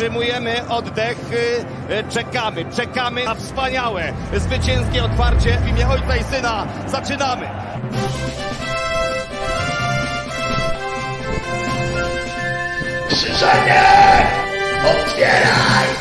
Wstrzymujemy oddech, czekamy na wspaniałe, zwycięskie otwarcie w imię Ojca i Syna. Zaczynamy! Krzyżenie! Otwieraj!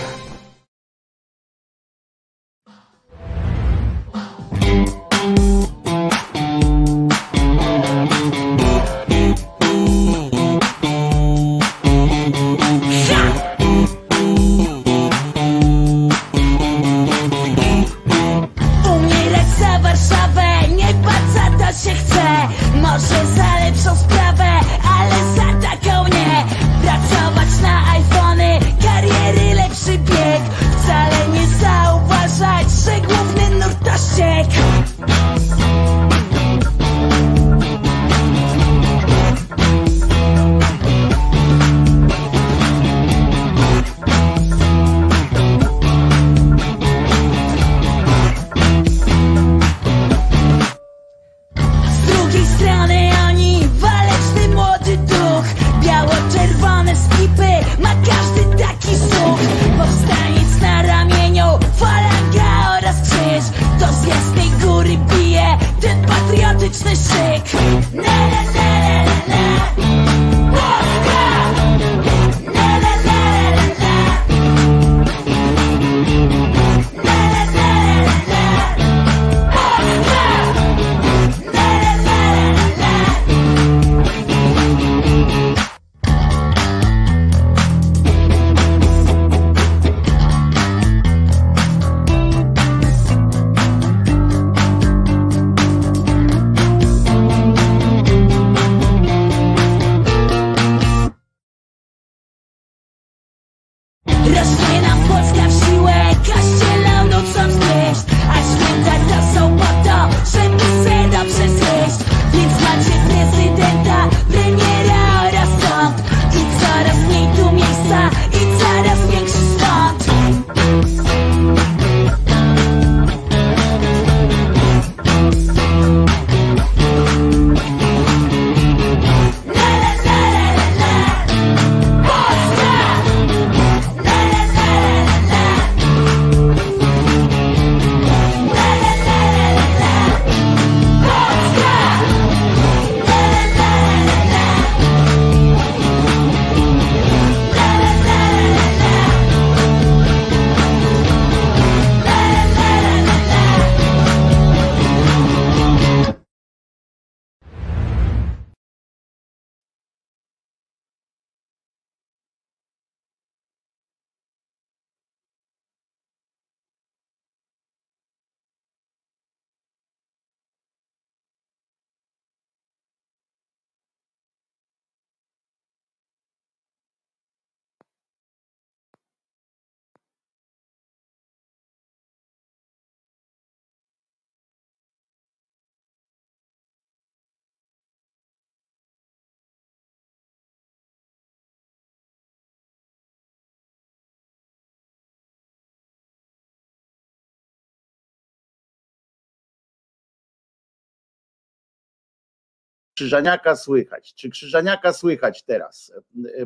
Czy Krzyżaniaka słychać teraz?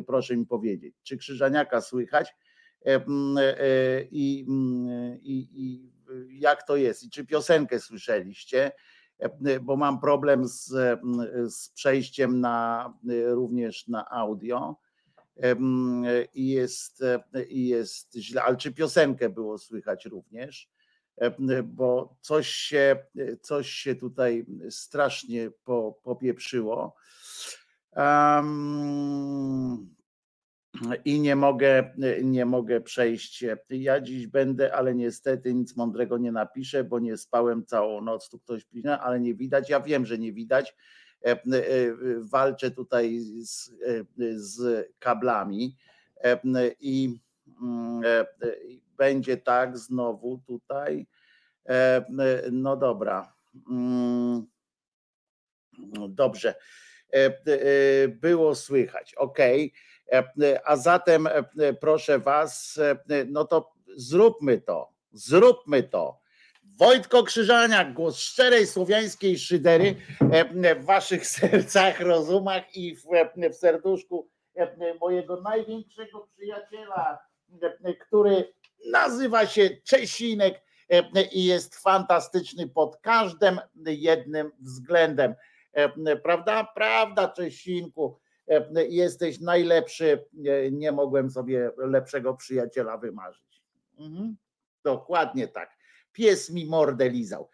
Proszę mi powiedzieć, czy Krzyżaniaka słychać i jak to jest? I czy piosenkę słyszeliście? Bo mam problem z przejściem na, również na audio i jest źle, ale czy piosenkę było słychać również? Bo coś się tutaj strasznie popieprzyło i nie mogę przejść. Ja dziś będę, ale niestety nic mądrego nie napiszę, bo nie spałem całą noc, tu ktoś pilna, ale nie widać, ja wiem, że nie widać. Walczę tutaj z kablami i będzie tak znowu tutaj. No dobra. Dobrze. Było słychać. OK. A zatem proszę was, no to zróbmy to. Zróbmy to. Wojtko Krzyżaniak, głos szczerej słowiańskiej szydery w waszych sercach, rozumach i w serduszku mojego największego przyjaciela, który nazywa się Czesinek i jest fantastyczny pod każdym jednym względem. Prawda? Prawda, Czesinku, jesteś najlepszy, nie mogłem sobie lepszego przyjaciela wymarzyć. Mhm. Dokładnie tak. Pies mi mordę lizał.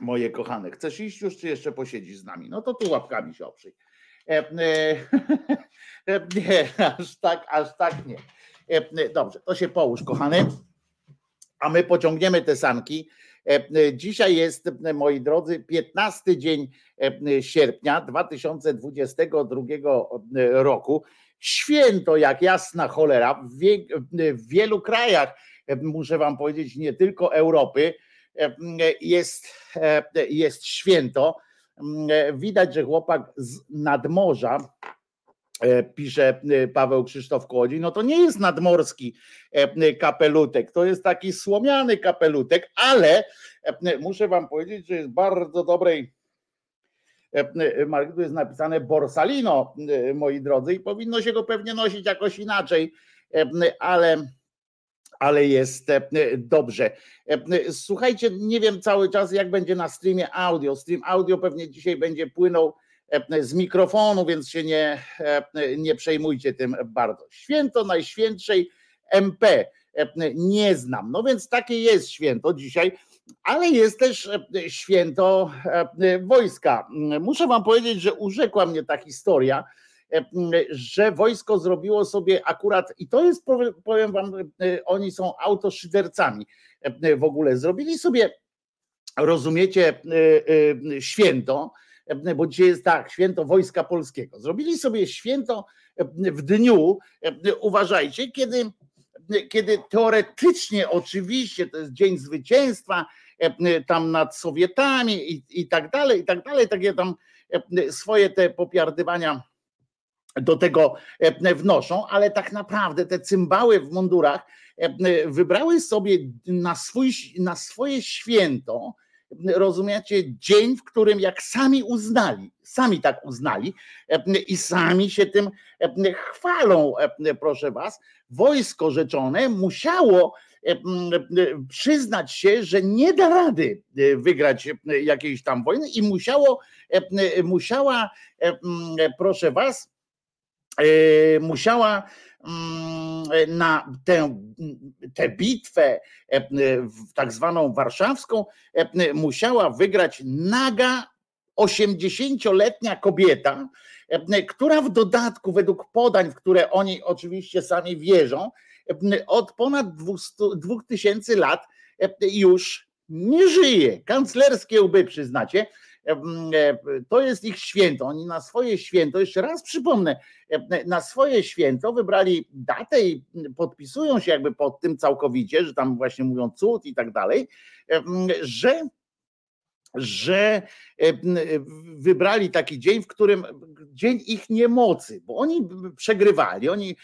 Moje kochane, chcesz iść już, czy jeszcze posiedzisz z nami? No to tu łapkami się oprzyj. Nie, aż tak nie. Dobrze, to się połóż, kochany, a my pociągniemy te sanki. Dzisiaj jest, moi drodzy, 15 dzień sierpnia 2022 roku. Święto jak jasna cholera w wielu krajach, muszę wam powiedzieć, nie tylko Europy, jest święto. Widać, że chłopak z nadmorza, pisze Paweł Krzysztof Kołodziej, no to nie jest nadmorski kapelutek, to jest taki słomiany kapelutek, ale muszę wam powiedzieć, że jest bardzo dobrej marki, tu jest napisane Borsalino, moi drodzy, i powinno się go pewnie nosić jakoś inaczej, ale jest dobrze. Słuchajcie, nie wiem cały czas, jak będzie na streamie audio. Stream audio pewnie dzisiaj będzie płynął z mikrofonu, więc się nie przejmujcie tym bardzo. Święto Najświętszej MP. Nie znam. No więc takie jest święto dzisiaj, ale jest też święto wojska. Muszę wam powiedzieć, że urzekła mnie ta historia, że wojsko zrobiło sobie akurat, i to jest, powiem wam, oni są autoszydercami w ogóle, zrobili sobie, rozumiecie, święto, bo dzisiaj jest tak, święto Wojska Polskiego. Zrobili sobie święto w dniu, uważajcie, kiedy teoretycznie oczywiście to jest Dzień Zwycięstwa tam nad Sowietami i tak dalej, takie tam swoje te popiardywania do tego wnoszą, ale tak naprawdę te cymbały w mundurach wybrały sobie na swoje święto, rozumiecie, dzień, w którym jak sami tak uznali i sami się tym chwalą, proszę was. Wojsko rzeczone musiało przyznać się, że nie da rady wygrać jakiejś tam wojny i musiała, proszę was, musiała na tę bitwę tak zwaną warszawską musiała wygrać naga 80-letnia kobieta, która w dodatku według podań, w które oni oczywiście sami wierzą, od ponad 2000 lat już nie żyje. Kanclerskie łby, przyznacie. To jest ich święto. Oni na swoje święto, jeszcze raz przypomnę, na swoje święto wybrali datę i podpisują się jakby pod tym całkowicie, że tam właśnie mówią cud i tak dalej, że wybrali taki dzień, w którym dzień ich niemocy, bo oni przegrywali, oni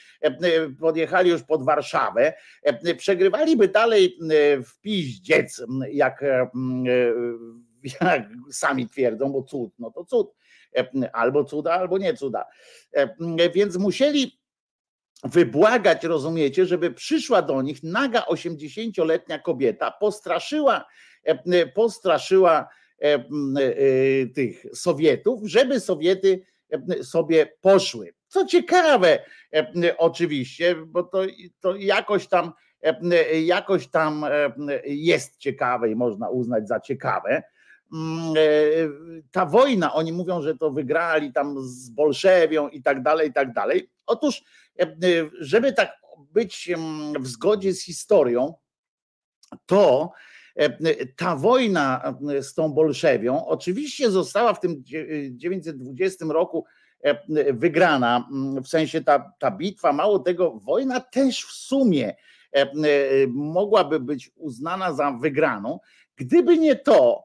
podjechali już pod Warszawę, przegrywaliby dalej w piździec, jak sami twierdzą, bo cud, no to cud, albo cuda, albo nie cuda. Więc musieli wybłagać, rozumiecie, żeby przyszła do nich naga 80-letnia kobieta, postraszyła tych Sowietów, żeby Sowiety sobie poszły. Co ciekawe, oczywiście, bo to jakoś tam jest ciekawe i można uznać za ciekawe. Ta wojna, oni mówią, że to wygrali tam z Bolszewią i tak dalej. Otóż, żeby tak być w zgodzie z historią, to ta wojna z tą Bolszewią oczywiście została w tym 1920 roku wygrana, w sensie ta bitwa, mało tego, wojna też w sumie mogłaby być uznana za wygraną, gdyby nie to,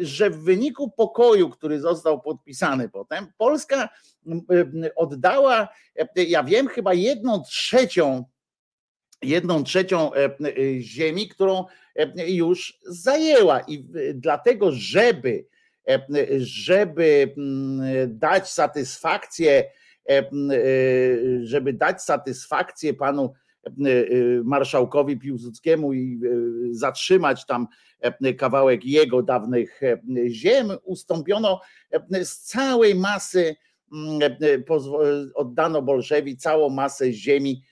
że w wyniku pokoju, który został podpisany potem, Polska oddała, ja wiem, chyba 1/3 ziemi, którą już zajęła, i dlatego, żeby dać satysfakcję żeby dać satysfakcję panu marszałkowi Piłsudskiemu i zatrzymać tam kawałek jego dawnych ziem, ustąpiono z całej masy, oddano Bolszewi całą masę ziemi,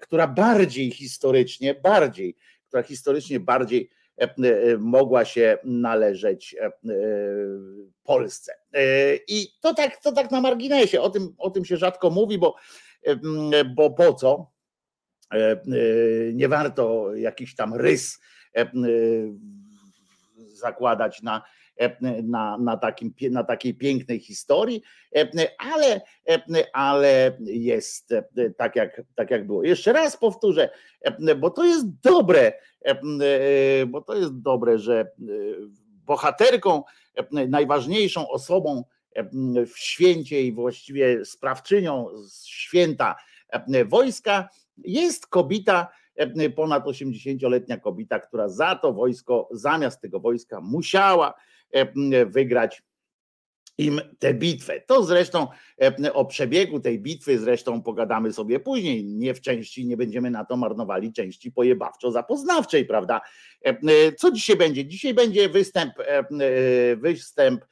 która historycznie bardziej mogła się należeć Polsce. I to tak na marginesie, o tym się rzadko mówi, bo po co? Nie warto jakiś tam rys zakładać na takiej pięknej historii, ale jest tak jak było. Jeszcze raz powtórzę, bo to jest dobre, że bohaterką, najważniejszą osobą w święcie i właściwie sprawczynią święta wojska jest kobieta, ponad 80-letnia kobieta, która za to wojsko, zamiast tego wojska musiała wygrać im tę bitwę. To zresztą o przebiegu tej bitwy zresztą pogadamy sobie później, nie w części, nie będziemy na to marnowali części pojebawczo-zapoznawczej, prawda? Co dzisiaj będzie? Dzisiaj będzie występ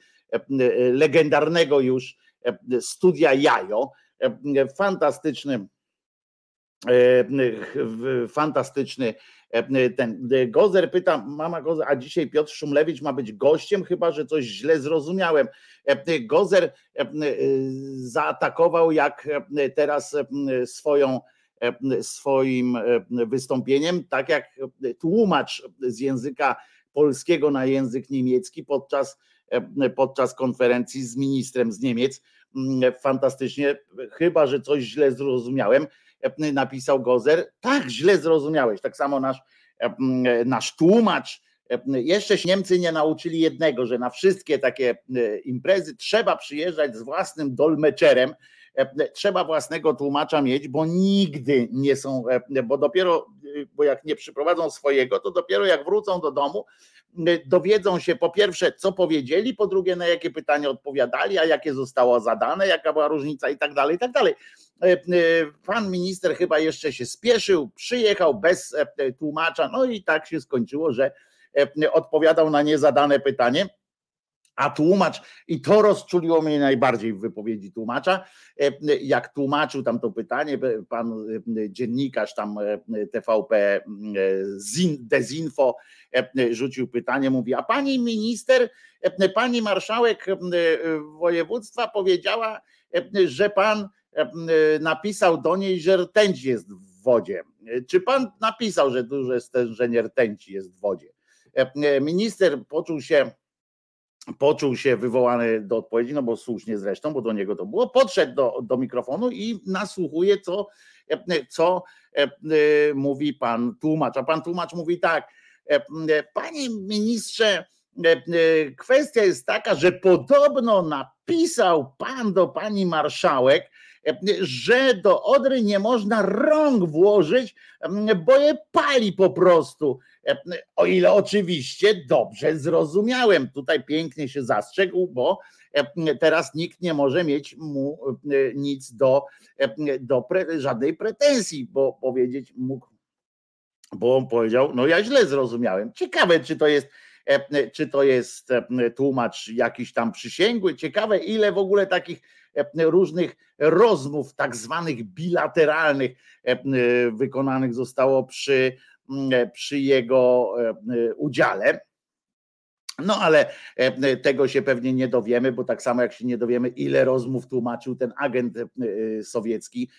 legendarnego już studia Jajo, fantastyczny ten Gozer pyta, mama Gozer, a dzisiaj Piotr Szumlewicz ma być gościem, chyba że coś źle zrozumiałem. Gozer zaatakował jak teraz swoim wystąpieniem, tak jak tłumacz z języka polskiego na język niemiecki podczas konferencji z ministrem z Niemiec. Fantastycznie, chyba że coś źle zrozumiałem, napisał Gozer. Tak, źle zrozumiałeś. Tak samo nasz tłumacz. Jeszcze się Niemcy nie nauczyli jednego, że na wszystkie takie imprezy trzeba przyjeżdżać z własnym dolmeczerem, trzeba własnego tłumacza mieć, bo nigdy nie są, bo jak nie przyprowadzą swojego, to dopiero jak wrócą do domu, dowiedzą się po pierwsze, co powiedzieli, po drugie, na jakie pytania odpowiadali, a jakie zostało zadane, jaka była różnica i tak dalej, i tak dalej. Pan minister chyba jeszcze się spieszył, przyjechał bez tłumacza, no i tak się skończyło, że odpowiadał na niezadane pytanie, a tłumacz, i to rozczuliło mnie najbardziej w wypowiedzi tłumacza, jak tłumaczył tam to pytanie, pan dziennikarz tam TVP Dezinfo rzucił pytanie, mówi, a pani minister, pani marszałek województwa powiedziała, że pan napisał do niej, że rtęć jest w wodzie. Czy pan napisał, że duże stężenie rtęci jest w wodzie? Minister poczuł się wywołany do odpowiedzi, no bo słusznie zresztą, bo do niego to było, podszedł do mikrofonu i nasłuchuje, co mówi pan tłumacz. A pan tłumacz mówi tak, panie ministrze, kwestia jest taka, że podobno napisał pan do pani marszałek, że do Odry nie można rąk włożyć, bo je pali po prostu. O ile oczywiście dobrze zrozumiałem. Tutaj pięknie się zastrzegł, bo teraz nikt nie może mieć mu nic żadnej pretensji, bo powiedzieć mógł, bo on powiedział, no ja źle zrozumiałem. Ciekawe, czy to jest tłumacz jakiś tam przysięgły. Ciekawe, ile w ogóle takich różnych rozmów tak zwanych bilateralnych wykonanych zostało przy jego udziale. No ale tego się pewnie nie dowiemy, bo tak samo jak się nie dowiemy, ile rozmów tłumaczył ten agent sowiecki,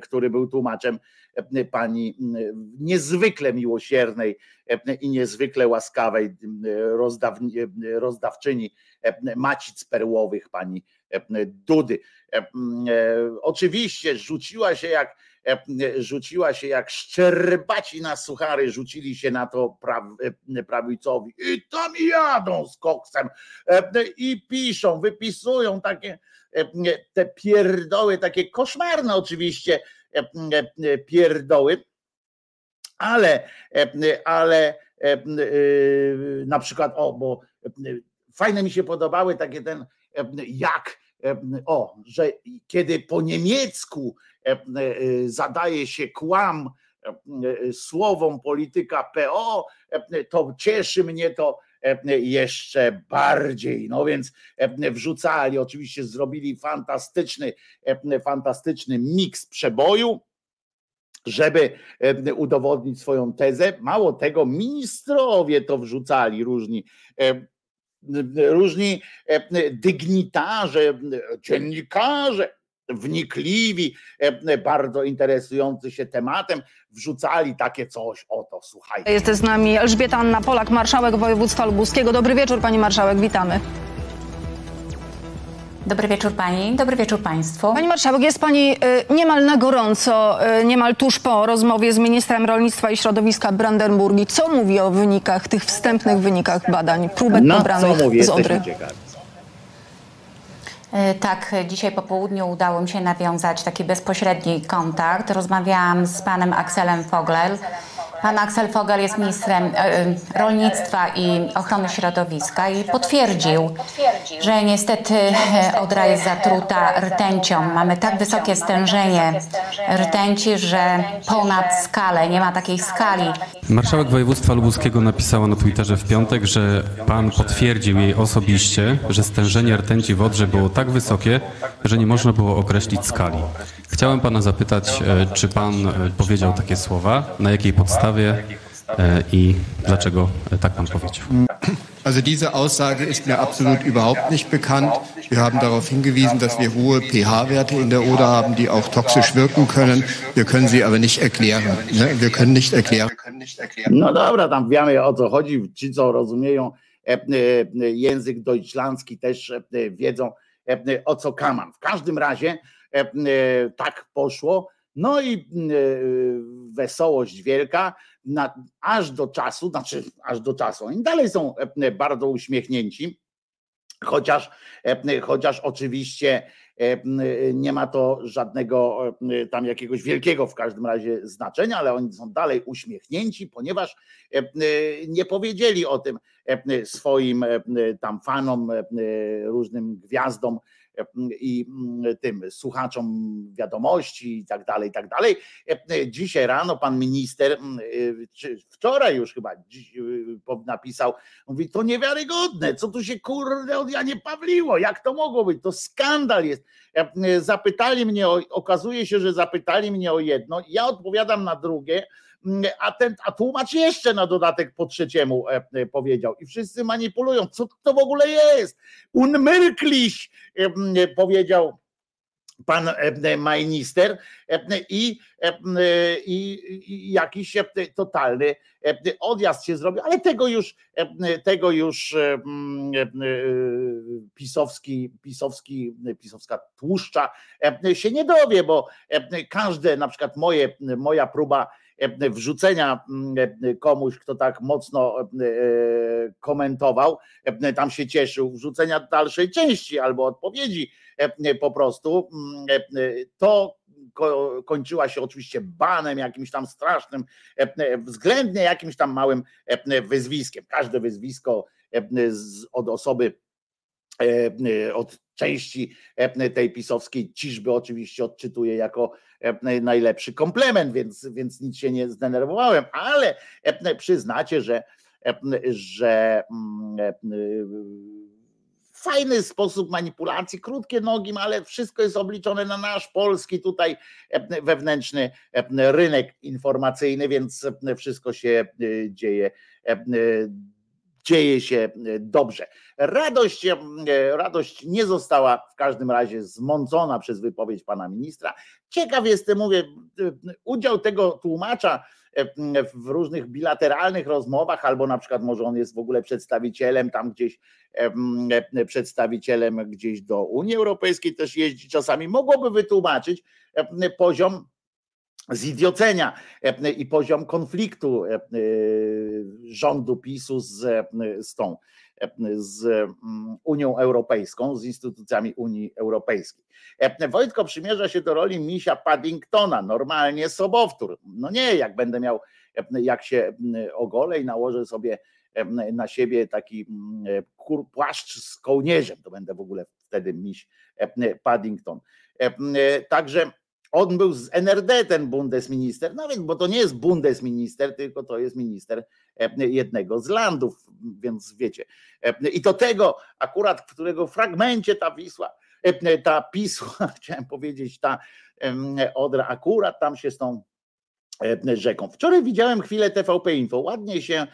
który był tłumaczem pani niezwykle miłosiernej i niezwykle łaskawej rozdawczyni macic perłowych pani Dudy. Oczywiście rzuciła się jak szczerbaci na suchary, rzucili się na to prawicowi i tam jadą z koksem i piszą, wypisują takie te pierdoły, takie koszmarne oczywiście pierdoły, ale na przykład, bo fajne mi się podobały takie ten że kiedy po niemiecku zadaje się kłam słowom polityka PO, to cieszy mnie to jeszcze bardziej. No więc wrzucali, oczywiście zrobili fantastyczny miks przeboju, żeby udowodnić swoją tezę. Mało tego, ministrowie to wrzucali, różni dygnitarze, dziennikarze, wnikliwi, bardzo interesujący się tematem, wrzucali takie coś. Oto, słuchajcie. Jest z nami Elżbieta Anna Polak, marszałek województwa lubuskiego. Dobry wieczór, pani marszałek, witamy. Dobry wieczór pani, dobry wieczór państwu. Pani marszałek, jest pani niemal na gorąco, niemal tuż po rozmowie z ministrem rolnictwa i środowiska Brandenburgii. Co mówi o wynikach, tych wstępnych wynikach badań, próbek pobranych z Odry? Tak, dzisiaj po południu udało mi się nawiązać taki bezpośredni kontakt. Rozmawiałam z panem Axelem Vogel. Pan Axel Vogel jest ministrem rolnictwa i ochrony środowiska i potwierdził, że niestety Odra jest zatruta rtęcią. Mamy tak wysokie stężenie rtęci, że ponad skalę, nie ma takiej skali. Marszałek województwa lubuskiego napisała na Twitterze w piątek, że pan potwierdził jej osobiście, że stężenie rtęci w Odrze było tak wysokie, że nie można było określić skali. Chciałem pana zapytać, czy pan powiedział takie słowa, na jakiej podstawie i dlaczego tak pan powiedział? Also diese Aussage ist mir absolut überhaupt nicht bekannt. Wir haben darauf hingewiesen, dass wir hohe pH-Werte in der Oder haben, die auch toxisch wirken können. Wir können sie aber nicht erklären. Wir können nicht erklären. No dobra, tam wiemy, o co chodzi. Ci, co rozumieją język deutschlandzki, też wiedzą, o co kaman. W każdym razie tak poszło. No i wesołość wielka, aż do czasu. Oni dalej są bardzo uśmiechnięci, chociaż oczywiście nie ma to żadnego tam jakiegoś wielkiego w każdym razie znaczenia, ale oni są dalej uśmiechnięci, ponieważ nie powiedzieli o tym swoim tam fanom, różnym gwiazdom i tym słuchaczom wiadomości i tak dalej, i tak dalej. Dzisiaj rano pan minister, czy wczoraj już chyba napisał, mówi, to niewiarygodne, co tu się kurde od Janie Pawliło, jak to mogło być, to skandal jest. Zapytali mnie, okazuje się, że zapytali mnie o jedno, ja odpowiadam na drugie, a tłumacz jeszcze na dodatek po trzeciemu powiedział i wszyscy manipulują, co to w ogóle jest, unmyrkliś, powiedział pan minister i jakiś totalny odjazd się zrobił, ale tego już pisowska tłuszcza się nie dowie, bo każde, na przykład moja próba wrzucenia komuś, kto tak mocno komentował, tam się cieszył, wrzucenia dalszej części albo odpowiedzi po prostu, to kończyła się oczywiście banem jakimś tam strasznym, względnie jakimś tam małym wyzwiskiem. Każde wyzwisko od osoby, od części tej pisowskiej ciżby oczywiście odczytuję jako najlepszy komplement, więc nic się nie zdenerwowałem, ale przyznacie, że fajny sposób manipulacji, krótkie nogi, ale wszystko jest obliczone na nasz polski tutaj wewnętrzny rynek informacyjny, więc wszystko się dzieje się dobrze. Radość nie została w każdym razie zmącona przez wypowiedź pana ministra. Ciekaw jestem, mówię, udział tego tłumacza w różnych bilateralnych rozmowach, albo na przykład może on jest w ogóle przedstawicielem do Unii Europejskiej, też jeździ czasami, mogłoby wytłumaczyć poziom zidiocenia i poziom konfliktu rządu PiSu z Unią Europejską, z instytucjami Unii Europejskiej. Wojtko przymierza się do roli misia Paddingtona, normalnie sobowtór. No nie, jak będę miał, jak się ogolę i nałożę sobie na siebie taki płaszcz z kołnierzem, to będę w ogóle wtedy miś Paddington. Także on był z NRD, ten bundesminister, nawet bo to nie jest bundesminister, tylko to jest minister jednego z landów, więc wiecie. I do tego akurat, w którego fragmencie ta Pisła, chciałem powiedzieć, ta Odra, akurat tam się z tą rzeką. Wczoraj widziałem chwilę TVP Info, ładnie się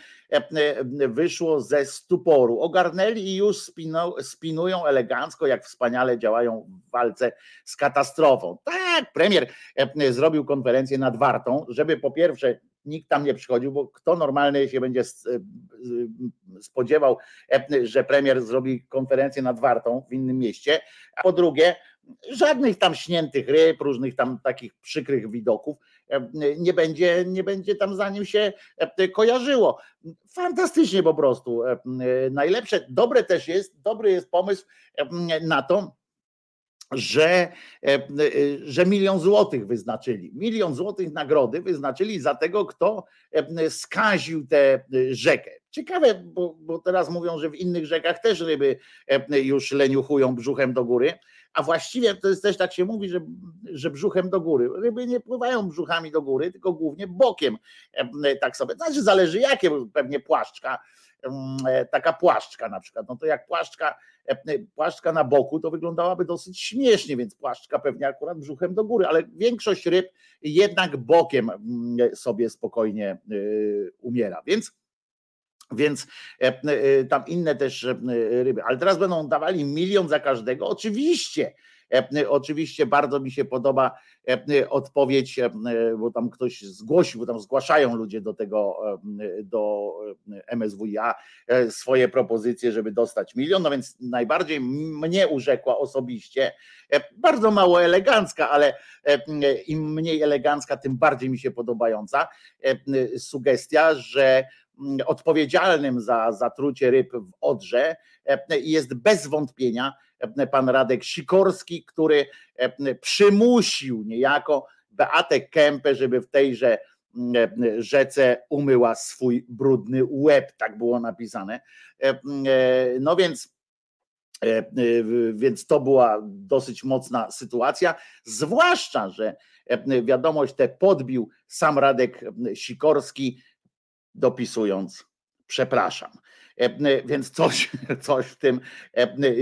wyszło ze stuporu. Ogarnęli i już spinują elegancko, jak wspaniale działają w walce z katastrofą. Tak, premier zrobił konferencję nad Wartą, żeby po pierwsze nikt tam nie przychodził, bo kto normalny się będzie spodziewał, że premier zrobi konferencję nad Wartą w innym mieście, a po drugie żadnych tam śniętych ryb, różnych tam takich przykrych widoków nie będzie tam za nim się kojarzyło. Fantastycznie po prostu. Najlepsze, dobry jest pomysł na to, że 1 000 000 złotych wyznaczyli. 1 000 000 złotych nagrody wyznaczyli za tego, kto skaził tę rzekę. Ciekawe, bo teraz mówią, że w innych rzekach też ryby już leniuchują brzuchem do góry, a właściwie to jest też tak się mówi, że brzuchem do góry. Ryby nie pływają brzuchami do góry, tylko głównie bokiem. Tak sobie, znaczy zależy jakie, pewnie płaszczka, taka płaszczka na przykład, no to jak płaszczka na boku, to wyglądałaby dosyć śmiesznie, więc płaszczka pewnie akurat brzuchem do góry, ale większość ryb jednak bokiem sobie spokojnie umiera, więc tam inne też ryby, ale teraz będą dawali 1 000 000 za każdego, oczywiście bardzo mi się podoba odpowiedź, bo tam ktoś zgłosił, bo tam zgłaszają ludzie do MSWiA swoje propozycje, żeby dostać 1 000 000, no więc najbardziej mnie urzekła osobiście, bardzo mało elegancka, ale im mniej elegancka, tym bardziej mi się podobająca sugestia, że odpowiedzialnym za zatrucie ryb w Odrze jest bez wątpienia pan Radek Sikorski, który przymusił niejako Beatę Kempę, żeby w tejże rzece umyła swój brudny łeb, tak było napisane. No więc to była dosyć mocna sytuacja, zwłaszcza, że wiadomość tę podbił sam Radek Sikorski, dopisując: przepraszam. Więc coś w tym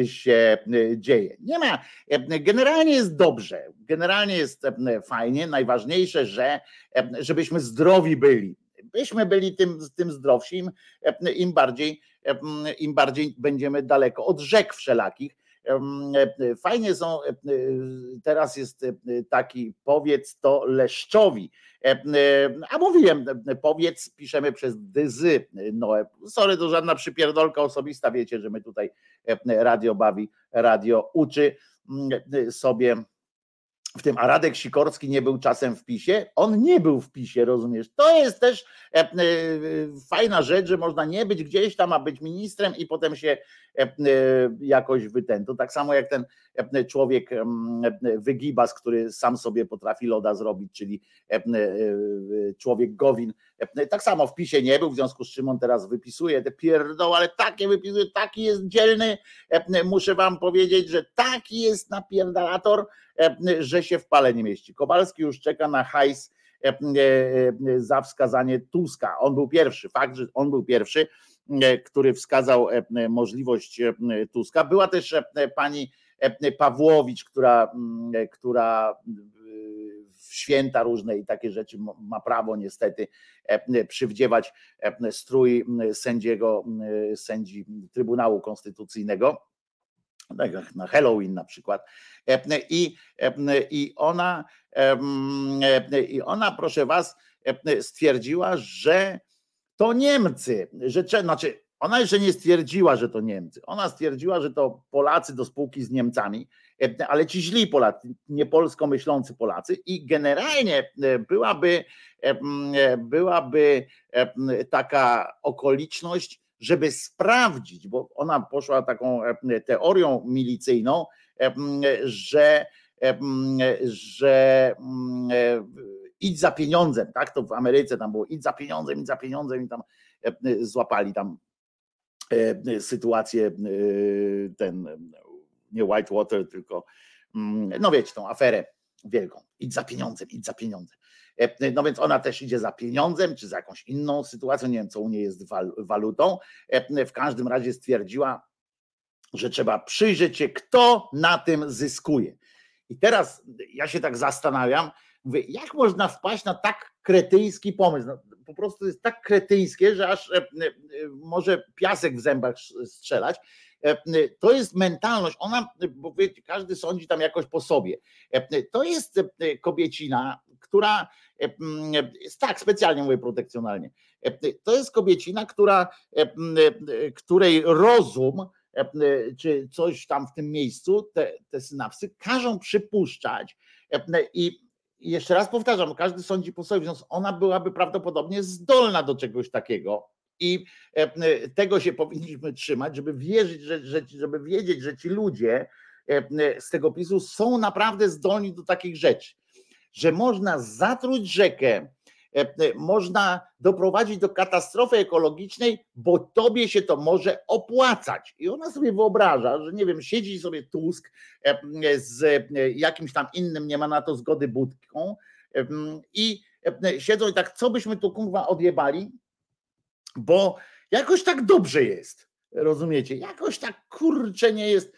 się dzieje. Nie ma. Generalnie jest dobrze, generalnie jest fajnie. Najważniejsze, żebyśmy zdrowi byli. Byśmy byli tym zdrowsi, im bardziej będziemy daleko od rzek wszelakich. Fajnie są, teraz jest taki powiedz to Leszczowi, a mówiłem powiedz, piszemy przez dyzy, Noe, sorry, to żadna przypierdolka osobista, wiecie, że my tutaj radio bawi, radio uczy sobie w tym, a Radek Sikorski nie był czasem w PiSie? On nie był w PiSie, rozumiesz? To jest też fajna rzecz, że można nie być gdzieś tam, a być ministrem i potem się jakoś wytęto. Tak samo jak ten człowiek Wygibas, który sam sobie potrafi loda zrobić, czyli człowiek Gowin. Tak samo w PiSie nie był, w związku z czym on teraz wypisuje te pierdoły, ale takie wypisuje, taki jest dzielny, muszę wam powiedzieć, że taki jest napierdalator, że się w pale nie mieści. Kowalski już czeka na hajs za wskazanie Tuska. On był pierwszy, fakt, że on był pierwszy, który wskazał możliwość Tuska. Była też pani Pawłowicz, która w święta różne i takie rzeczy ma prawo niestety przywdziewać strój sędzi Trybunału Konstytucyjnego. Tak, na Halloween na przykład. I ona, proszę was, stwierdziła, że to Niemcy, znaczy ona jeszcze nie stwierdziła, że to Niemcy. Ona stwierdziła, że to Polacy do spółki z Niemcami, ale ci źli Polacy, nie polsko myślący Polacy, i generalnie byłaby taka okoliczność, żeby sprawdzić, bo ona poszła taką teorią milicyjną, że idź za pieniądzem, tak? To w Ameryce tam było idź za pieniądzem i tam złapali tam sytuację, ten, nie Whitewater, tylko, no wiecie, tą aferę wielką. Idź za pieniądzem, idź za pieniądzem. No więc ona też idzie za pieniądzem, czy za jakąś inną sytuacją, nie wiem, co u niej jest walutą. W każdym razie stwierdziła, że trzeba przyjrzeć się, kto na tym zyskuje. I teraz ja się tak zastanawiam, mówię, jak można wpaść na tak kretyński pomysł? No, po prostu jest tak kretyńskie, że aż może piasek w zębach strzelać. To jest mentalność, ona, bo wiecie, każdy sądzi tam jakoś po sobie. To jest kobiecina, która jest tak, specjalnie mówię protekcjonalnie, to jest kobiecina, której rozum czy coś tam w tym miejscu, te synapsy każą przypuszczać i jeszcze raz powtarzam, każdy sądzi po sobie, więc ona byłaby prawdopodobnie zdolna do czegoś takiego i tego się powinniśmy trzymać, żeby wierzyć, żeby wiedzieć, że ci ludzie z tego PiS-u są naprawdę zdolni do takich rzeczy, że można zatruć rzekę, można doprowadzić do katastrofy ekologicznej, bo tobie się to może opłacać. I ona sobie wyobraża, że nie wiem, siedzi sobie Tusk z jakimś tam innym, nie ma na to zgody Budką i siedzą i tak, co byśmy tu kurwa odjebali, bo jakoś tak dobrze jest, rozumiecie? Jakoś tak kurczę nie jest,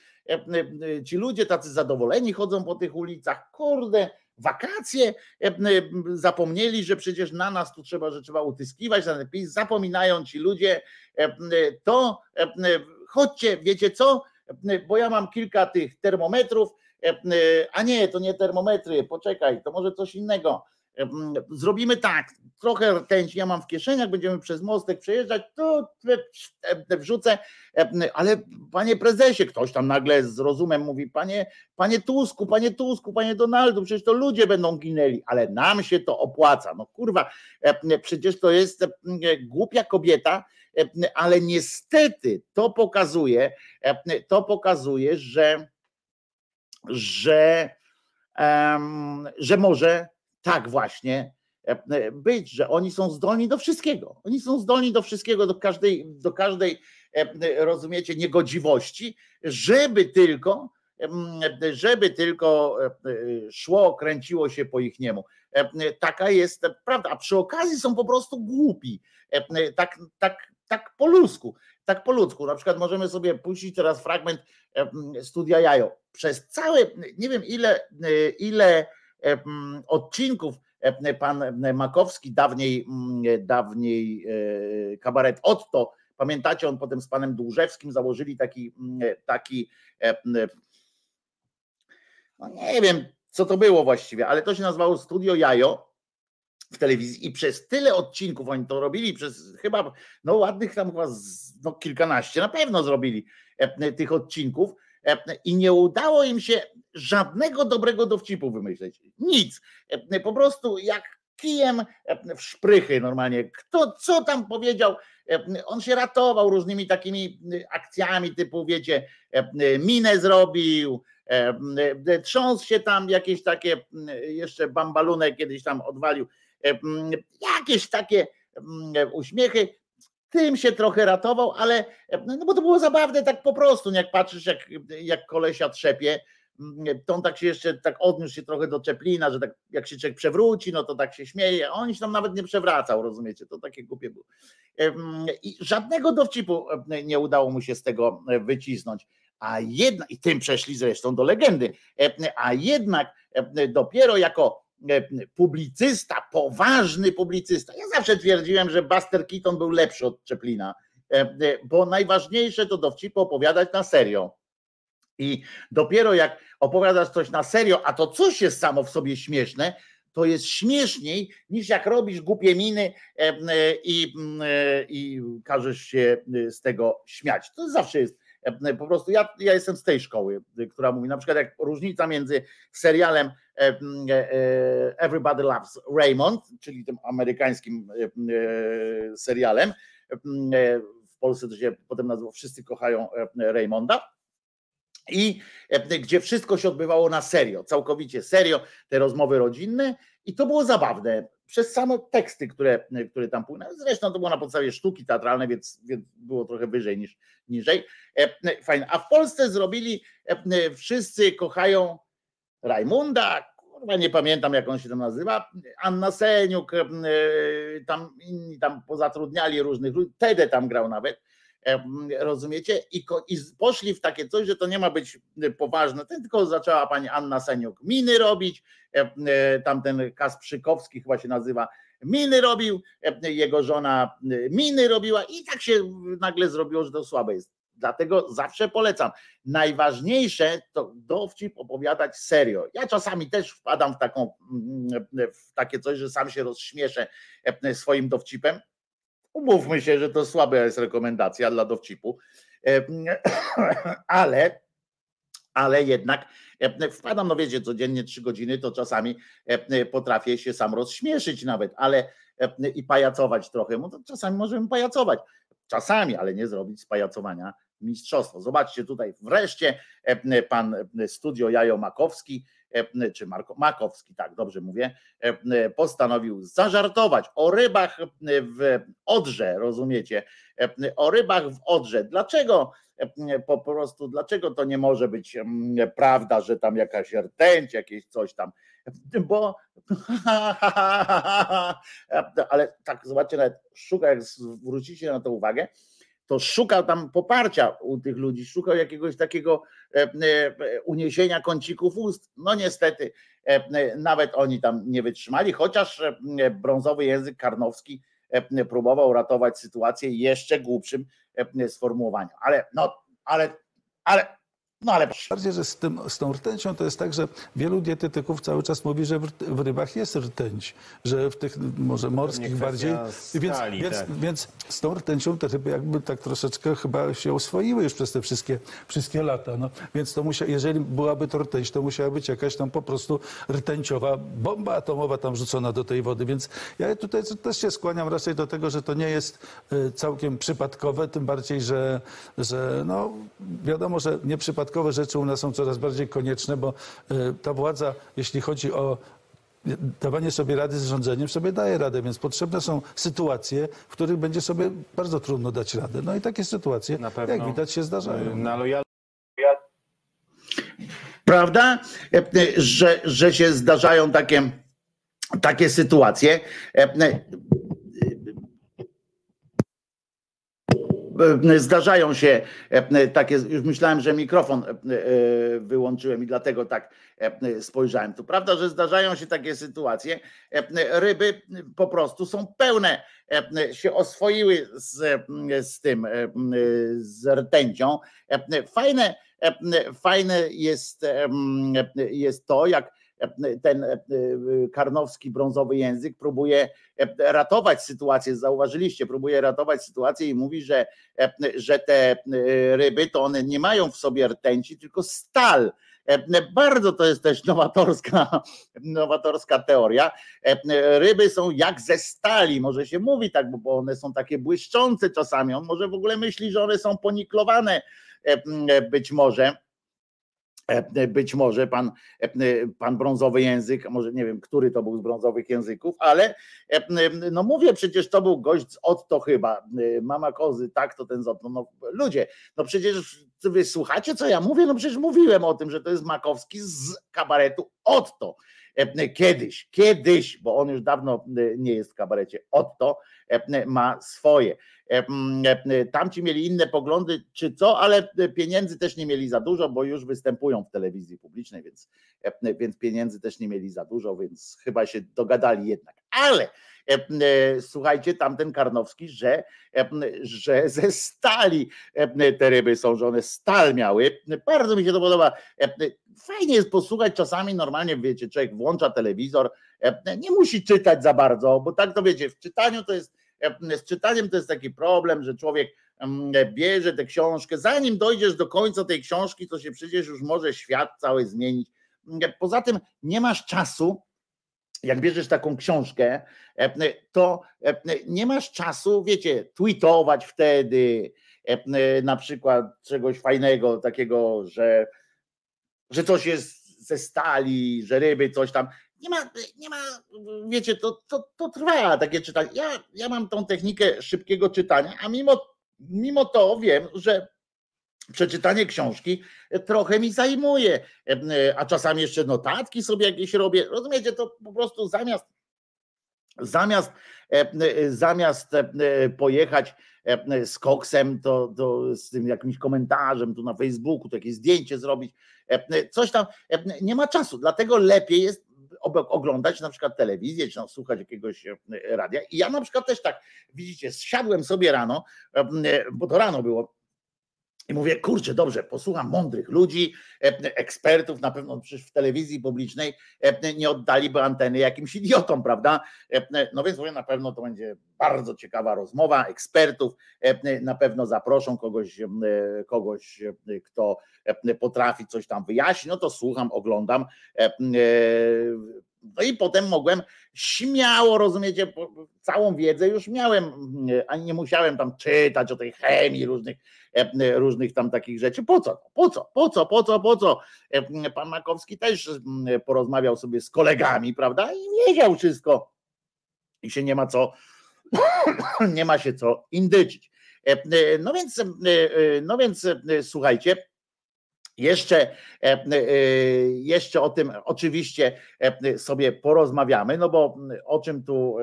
ci ludzie tacy zadowoleni chodzą po tych ulicach, kurde, wakacje, zapomnieli, że przecież na nas tu trzeba utyskiwać, na ten PiS, zapominają ci ludzie, to chodźcie, wiecie co, bo ja mam kilka tych termometrów, a nie, to nie termometry, poczekaj, to może coś innego, zrobimy tak, trochę rtęci ja mam w kieszeniach, będziemy przez mostek przejeżdżać, to wrzucę, ale panie prezesie, ktoś tam nagle z rozumem mówi, panie Tusku, panie Donaldu, przecież to ludzie będą ginęli, ale nam się to opłaca, no kurwa, przecież to jest głupia kobieta, ale niestety to pokazuje, że może tak właśnie być, że oni są zdolni do wszystkiego. Oni są zdolni do wszystkiego, do każdej, rozumiecie, niegodziwości, żeby tylko szło, kręciło się po ich niemu. Taka jest prawda, a przy okazji są po prostu głupi. Tak po ludzku. Na przykład możemy sobie puścić teraz fragment Studia Jajo. Przez całe, nie wiem ile odcinków pan Makowski, dawniej Kabaret Otto, pamiętacie, on potem z panem Dłużewskim założyli taki no nie wiem, co to było właściwie, ale to się nazywało Studio Jajo w telewizji i przez tyle odcinków oni to robili, przez chyba, no ładnych tam chyba kilkanaście na pewno zrobili tych odcinków i nie udało im się żadnego dobrego dowcipu wymyśleć. Nic. Po prostu jak kijem w szprychy normalnie. Kto co tam powiedział? On się ratował różnymi takimi akcjami typu, wiecie, minę zrobił, trząsł się tam jakieś takie, jeszcze bambalunę kiedyś tam odwalił. Jakieś takie uśmiechy. Tym się trochę ratował, ale no bo to było zabawne tak po prostu, jak patrzysz, jak kolesia trzepie, to on tak się jeszcze tak odniósł się trochę do Czeplina, że tak jak się człowiek przewróci, no to tak się śmieje, a on się tam nawet nie przewracał, rozumiecie, to takie głupie było. I żadnego dowcipu nie udało mu się z tego wycisnąć, i tym przeszli zresztą do legendy, a jednak dopiero jako publicysta, poważny publicysta. Ja zawsze twierdziłem, że Buster Keaton był lepszy od Czeplina, bo najważniejsze to dowcipy opowiadać na serio. I dopiero jak opowiadasz coś na serio, a to coś jest samo w sobie śmieszne, to jest śmieszniej niż jak robisz głupie miny i każesz się z tego śmiać. To zawsze jest po prostu, ja jestem z tej szkoły, która mówi, na przykład jak różnica między serialem Everybody Loves Raymond, czyli tym amerykańskim serialem, w Polsce to się potem nazywa Wszyscy kochają Raymonda, i gdzie wszystko się odbywało na serio, całkowicie serio, te rozmowy rodzinne i to było zabawne przez same teksty, które tam płynęły. Zresztą to było na podstawie sztuki teatralnej, więc było trochę wyżej niż niżej. Fajne. A w Polsce zrobili Wszyscy kochają Rajmunda, kurwa nie pamiętam jak on się tam nazywa, Anna Seniuk, tam inni tam pozatrudniali różnych ludzi, Tede tam grał nawet. Rozumiecie? I poszli w takie coś, że to nie ma być poważne, tylko zaczęła pani Anna Seniuk miny robić, tamten Kasprzykowski chyba się nazywa, miny robił, jego żona miny robiła i tak się nagle zrobiło, że to słabe jest. Dlatego zawsze polecam. Najważniejsze to dowcip opowiadać serio. Ja czasami też wpadam w takie coś, że sam się rozśmieszę swoim dowcipem. Umówmy się, że to słaba jest rekomendacja dla dowcipu, ale jednak wpadam, no wiecie, codziennie 3 godziny, to czasami potrafię się sam rozśmieszyć nawet, ale i pajacować trochę, no to czasami możemy pajacować, czasami, ale nie zrobić z pajacowania mistrzostwo. Zobaczcie tutaj wreszcie pan Studio Jajo Makowski, czy Makowski, tak dobrze mówię, postanowił zażartować o rybach w Odrze, rozumiecie? O rybach w Odrze. Dlaczego? Po prostu, dlaczego to nie może być prawda, że tam jakaś rtęć, jakieś coś tam, bo ale tak zobaczcie, nawet szuka, jak zwrócicie na to uwagę, to szukał tam poparcia u tych ludzi, szukał jakiegoś takiego uniesienia kącików ust. No niestety nawet oni tam nie wytrzymali, chociaż brązowy język Karnowski próbował ratować sytuację jeszcze głupszym sformułowaniem. Ale bardziej, że z tą rtęcią to jest tak, że wielu dietetyków cały czas mówi, że w rybach jest rtęć, że w tych może morskich bardziej, stali, więc z tą rtęcią te ryby jakby tak troszeczkę chyba się oswoiły już przez te wszystkie lata. No. Więc to jeżeli byłaby to rtęć, to musiała być jakaś tam po prostu rtęciowa bomba atomowa tam rzucona do tej wody, więc ja tutaj też się skłaniam raczej do tego, że to nie jest całkiem przypadkowe, tym bardziej, że no wiadomo, że nie przypadkowe rzeczy u nas są coraz bardziej konieczne, bo ta władza, jeśli chodzi o dawanie sobie rady z rządzeniem, sobie daje radę, więc potrzebne są sytuacje, w których będzie sobie bardzo trudno dać radę. No i takie sytuacje, jak widać, się zdarzają. Prawda, że się zdarzają takie sytuacje. Zdarzają się takie, już myślałem, że mikrofon wyłączyłem i dlatego tak spojrzałem. To prawda, że zdarzają się takie sytuacje. Ryby po prostu są pełne, się oswoiły z rtęcią. Fajne jest to, jak ten karnowski brązowy język próbuje ratować sytuację, zauważyliście, próbuje ratować sytuację i mówi, że te ryby to one nie mają w sobie rtęci, tylko stal. Bardzo to jest też nowatorska teoria. Ryby są jak ze stali, może się mówi tak, bo one są takie błyszczące czasami, on może w ogóle myśli, że one są poniklowane być może pan brązowy język, może nie wiem, który to był z brązowych języków, ale no mówię, przecież to był gość z Otto chyba, mama kozy, tak, to ten z Otto, no ludzie, no przecież wy słuchacie, co ja mówię, no przecież mówiłem o tym, że to jest Makowski z kabaretu Otto, kiedyś, bo on już dawno nie jest w kabarecie Otto, ma swoje. Tamci mieli inne poglądy czy co, ale pieniędzy też nie mieli za dużo, bo już występują w telewizji publicznej, więc pieniędzy też nie mieli za dużo, więc chyba się dogadali jednak. Ale słuchajcie, tamten Karnowski, że ze stali te ryby są, że one stal miały. Bardzo mi się to podoba. Fajnie jest posłuchać czasami, normalnie wiecie, człowiek włącza telewizor, nie musi czytać za bardzo, bo tak to wiecie, w czytaniu to jest, z czytaniem to jest taki problem, że człowiek bierze tę książkę, zanim dojdziesz do końca tej książki, to się przecież już może świat cały zmienić. Poza tym nie masz czasu, jak bierzesz taką książkę, to nie masz czasu, wiecie, tweetować wtedy, na przykład czegoś fajnego takiego, że coś jest ze stali, że ryby coś tam. nie ma, wiecie, to trwa takie czytanie. Ja mam tą technikę szybkiego czytania, a mimo to wiem, że przeczytanie książki trochę mi zajmuje, a czasami jeszcze notatki sobie jakieś robię. Rozumiecie, to po prostu zamiast pojechać z koksem, to z tym jakimś komentarzem tu na Facebooku, takie zdjęcie zrobić, coś tam, nie ma czasu, dlatego lepiej jest oglądać na przykład telewizję, czy słuchać jakiegoś radia. I ja na przykład też tak, widzicie, siadłem sobie rano, bo to rano było, i mówię, kurczę, dobrze, posłucham mądrych ludzi, ekspertów, na pewno przecież w telewizji publicznej nie oddaliby anteny jakimś idiotom, prawda? No więc mówię, na pewno to będzie bardzo ciekawa rozmowa ekspertów, na pewno zaproszą kogoś, kto potrafi coś tam wyjaśnić, no to słucham, oglądam. No i potem mogłem śmiało, rozumiecie, całą wiedzę już miałem, ani nie musiałem tam czytać o tej chemii różnych tam takich rzeczy. Po co? Pan Makowski też porozmawiał sobie z kolegami, prawda? I wiedział wszystko. I się nie ma się co indyczyć. No więc słuchajcie, jeszcze o tym oczywiście sobie porozmawiamy, no bo o czym tu,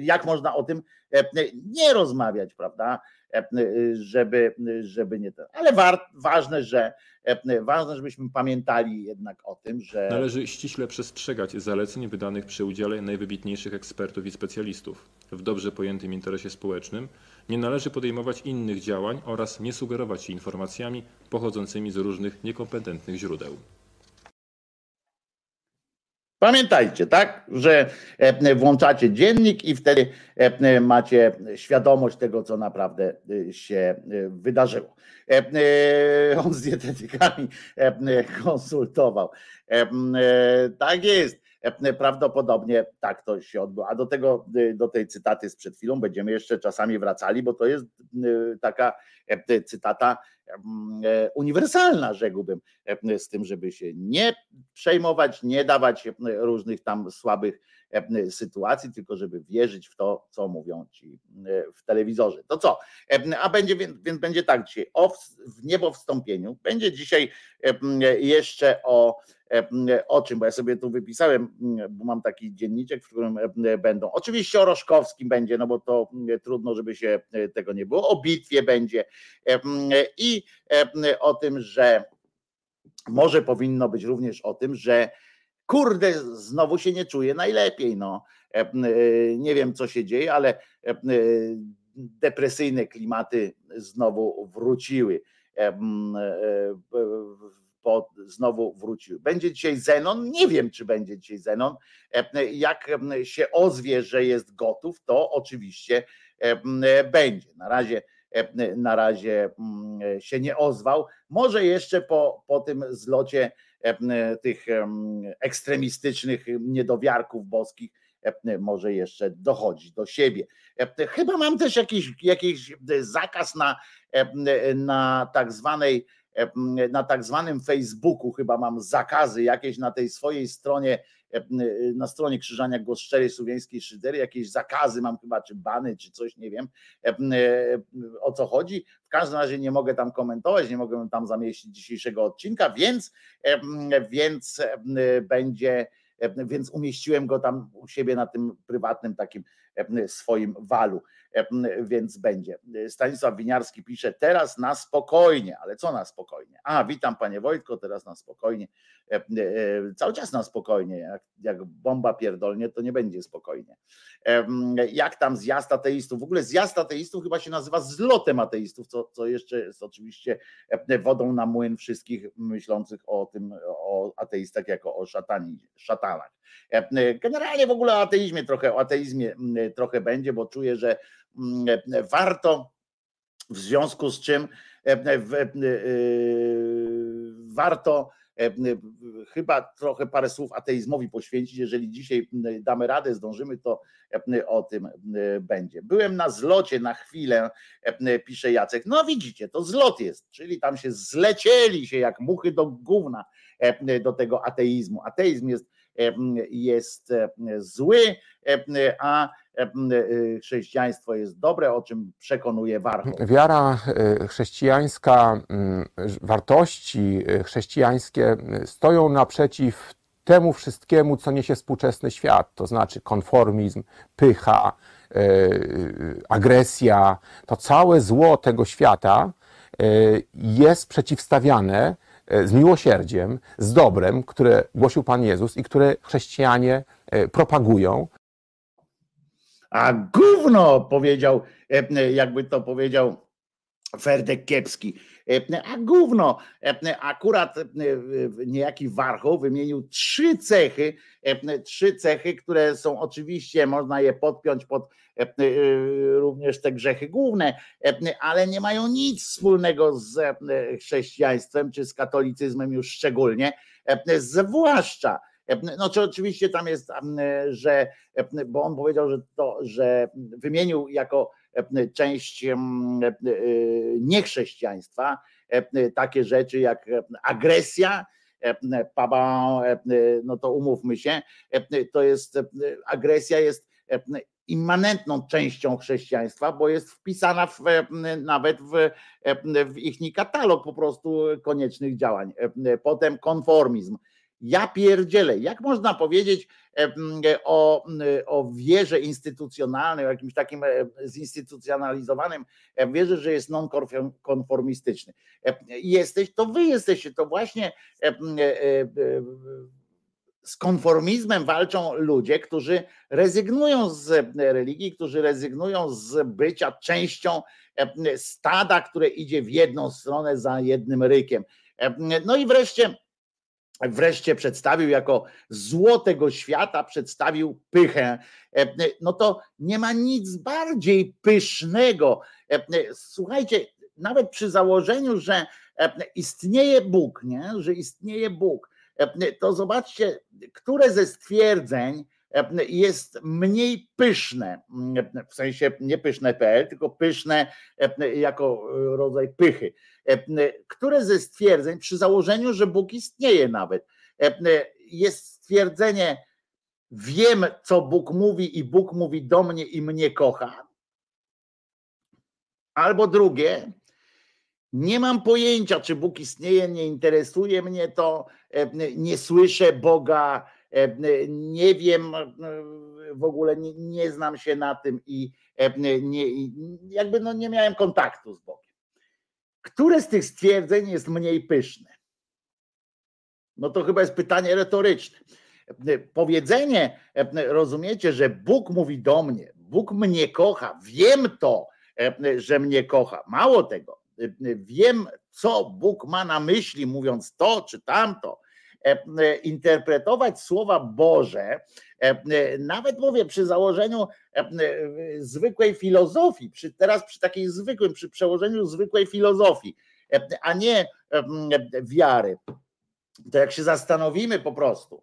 jak można o tym nie rozmawiać, prawda, żeby nie... Ale ważne, żebyśmy pamiętali jednak o tym, że... Należy ściśle przestrzegać zaleceń wydanych przy udziale najwybitniejszych ekspertów i specjalistów. W dobrze pojętym interesie społecznym nie należy podejmować innych działań oraz nie sugerować się informacjami pochodzącymi z różnych niekompetentnych źródeł. Pamiętajcie, tak, że włączacie dziennik i wtedy macie świadomość tego, co naprawdę się wydarzyło. On z dietetykami konsultował. Tak jest. Prawdopodobnie tak to się odbyło. A do tej cytaty sprzed chwilą będziemy jeszcze czasami wracali, bo to jest taka cytata uniwersalna, rzekłbym, z tym, żeby się nie przejmować, nie dawać różnych tam słabych sytuacji, tylko żeby wierzyć w to, co mówią ci w telewizorze. To co? A będzie, więc będzie tak dzisiaj w niebowstąpieniu. Będzie dzisiaj jeszcze o czym, bo ja sobie tu wypisałem, bo mam taki dzienniczek, w którym będą. Oczywiście o Roszkowskim będzie, no bo to trudno, żeby się tego nie było. O bitwie będzie i o tym, że może powinno być również o tym, że kurde, znowu się nie czuję najlepiej, no. Nie wiem, co się dzieje, ale depresyjne klimaty znowu wróciły. Będzie dzisiaj Zenon? Nie wiem, czy będzie dzisiaj Zenon. Jak się ozwie, że jest gotów, to oczywiście będzie. Na razie się nie ozwał. Może jeszcze po tym zlocie tych ekstremistycznych niedowiarków boskich może jeszcze dochodzi do siebie. Chyba mam też jakiś zakaz na tak zwanym Facebooku, chyba mam zakazy jakieś na tej swojej stronie, na stronie Krzyżania Głos Szczerej Słowiańskiej Szydery, jakieś zakazy mam chyba, czy bany, czy coś, nie wiem o co chodzi. W każdym razie nie mogę tam komentować, nie mogę tam zamieścić dzisiejszego odcinka, więc umieściłem go tam u siebie na tym prywatnym takim swoim walu, więc będzie. Stanisław Winiarski pisze, teraz na spokojnie, ale co na spokojnie? Witam panie Wojtko, teraz na spokojnie, cały czas na spokojnie, jak bomba pierdolnie, to nie będzie spokojnie. Jak tam zjazd ateistów? W ogóle zjazd ateistów chyba się nazywa zlotem ateistów, co jeszcze jest oczywiście wodą na młyn wszystkich myślących o tym, o ateistach jako o szatanach. Generalnie w ogóle o ateizmie trochę będzie, bo czuję, że warto, w związku z czym warto chyba trochę parę słów ateizmowi poświęcić. Jeżeli dzisiaj damy radę, zdążymy, to o tym będzie. Byłem na zlocie na chwilę, pisze Jacek. No widzicie, to zlot jest, czyli tam się zlecieli jak muchy do gówna do tego ateizmu. Ateizm jest jest zły, a chrześcijaństwo jest dobre, o czym przekonuje Warchoł. Wiara chrześcijańska, wartości chrześcijańskie stoją naprzeciw temu wszystkiemu, co niesie współczesny świat, to znaczy konformizm, pycha, agresja, to całe zło tego świata jest przeciwstawiane z miłosierdziem, z dobrem, które głosił Pan Jezus i które chrześcijanie propagują. A gówno, powiedział, jakby to powiedział Ferdek Kiepski, a gówno. Akurat niejaki Warchoł wymienił trzy cechy, które są oczywiście, można je podpiąć pod również te grzechy główne, ale nie mają nic wspólnego z chrześcijaństwem czy z katolicyzmem już szczególnie, zwłaszcza. No czy oczywiście tam jest, że, bo on powiedział, że wymienił jako część niechrześcijaństwa takie rzeczy jak agresja, no to umówmy się, to jest, agresja jest immanentną częścią chrześcijaństwa, bo jest wpisana nawet w ich katalog po prostu koniecznych działań. Potem konformizm. Ja pierdzielę, jak można powiedzieć o wierze instytucjonalnej, o jakimś takim zinstytucjonalizowanym wierze, że jest nonkonformistyczny. To wy jesteście, to właśnie z konformizmem walczą ludzie, którzy rezygnują z religii, którzy rezygnują z bycia częścią stada, które idzie w jedną stronę za jednym rykiem. No i wreszcie przedstawił jako zło tego świata, przedstawił pychę. No to nie ma nic bardziej pysznego. Słuchajcie, nawet przy założeniu, że istnieje Bóg, nie? Że istnieje Bóg, to zobaczcie, które ze stwierdzeń jest mniej pyszne, w sensie nie pyszne.pl, tylko pyszne jako rodzaj pychy. Które ze stwierdzeń, przy założeniu, że Bóg istnieje nawet, jest stwierdzenie: wiem, co Bóg mówi i Bóg mówi do mnie i mnie kocha. Albo drugie: nie mam pojęcia, czy Bóg istnieje, nie interesuje mnie to, nie słyszę Boga, nie wiem, w ogóle nie znam się na tym i nie miałem kontaktu z Bogiem. Które z tych stwierdzeń jest mniej pyszne? No to chyba jest pytanie retoryczne. Powiedzenie, rozumiecie, że Bóg mówi do mnie, Bóg mnie kocha, wiem to, że mnie kocha. Mało tego, wiem, co Bóg ma na myśli, mówiąc to czy tamto. Interpretować słowa Boże, nawet mówię przy założeniu zwykłej filozofii, przy przełożeniu zwykłej filozofii, a nie wiary. To jak się zastanowimy po prostu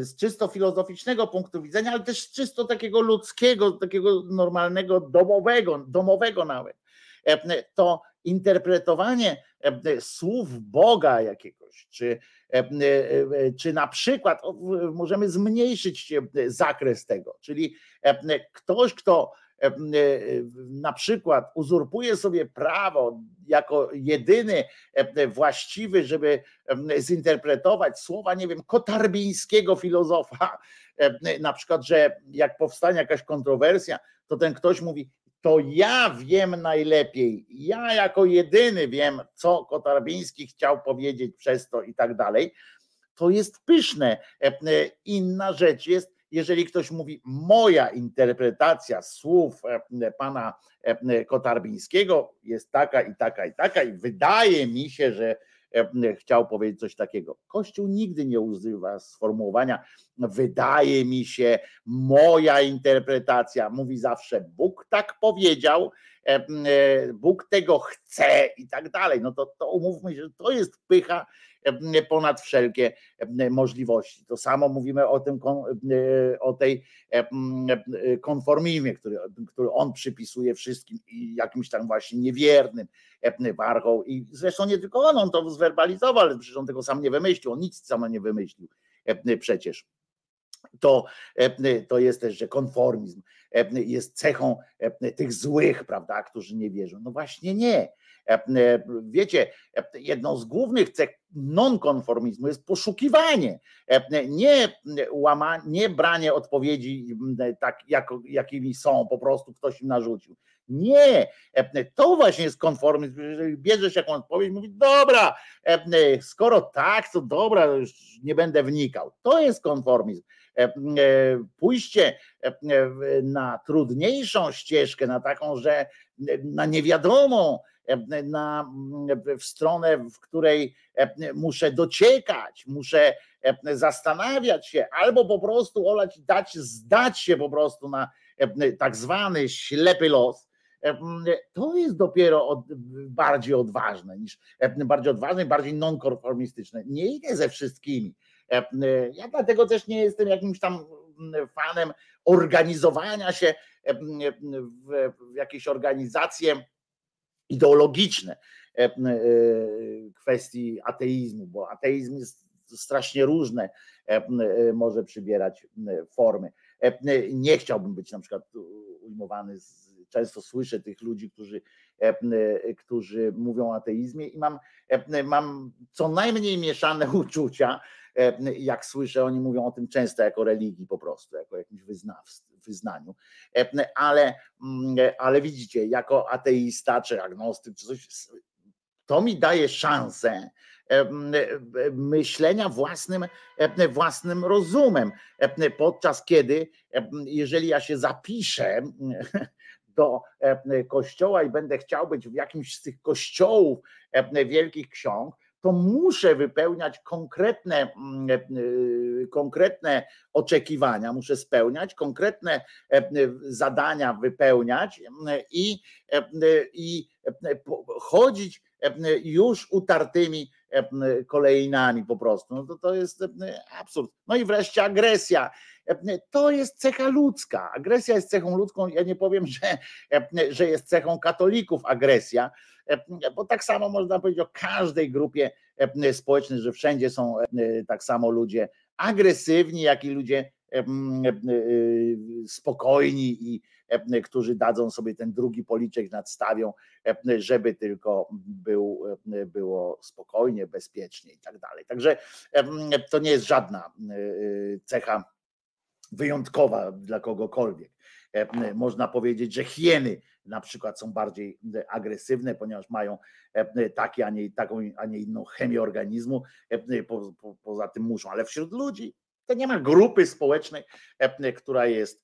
z czysto filozoficznego punktu widzenia, ale też z czysto takiego ludzkiego, takiego normalnego, domowego nawet, to interpretowanie słów Boga jakiegoś, czy na przykład możemy zmniejszyć zakres tego, czyli ktoś, kto na przykład uzurpuje sobie prawo jako jedyny właściwy, żeby zinterpretować słowa, nie wiem, kotarbińskiego filozofa, na przykład, że jak powstanie jakaś kontrowersja, to ten ktoś mówi: to ja wiem najlepiej, ja jako jedyny wiem, co Kotarbiński chciał powiedzieć przez to i tak dalej. To jest pyszne. Inna rzecz jest, jeżeli ktoś mówi: moja interpretacja słów pana Kotarbińskiego jest taka i taka i taka i wydaje mi się, że chciał powiedzieć coś takiego. Kościół nigdy nie używa sformułowania wydaje mi się, moja interpretacja. Mówi zawsze: Bóg tak powiedział, Bóg tego chce i tak dalej. No to umówmy się, że to jest pycha ponad wszelkie możliwości. To samo mówimy o tej konformizmie, który on przypisuje wszystkim i jakimś tam właśnie niewiernym Warchoł. I zresztą nie tylko on to zwerbalizował, ale przecież on tego sam nie wymyślił, on nic sam nie wymyślił. przecież. To jest też, że konformizm jest cechą tych złych, prawda, którzy nie wierzą. No właśnie nie. Wiecie, jedną z głównych cech nonkonformizmu jest poszukiwanie, nie branie odpowiedzi tak, jakimi są, po prostu ktoś im narzucił. Nie, to właśnie jest konformizm, jeżeli bierzesz jakąś odpowiedź, mówisz, dobra, skoro tak, to dobra, już nie będę wnikał. To jest konformizm. Pójście na trudniejszą ścieżkę, na taką, że na niewiadomą, w stronę, w której muszę dociekać, muszę zastanawiać się, albo po prostu olać i zdać się po prostu na tak zwany ślepy los, to jest dopiero bardziej odważne, bardziej nonkonformistyczne. Nie idę ze wszystkimi. Ja dlatego też nie jestem jakimś tam fanem organizowania się w jakieś organizacje ideologiczne kwestii ateizmu, bo ateizm jest strasznie różne, może przybierać formy. Nie chciałbym być na przykład ujmowany, często słyszę tych ludzi, którzy mówią o ateizmie i mam co najmniej mieszane uczucia, jak słyszę, oni mówią o tym często jako religii po prostu, jako jakimś wyznaniu, ale widzicie, jako ateista czy agnostyk czy coś, to mi daje szansę myślenia własnym rozumem, podczas kiedy, jeżeli ja się zapiszę do kościoła i będę chciał być w jakimś z tych kościołów wielkich ksiąg, to muszę wypełniać konkretne oczekiwania, muszę spełniać, konkretne zadania wypełniać i chodzić już utartymi kolejnami po prostu. No to jest absurd. No i wreszcie agresja. To jest cecha ludzka. Agresja jest cechą ludzką. Ja nie powiem, że jest cechą katolików agresja, bo tak samo można powiedzieć o każdej grupie społecznej, że wszędzie są tak samo ludzie agresywni, jak i ludzie spokojni i którzy dadzą sobie ten drugi policzek, nadstawią, żeby tylko było spokojnie, bezpiecznie i tak dalej. Także to nie jest żadna cecha wyjątkowa dla kogokolwiek. Można powiedzieć, że hieny na przykład są bardziej agresywne, ponieważ mają taką, a nie inną chemię organizmu, poza tym muszą, ale wśród ludzi to nie ma grupy społecznej, która jest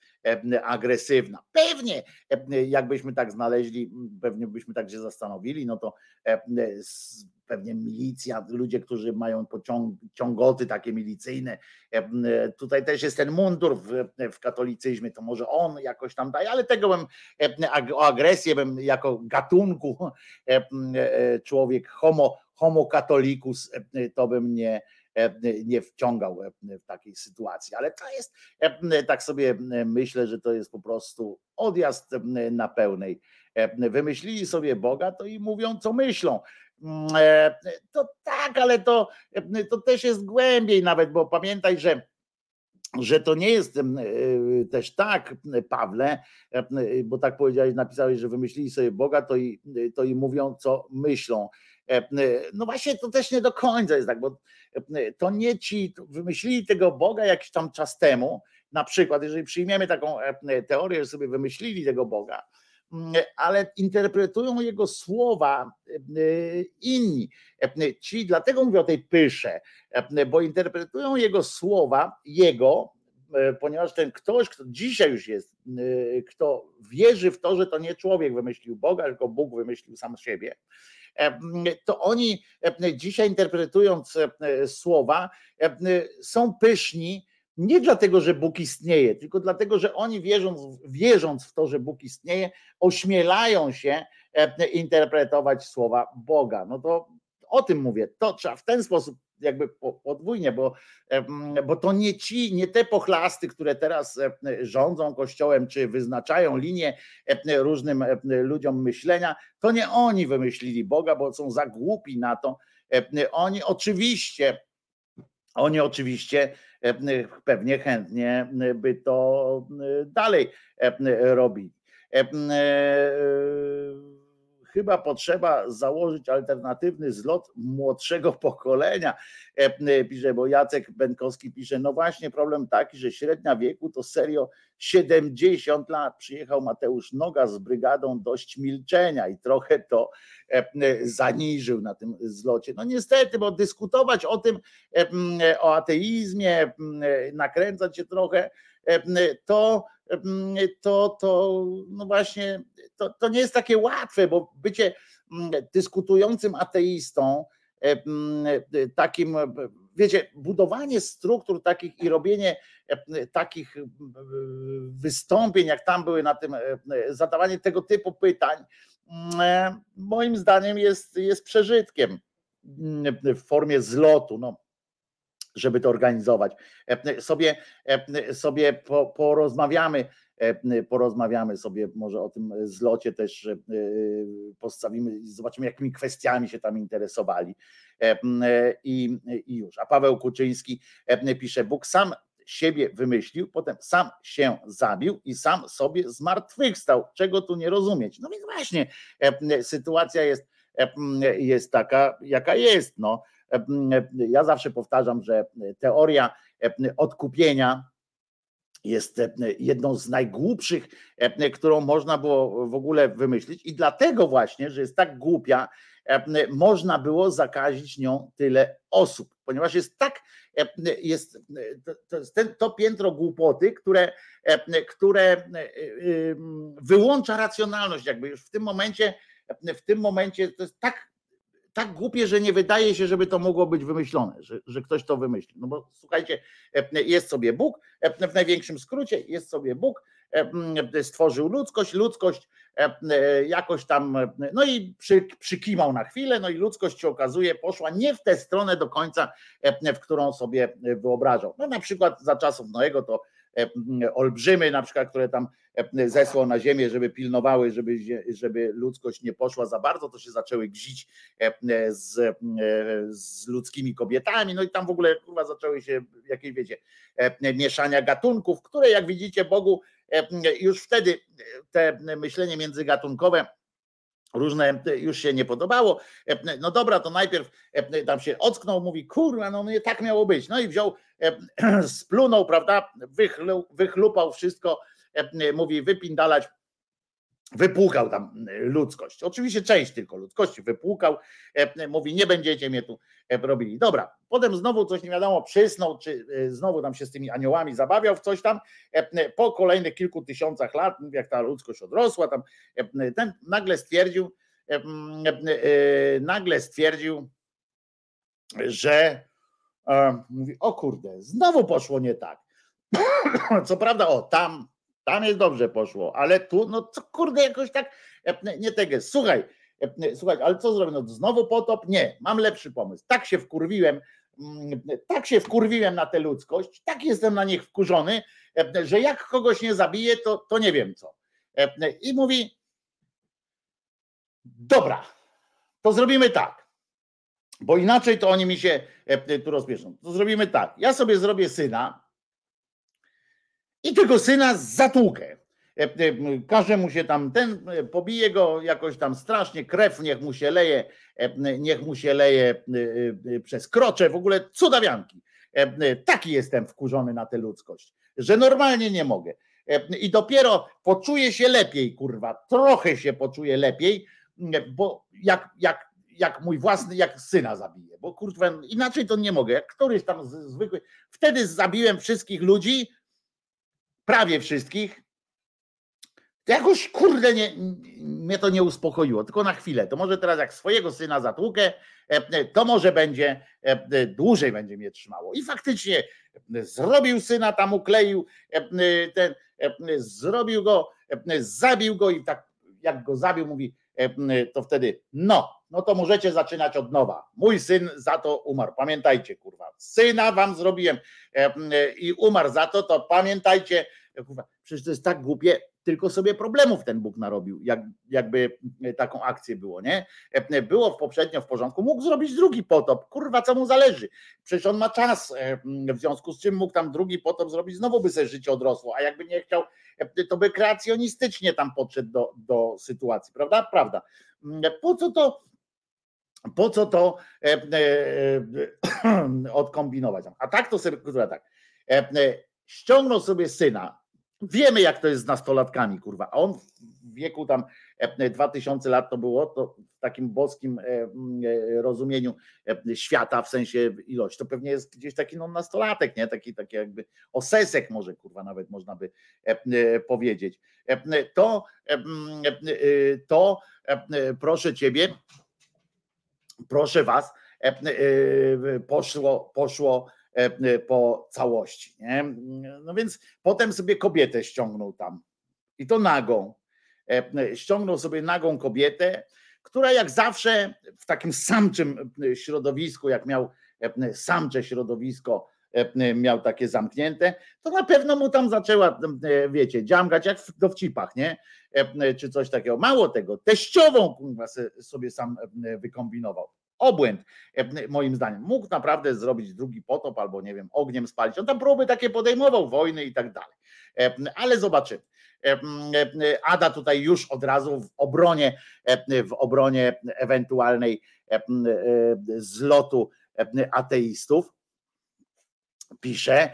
agresywna. Pewnie, jakbyśmy tak znaleźli, pewnie byśmy tak się zastanowili, no to pewnie milicja, ludzie, którzy mają ciągoty takie milicyjne. Tutaj też jest ten mundur w katolicyzmie, to może on jakoś tam daje, ale tego o agresję bym jako gatunku człowiek homo katolicus, to bym nie wciągał w takiej sytuacji, ale to jest, tak sobie myślę, że to jest po prostu odjazd na pełnej. Wymyślili sobie Boga, to i mówią, co myślą. To tak, ale to też jest głębiej nawet, bo pamiętaj, że to nie jest też tak, Pawle, bo tak powiedziałeś, napisałeś, że wymyślili sobie Boga, to i mówią, co myślą. No właśnie, to też nie do końca jest tak, bo to nie ci wymyślili tego Boga jakiś tam czas temu, na przykład, jeżeli przyjmiemy taką teorię, że sobie wymyślili tego Boga, ale interpretują jego słowa inni. Ci, dlatego mówię o tej pysze, bo interpretują jego słowa, ponieważ ten ktoś, kto dzisiaj już jest, kto wierzy w to, że to nie człowiek wymyślił Boga, tylko Bóg wymyślił sam siebie, to oni dzisiaj interpretując słowa są pyszni, nie dlatego, że Bóg istnieje, tylko dlatego, że oni wierząc w to, że Bóg istnieje, ośmielają się interpretować słowa Boga. No to o tym mówię, to trzeba w ten sposób jakby podwójnie, bo to nie te pochlasty, które teraz rządzą Kościołem, czy wyznaczają linie różnym ludziom myślenia, to nie oni wymyślili Boga, bo są za głupi na to. Oni oczywiście Oni oczywiście pewnie chętnie by to dalej robili. Chyba potrzeba założyć alternatywny zlot młodszego pokolenia, pisze, bo Jacek Bękowski pisze, no właśnie problem taki, że średnia wieku to serio 70 lat. Przyjechał Mateusz Noga z brygadą Dość Milczenia i trochę to zaniżył na tym zlocie. No niestety, bo dyskutować o tym, o ateizmie, nakręcać się trochę, no właśnie, to nie jest takie łatwe, bo bycie dyskutującym ateistą, takim, wiecie, budowanie struktur takich i robienie takich wystąpień, jak tam były na tym, zadawanie tego typu pytań, moim zdaniem jest przeżytkiem w formie zlotu, no. Żeby to organizować. Sobie porozmawiamy sobie może o tym zlocie też, postawimy i zobaczymy, jakimi kwestiami się tam interesowali. I już. A Paweł Kuczyński pisze, Bóg sam siebie wymyślił, potem sam się zabił i sam sobie zmartwychwstał. Czego tu nie rozumieć? No więc właśnie sytuacja jest taka, jaka jest, no. Ja zawsze powtarzam, że teoria odkupienia jest jedną z najgłupszych, którą można było w ogóle wymyślić i dlatego właśnie, że jest tak głupia, można było zakazić nią tyle osób, ponieważ jest tak, to piętro głupoty, które wyłącza racjonalność, jakby już w tym momencie to jest tak głupie, że nie wydaje się, żeby to mogło być wymyślone, że ktoś to wymyślił. No bo słuchajcie, jest sobie Bóg, w największym skrócie jest sobie Bóg, stworzył ludzkość jakoś tam, no i przykimał na chwilę, no i ludzkość się okazuje, poszła nie w tę stronę do końca, w którą sobie wyobrażał. No na przykład za czasów Noego to olbrzymy na przykład, które tam zesłał na ziemię, żeby pilnowały, żeby ludzkość nie poszła za bardzo, to się zaczęły gzić z ludzkimi kobietami, no i tam w ogóle kurwa zaczęły się jakieś, wiecie, mieszania gatunków, które jak widzicie Bogu już wtedy te myślenie międzygatunkowe różne już się nie podobało. No dobra, to najpierw tam się ocknął, mówi, kurwa, no nie tak miało być. No i wziął, splunął, prawda, wychlupał wszystko, mówi, wypindalać, wypłukał tam ludzkość. Oczywiście część tylko ludzkości wypłukał, mówi, nie będziecie mnie tu robili. Dobra, potem znowu coś nie wiadomo, przysnął, czy znowu tam się z tymi aniołami zabawiał w coś tam. Po kolejnych kilku tysiącach lat, jak ta ludzkość odrosła, tam ten nagle stwierdził, że mówi, o kurde, znowu poszło nie tak. Co prawda, tam jest dobrze poszło, ale tu, no co, kurde, jakoś tak nie tego. Słuchaj, ale co zrobię? No, znowu potop? Nie, mam lepszy pomysł. Tak się wkurwiłem na tę ludzkość, tak jestem na nich wkurzony, że jak kogoś nie zabiję, to nie wiem co. I mówi, dobra, to zrobimy tak, bo inaczej to oni mi się tu rozpieszą. To zrobimy tak, ja sobie zrobię syna, i tego syna zatłukę. Każe mu się tam pobije go jakoś tam strasznie, krew niech mu się leje przez krocze, w ogóle cudawianki. Taki jestem wkurzony na tę ludzkość, że normalnie nie mogę. I dopiero poczuję się lepiej, kurwa, trochę się poczuję lepiej, bo jak mój własny, jak syna zabiję, bo kurwa, inaczej to nie mogę, jak któryś tam zwykły, wtedy zabiłem wszystkich ludzi, prawie wszystkich, to jakoś, kurde, mnie to nie uspokoiło, tylko na chwilę. To może teraz jak swojego syna zatłukę, to może będzie, dłużej będzie mnie trzymało. I faktycznie zrobił syna, tam ukleił, zrobił go, zabił go i tak jak go zabił, mówi, to wtedy no to możecie zaczynać od nowa. Mój syn za to umarł. Pamiętajcie, kurwa, syna wam zrobiłem i umarł za to, to pamiętajcie, Przecież to jest tak głupie, tylko sobie problemów ten Bóg narobił, jakby taką akcję było, nie? Było poprzednio w porządku, mógł zrobić drugi potop, kurwa, co mu zależy? Przecież on ma czas, w związku z czym mógł tam drugi potop zrobić, znowu by sobie życie odrosło, a jakby nie chciał, to by kreacjonistycznie tam podszedł do sytuacji, prawda? Prawda. Po co to odkombinować? A tak to sobie, kurwa, tak. Ściągnął sobie syna, wiemy jak to jest z nastolatkami, kurwa, a on w wieku tam 2000 lat to było, to w takim boskim rozumieniu świata, w sensie ilości, to pewnie jest gdzieś taki no nastolatek, nie? Taki jakby osesek może, kurwa, nawet można by powiedzieć. To proszę ciebie, proszę was, poszło po całości, nie? No więc potem sobie kobietę ściągnął tam i to nagą. Ściągnął sobie nagą kobietę, która jak zawsze w takim samczym środowisku, jak miał samcze środowisko, miał takie zamknięte, to na pewno mu tam zaczęła, wiecie, dziamgać jak w dowcipach, nie? Czy coś takiego. Mało tego, teściową sobie sam wykombinował. Obłęd, moim zdaniem. Mógł naprawdę zrobić drugi potop albo, nie wiem, ogniem spalić. On tam próby takie podejmował, wojny i tak dalej. Ale zobaczymy. Ada tutaj już od razu w obronie ewentualnej zlotu ateistów pisze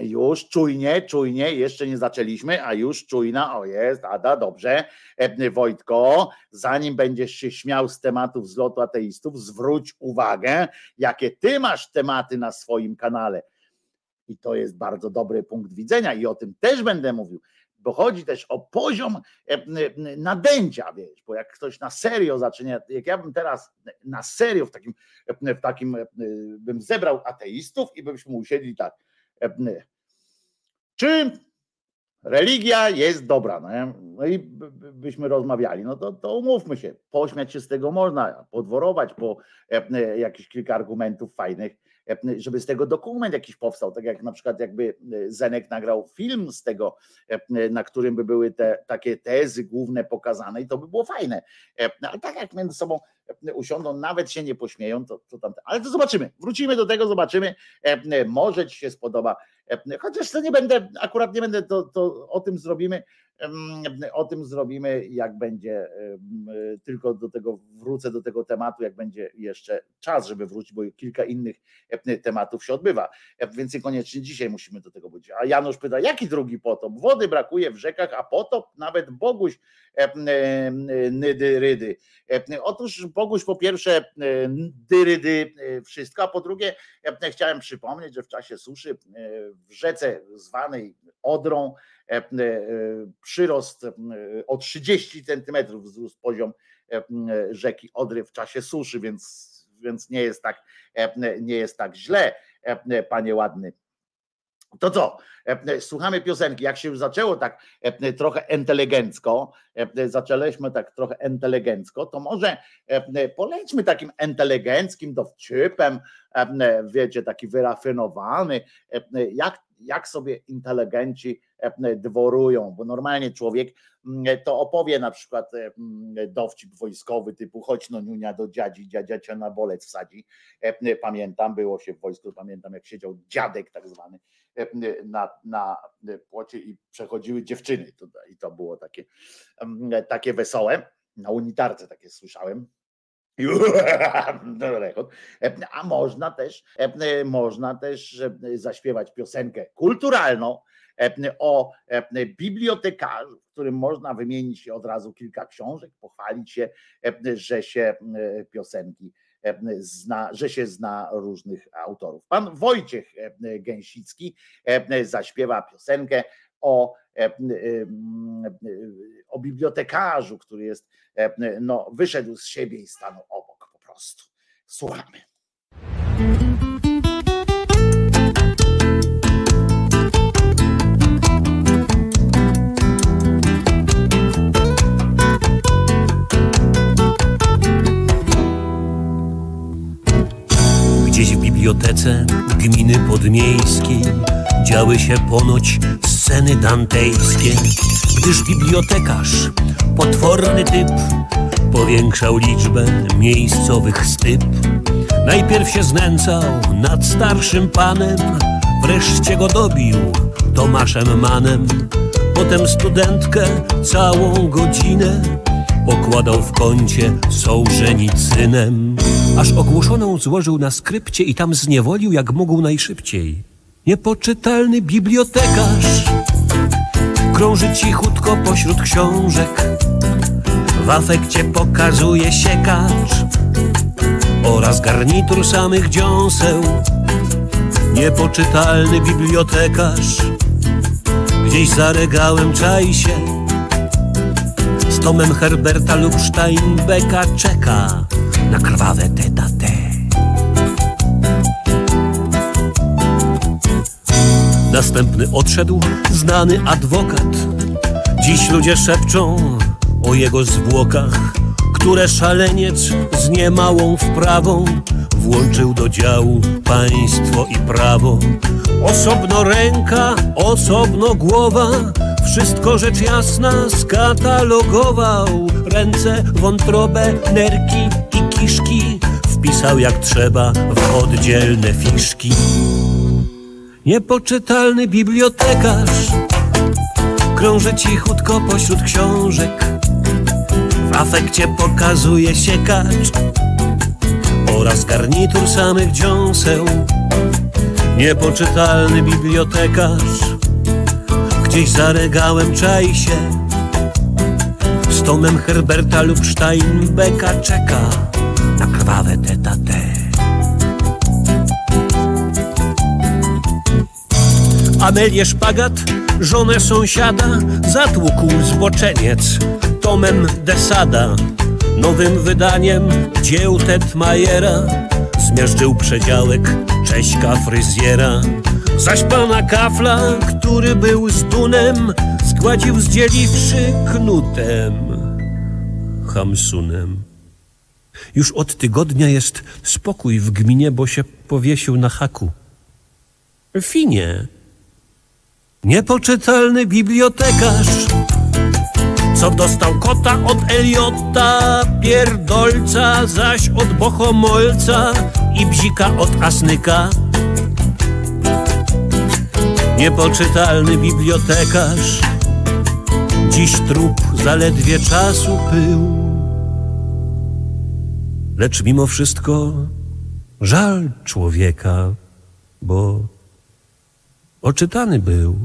już czujnie, jeszcze nie zaczęliśmy, a już czujna, o jest, Ada, dobrze, Wojtko, zanim będziesz się śmiał z tematów zlotu ateistów, zwróć uwagę, jakie ty masz tematy na swoim kanale. I to jest bardzo dobry punkt widzenia i o tym też będę mówił, bo chodzi też o poziom nadęcia, wiesz, bo jak ktoś na serio zaczyna, jak ja bym teraz na serio w takim bym zebrał ateistów i byśmy usiedli tak, czy religia jest dobra, no i byśmy rozmawiali, no to umówmy się, pośmiać się z tego można, podworować po jakieś kilka argumentów fajnych, żeby z tego dokument jakiś powstał, tak jak na przykład jakby Zenek nagrał film z tego, na którym by były te takie tezy główne pokazane i to by było fajne. Ale tak jak między sobą usiądą, nawet się nie pośmieją, to tamte. Ale to zobaczymy, wrócimy do tego, zobaczymy, może ci się spodoba, chociaż to nie będę, to o tym zrobimy, jak będzie, tylko do tego wrócę, do tego tematu, jak będzie jeszcze czas, żeby wrócić, bo kilka innych tematów się odbywa, więc niekoniecznie dzisiaj musimy do tego wrócić. A Janusz pyta, jaki drugi potop? Wody brakuje w rzekach, a potop? Nawet Boguś nydy-rydy. Otóż Boguś po pierwsze dyrydy wszystko, a po drugie chciałem przypomnieć, że w czasie suszy w rzece zwanej Odrą przyrost o 30 centymetrów wzrósł poziom rzeki Odry w czasie suszy, więc nie jest tak źle, panie ładny. To co? Słuchamy piosenki. Jak się już zaczęło tak trochę entelegencko, zaczęliśmy tak trochę entelegencko, to może polećmy takim entelegenckim dowcipem, wiecie, taki wyrafinowany, jak sobie inteligenci dworują, bo normalnie człowiek to opowie na przykład dowcip wojskowy typu chodź no niunia do dziadzi, dziadzia cię na bolec wsadzi. Pamiętam, było się w wojsku, pamiętam jak siedział dziadek tak zwany na płocie i przechodziły dziewczyny i to było takie wesołe, na unitarce takie słyszałem. A można też zaśpiewać piosenkę kulturalną o bibliotekarzu, w którym można wymienić od razu kilka książek, pochwalić się, że się piosenki zna, że się zna różnych autorów. Pan Wojciech Gęsicki zaśpiewa piosenkę o bibliotekarzu, który jest, no, wyszedł z siebie i stanął obok po prostu. Słuchamy. Gdzieś w bibliotece gminy podmiejskiej działy się ponoć sceny dantejskie, gdyż bibliotekarz, potworny typ, powiększał liczbę miejscowych styp. Najpierw się znęcał nad starszym panem, wreszcie go dobił Tomaszem Mannem. Potem studentkę całą godzinę okładał w kącie Sołżenicynem, aż ogłoszoną złożył na skrypcie i tam zniewolił jak mógł najszybciej. Niepoczytalny bibliotekarz krąży cichutko pośród książek, w afekcie pokazuje siekacz oraz garnitur samych dziąseł. Niepoczytalny bibliotekarz gdzieś za regałem czai się, z tomem Herberta lub Steinbecka czeka na krwawe tête-à-tête. Następny odszedł znany adwokat, dziś ludzie szepczą o jego zwłokach, które szaleniec z niemałą wprawą włączył do działu państwo i prawo. Osobno ręka, osobno głowa, wszystko rzecz jasna skatalogował. Ręce, wątrobę, nerki i kiszki wpisał jak trzeba w oddzielne fiszki. Niepoczytalny bibliotekarz krąży cichutko pośród książek, w afekcie pokazuje siekacz oraz garnitur samych dziąseł. Niepoczytalny bibliotekarz gdzieś za regałem czai się, z tomem Herberta lub Steinbecka czeka na krwawe tête-à-tête. Amelię Szpagat, żonę sąsiada, zatłukł zboczeniec tomem de Sada. Nowym wydaniem dzieł Tetmajera zmiażdżył przedziałek Cześka fryzjera. Zaś pana Kafla, który był z Dunem, zgładził zdzieliwszy knutem Hamsunem. Już od tygodnia jest spokój w gminie, bo się powiesił na haku Finie. Niepoczytalny bibliotekarz, co dostał kota od Eliota, pierdolca zaś od Bohomolca i bzika od Asnyka. Niepoczytalny bibliotekarz dziś trup zaledwie czasu pył, lecz mimo wszystko żal człowieka, bo oczytany był.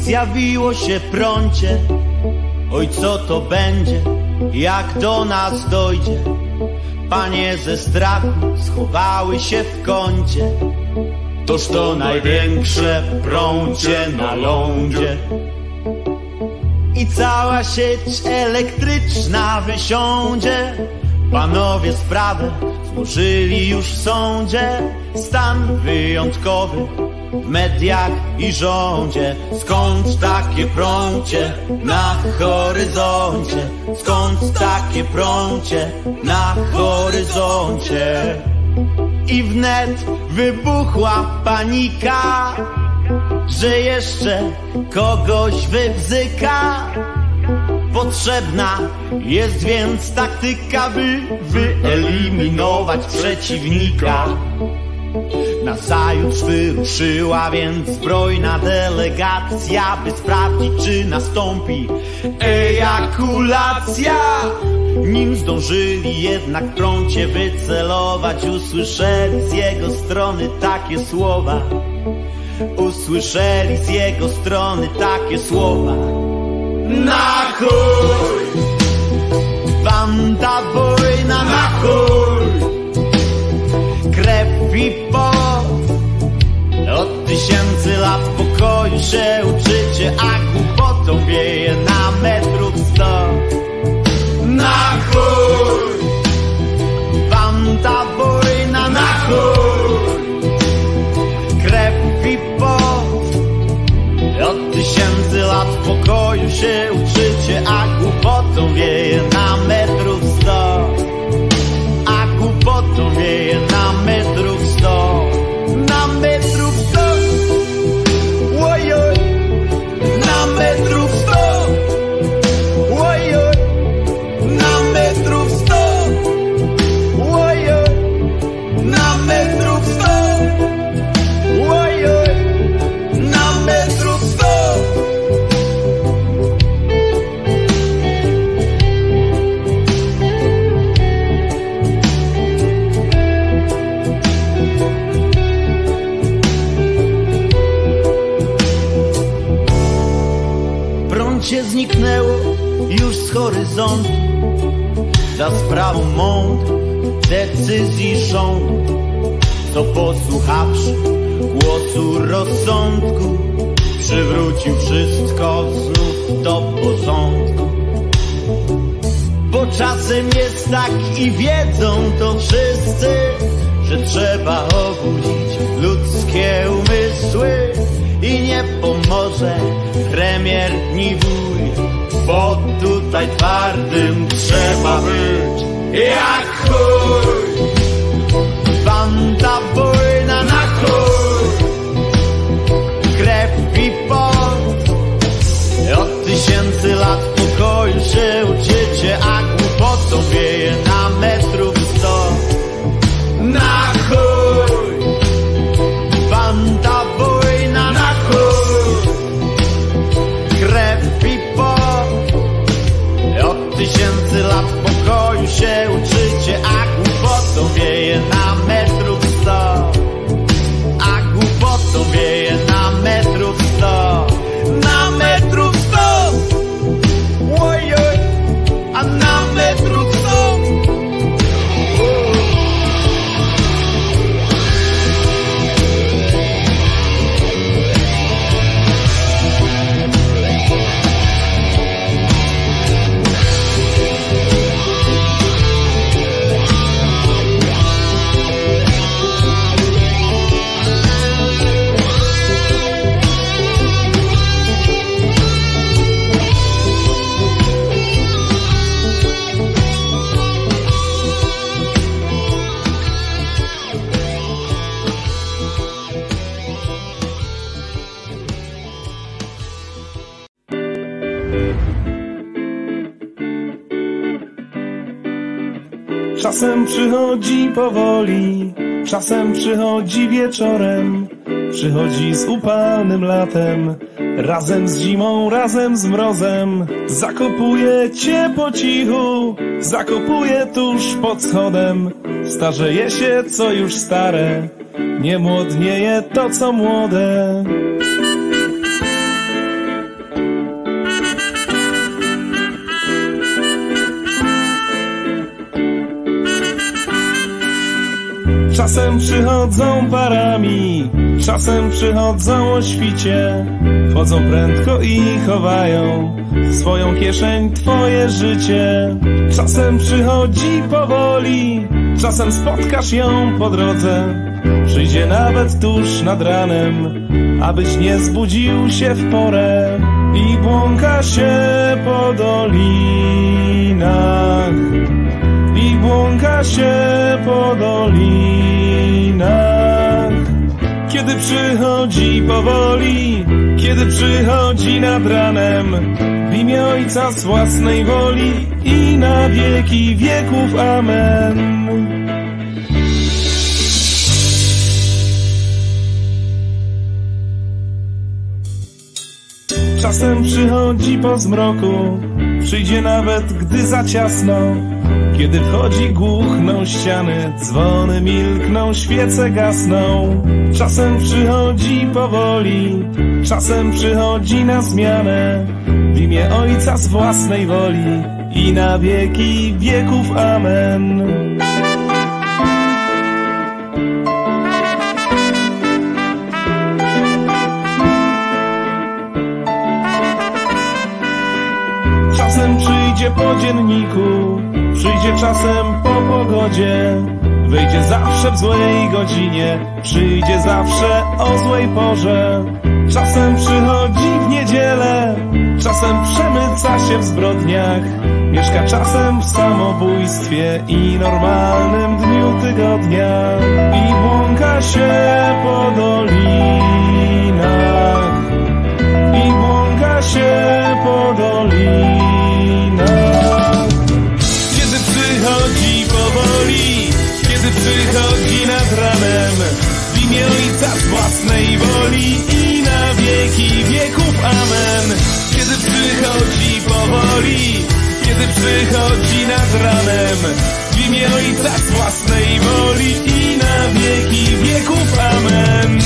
Zjawiło się prącie, oj co to będzie, jak do nas dojdzie. Panie ze strachu schowały się w kącie, toż to największe prącie na lądzie. I cała sieć elektryczna wysiądzie, panowie sprawę złożyli już w sądzie. Stan wyjątkowy w mediach i rządzie, skąd takie prącie na horyzoncie? Skąd takie prącie na horyzoncie? I wnet wybuchła panika, że jeszcze kogoś wybzyka. Potrzebna jest więc taktyka, by wyeliminować przeciwnika. Nazajutrz wyruszyła więc zbrojna delegacja, by sprawdzić, czy nastąpi ejakulacja. Nim zdążyli jednak prącie wycelować, usłyszeli z jego strony takie słowa. Usłyszeli z jego strony takie słowa. Na chuj! Wam ta wojna na chuj! Krew i pot, od tysięcy lat pokoju się uczycie, a głupotą wieje. pokoju się uczycie, a głupotą wieje na metrów 100. A głupotą wieje na metrów 100. Na metrów 100. Ojoj. Na metrów 100. Ojoj. Na metrów 100. Ojoj. Na metrów 100. Ojoj. Na metrów 100. Cię zniknęło już z horyzontu za sprawą mądrych decyzji rządu, co posłuchawszy głosu rozsądku przywrócił wszystko znów do porządku. Bo czasem jest tak i wiedzą to wszyscy, że trzeba obudzić ludzkie umysły. I nie pomoże premier ni wuj, bo tutaj twardym trzeba być jak chuj. Wam ta wojna na chuj, krew i pot. Od tysięcy lat pokoju się uczycie, a głupotą wieje na metrów 100. Na chuj, wam ta wojna na chuj, krew i pot. Od tysięcy lat pokoju się uczycie, a głupotą wieje na metrów 100. A głupotą wieje na metrów 100. Na metrów 100. Ojoj, a na metrów 100. Czasem przychodzi powoli, czasem przychodzi wieczorem, przychodzi z upalnym latem, razem z zimą, razem z mrozem. Zakopuje cię po cichu, zakopuje tuż pod schodem. Starzeje się, co już stare, nie młodnieje to, co młode. Czasem przychodzą parami, czasem przychodzą o świcie, wchodzą prędko i chowają w swoją kieszeń twoje życie. Czasem przychodzi powoli, czasem spotkasz ją po drodze, przyjdzie nawet tuż nad ranem, abyś nie zbudził się w porę. I błąka się po dolinach, i błąka się po dolinach. Kiedy przychodzi powoli, kiedy przychodzi nad ranem, w imię Ojca z własnej woli i na wieki wieków amen. Czasem przychodzi po zmroku, przyjdzie nawet gdy za ciasno, kiedy wchodzi głuchną ściany, dzwony milkną, świece gasną. Czasem przychodzi powoli, czasem przychodzi na zmianę, w imię Ojca z własnej woli i na wieki wieków amen. Czasem przyjdzie po dzienniku, przyjdzie czasem po pogodzie, wyjdzie zawsze w złej godzinie, przyjdzie zawsze o złej porze. Czasem przychodzi w niedzielę, czasem przemyca się w zbrodniach, mieszka czasem w samobójstwie i normalnym dniu tygodnia, i błąka się po dolinach, i błąka się po dolinach. Kiedy przychodzi powoli, kiedy przychodzi nad ranem, w imię Ojca z własnej woli i na wieki wieków amen. Kiedy przychodzi powoli, kiedy przychodzi nad ranem, w imię Ojca z własnej woli i na wieki wieków amen.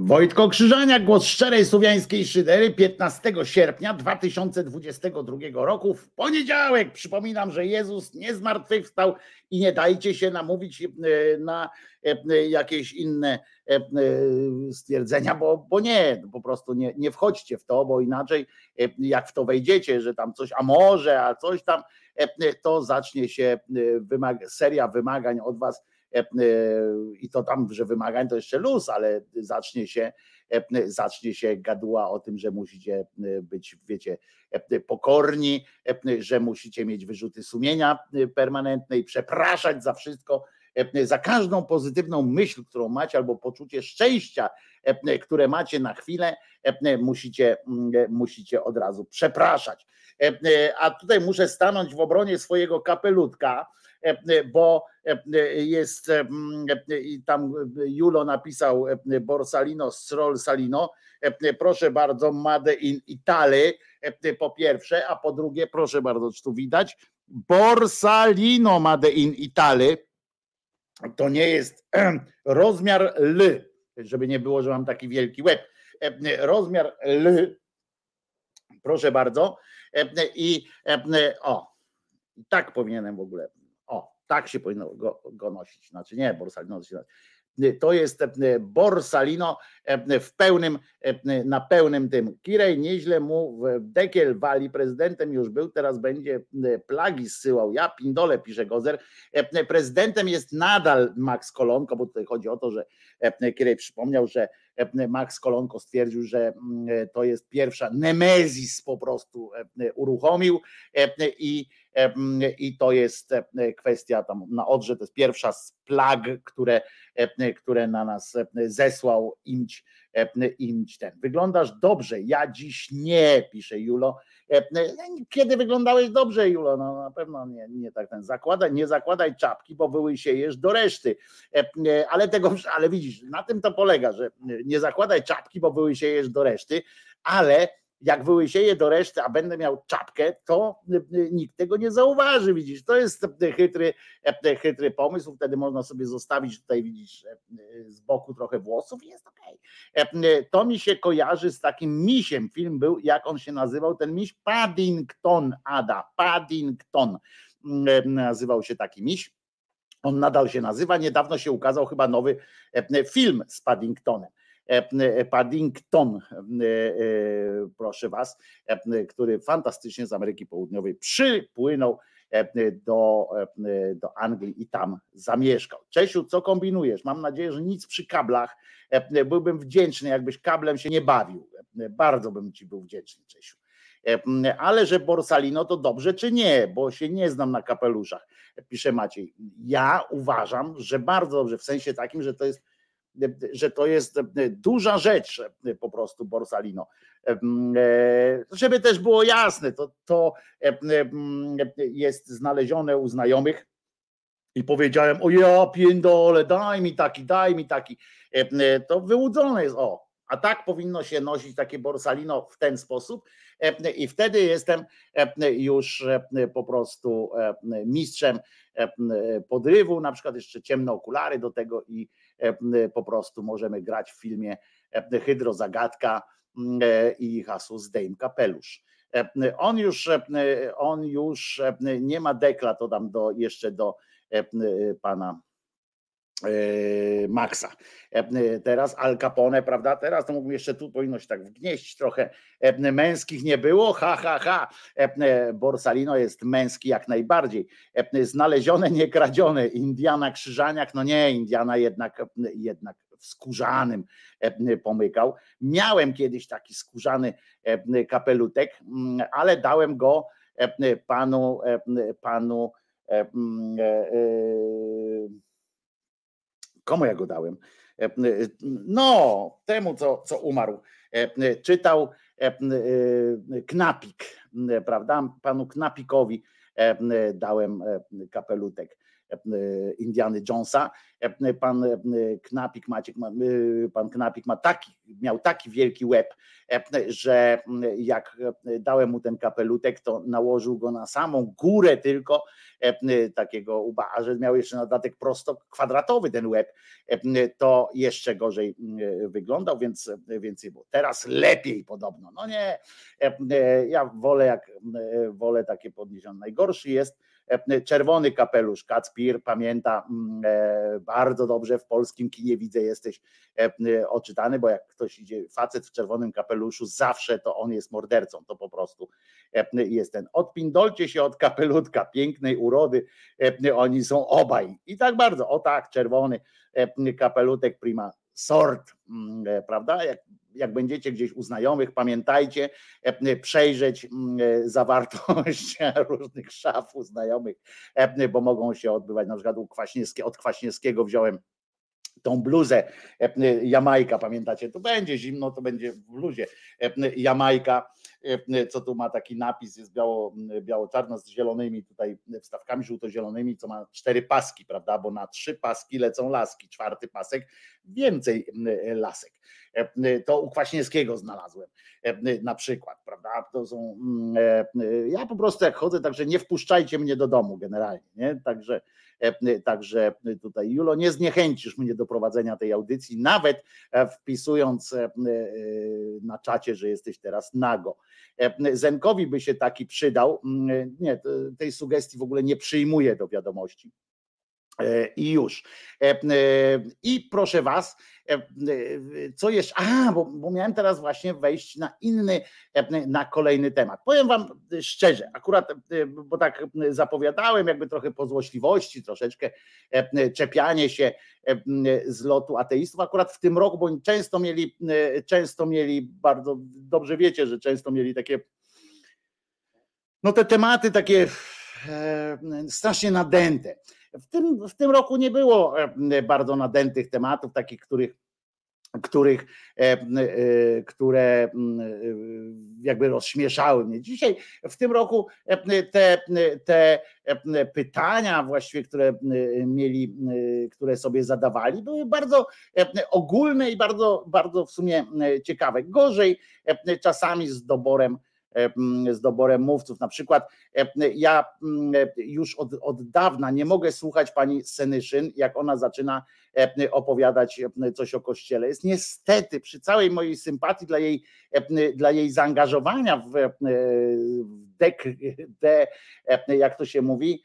Wojtko Krzyżaniak, głos szczerej słowiańskiej szydery, 15 sierpnia 2022 roku, w poniedziałek. Przypominam, że Jezus nie zmartwychwstał i nie dajcie się namówić na jakieś inne stwierdzenia, bo nie, po prostu nie wchodźcie w to, bo inaczej jak w to wejdziecie, że tam coś, a może, a coś tam, to zacznie się seria wymagań od was. I to tam, że wymagań to jeszcze luz, ale zacznie się gaduła o tym, że musicie być, wiecie, pokorni, że musicie mieć wyrzuty sumienia permanentne i przepraszać za wszystko, za każdą pozytywną myśl, którą macie, albo poczucie szczęścia, które macie na chwilę, musicie od razu przepraszać. A tutaj muszę stanąć w obronie swojego kapelutka, bo jest i tam Julo napisał Borsalino, Srol Salino, proszę bardzo, Made in Italy, po pierwsze, a po drugie, proszę bardzo, czy tu widać, Borsalino Made in Italy, to nie jest rozmiar L, żeby nie było, że mam taki wielki łeb, rozmiar L, proszę bardzo, i o, tak powinienem w ogóle, o, tak się powinno go nosić, znaczy nie Borsalino, to jest Borsalino w pełnym, na pełnym tym. Kirej nieźle mu w dekiel wali, prezydentem już był, teraz będzie plagi zsyłał. Ja pindole, pisze Gozer. Prezydentem jest nadal Max Kolonko, bo tutaj chodzi o to, że Kirej przypomniał, że Max Kolonko stwierdził, że to jest pierwsza Nemezis, po prostu uruchomił i to jest kwestia tam na Odrze, to jest pierwsza z plag, które na nas zesłał imć ten. Wyglądasz dobrze, ja dziś nie, pisze Julo. Kiedy wyglądałeś dobrze, Julo? No na pewno nie tak ten. Nie zakładaj czapki, bo wyłysiejesz do reszty. Ale widzisz, na tym to polega, że nie zakładaj czapki, bo wyłysiejesz do reszty, ale jak wyłysieję do reszty, a będę miał czapkę, to nikt tego nie zauważy, widzisz, to jest chytry pomysł, wtedy można sobie zostawić tutaj, widzisz, z boku trochę włosów i jest okej. To mi się kojarzy z takim misiem, film był, jak on się nazywał, ten miś? Paddington, Ada, Paddington nazywał się taki miś. On nadal się nazywa, niedawno się ukazał chyba nowy film z Paddingtonem. Paddington, proszę was, który fantastycznie z Ameryki Południowej przypłynął do Anglii i tam zamieszkał. Czesiu, co kombinujesz? Mam nadzieję, że nic przy kablach. Byłbym wdzięczny, jakbyś kablem się nie bawił. Bardzo bym ci był wdzięczny, Czesiu. Ale że Borsalino to dobrze czy nie, bo się nie znam na kapeluszach, pisze Maciej. Ja uważam, że bardzo dobrze, w sensie takim, że to jest duża rzecz po prostu Borsalino. Żeby też było jasne, to jest znalezione u znajomych i powiedziałem, o ja pierdolę, daj mi taki. To wyłudzone jest, o. A tak powinno się nosić takie Borsalino w ten sposób i wtedy jestem już po prostu mistrzem podrywu, na przykład jeszcze ciemne okulary do tego i po prostu możemy grać w filmie Hydrozagadka i hasło zdejm kapelusz. On już nie ma dekla, to dam jeszcze do pana Maxa. Teraz Al Capone, prawda? Teraz to mógłbym jeszcze, tu powinno się tak wgnieść trochę. Męskich nie było, ha, ha, ha. Borsalino jest męski jak najbardziej. Znalezione, nie kradzione. Indiana Krzyżaniak, no nie, Indiana jednak w skórzanym pomykał. Miałem kiedyś taki skórzany kapelutek, ale dałem go panu komu ja go dałem? No, temu, co umarł. Czytał Knapik, prawda? Panu Knapikowi dałem kapelutek Indiany Jonesa. Pan Knapik ma miał taki wielki łeb, że jak dałem mu ten kapelutek, to nałożył go na samą górę tylko takiego łba, a że miał jeszcze na dodatek prosto kwadratowy ten łeb, to jeszcze gorzej wyglądał, więc więcej było. Teraz lepiej podobno. No nie, ja wolę takie podniesione. Najgorszy jest czerwony kapelusz. Kacpir pamięta bardzo dobrze, w polskim kinie, widzę, jesteś oczytany, bo jak ktoś idzie, facet w czerwonym kapeluszu, zawsze to on jest mordercą, to po prostu jest ten. Odpindolcie się od kapelutka, pięknej urody, oni są obaj. I tak bardzo, o tak, czerwony kapelutek prima sort, prawda? Jak będziecie gdzieś u znajomych, pamiętajcie przejrzeć zawartość różnych szaf u znajomych, bo mogą się odbywać, na przykład od Kwaśniewskiego wziąłem tą bluzę Jamajka, pamiętacie, tu będzie zimno, to będzie w bluzie Jamajka, co tu ma taki napis, jest biało-czarno z zielonymi tutaj wstawkami, żółto-zielonymi, co ma 4 paski, prawda, bo na 3 paski lecą laski, 4 pasek, więcej lasek. To u Kwaśniewskiego znalazłem na przykład, prawda, to są, ja po prostu jak chodzę, także nie wpuszczajcie mnie do domu generalnie, nie? Także tutaj, Julo, nie zniechęcisz mnie do prowadzenia tej audycji, nawet wpisując na czacie, że jesteś teraz nago. Zenkowi by się taki przydał, nie, tej sugestii w ogóle nie przyjmuję do wiadomości. I już. I proszę was, co jeszcze? Bo miałem teraz właśnie wejść na inny, na kolejny temat. Powiem wam szczerze, akurat, bo tak zapowiadałem, jakby trochę po złośliwości, troszeczkę czepianie się z lotu ateistów. Akurat w tym roku, bo często mieli, bardzo dobrze wiecie, że często mieli takie, no te tematy takie strasznie nadęte. W tym roku nie było bardzo nadętych tematów, takich, które jakby rozśmieszały mnie. Dzisiaj w tym roku te pytania właściwie, które sobie zadawali, były bardzo ogólne i bardzo, bardzo w sumie ciekawe. Gorzej czasami z doborem mówców. Na przykład ja już od dawna nie mogę słuchać pani Senyszyn, jak ona zaczyna opowiadać coś o Kościele. Jest niestety, przy całej mojej sympatii dla jej zaangażowania jak to się mówi,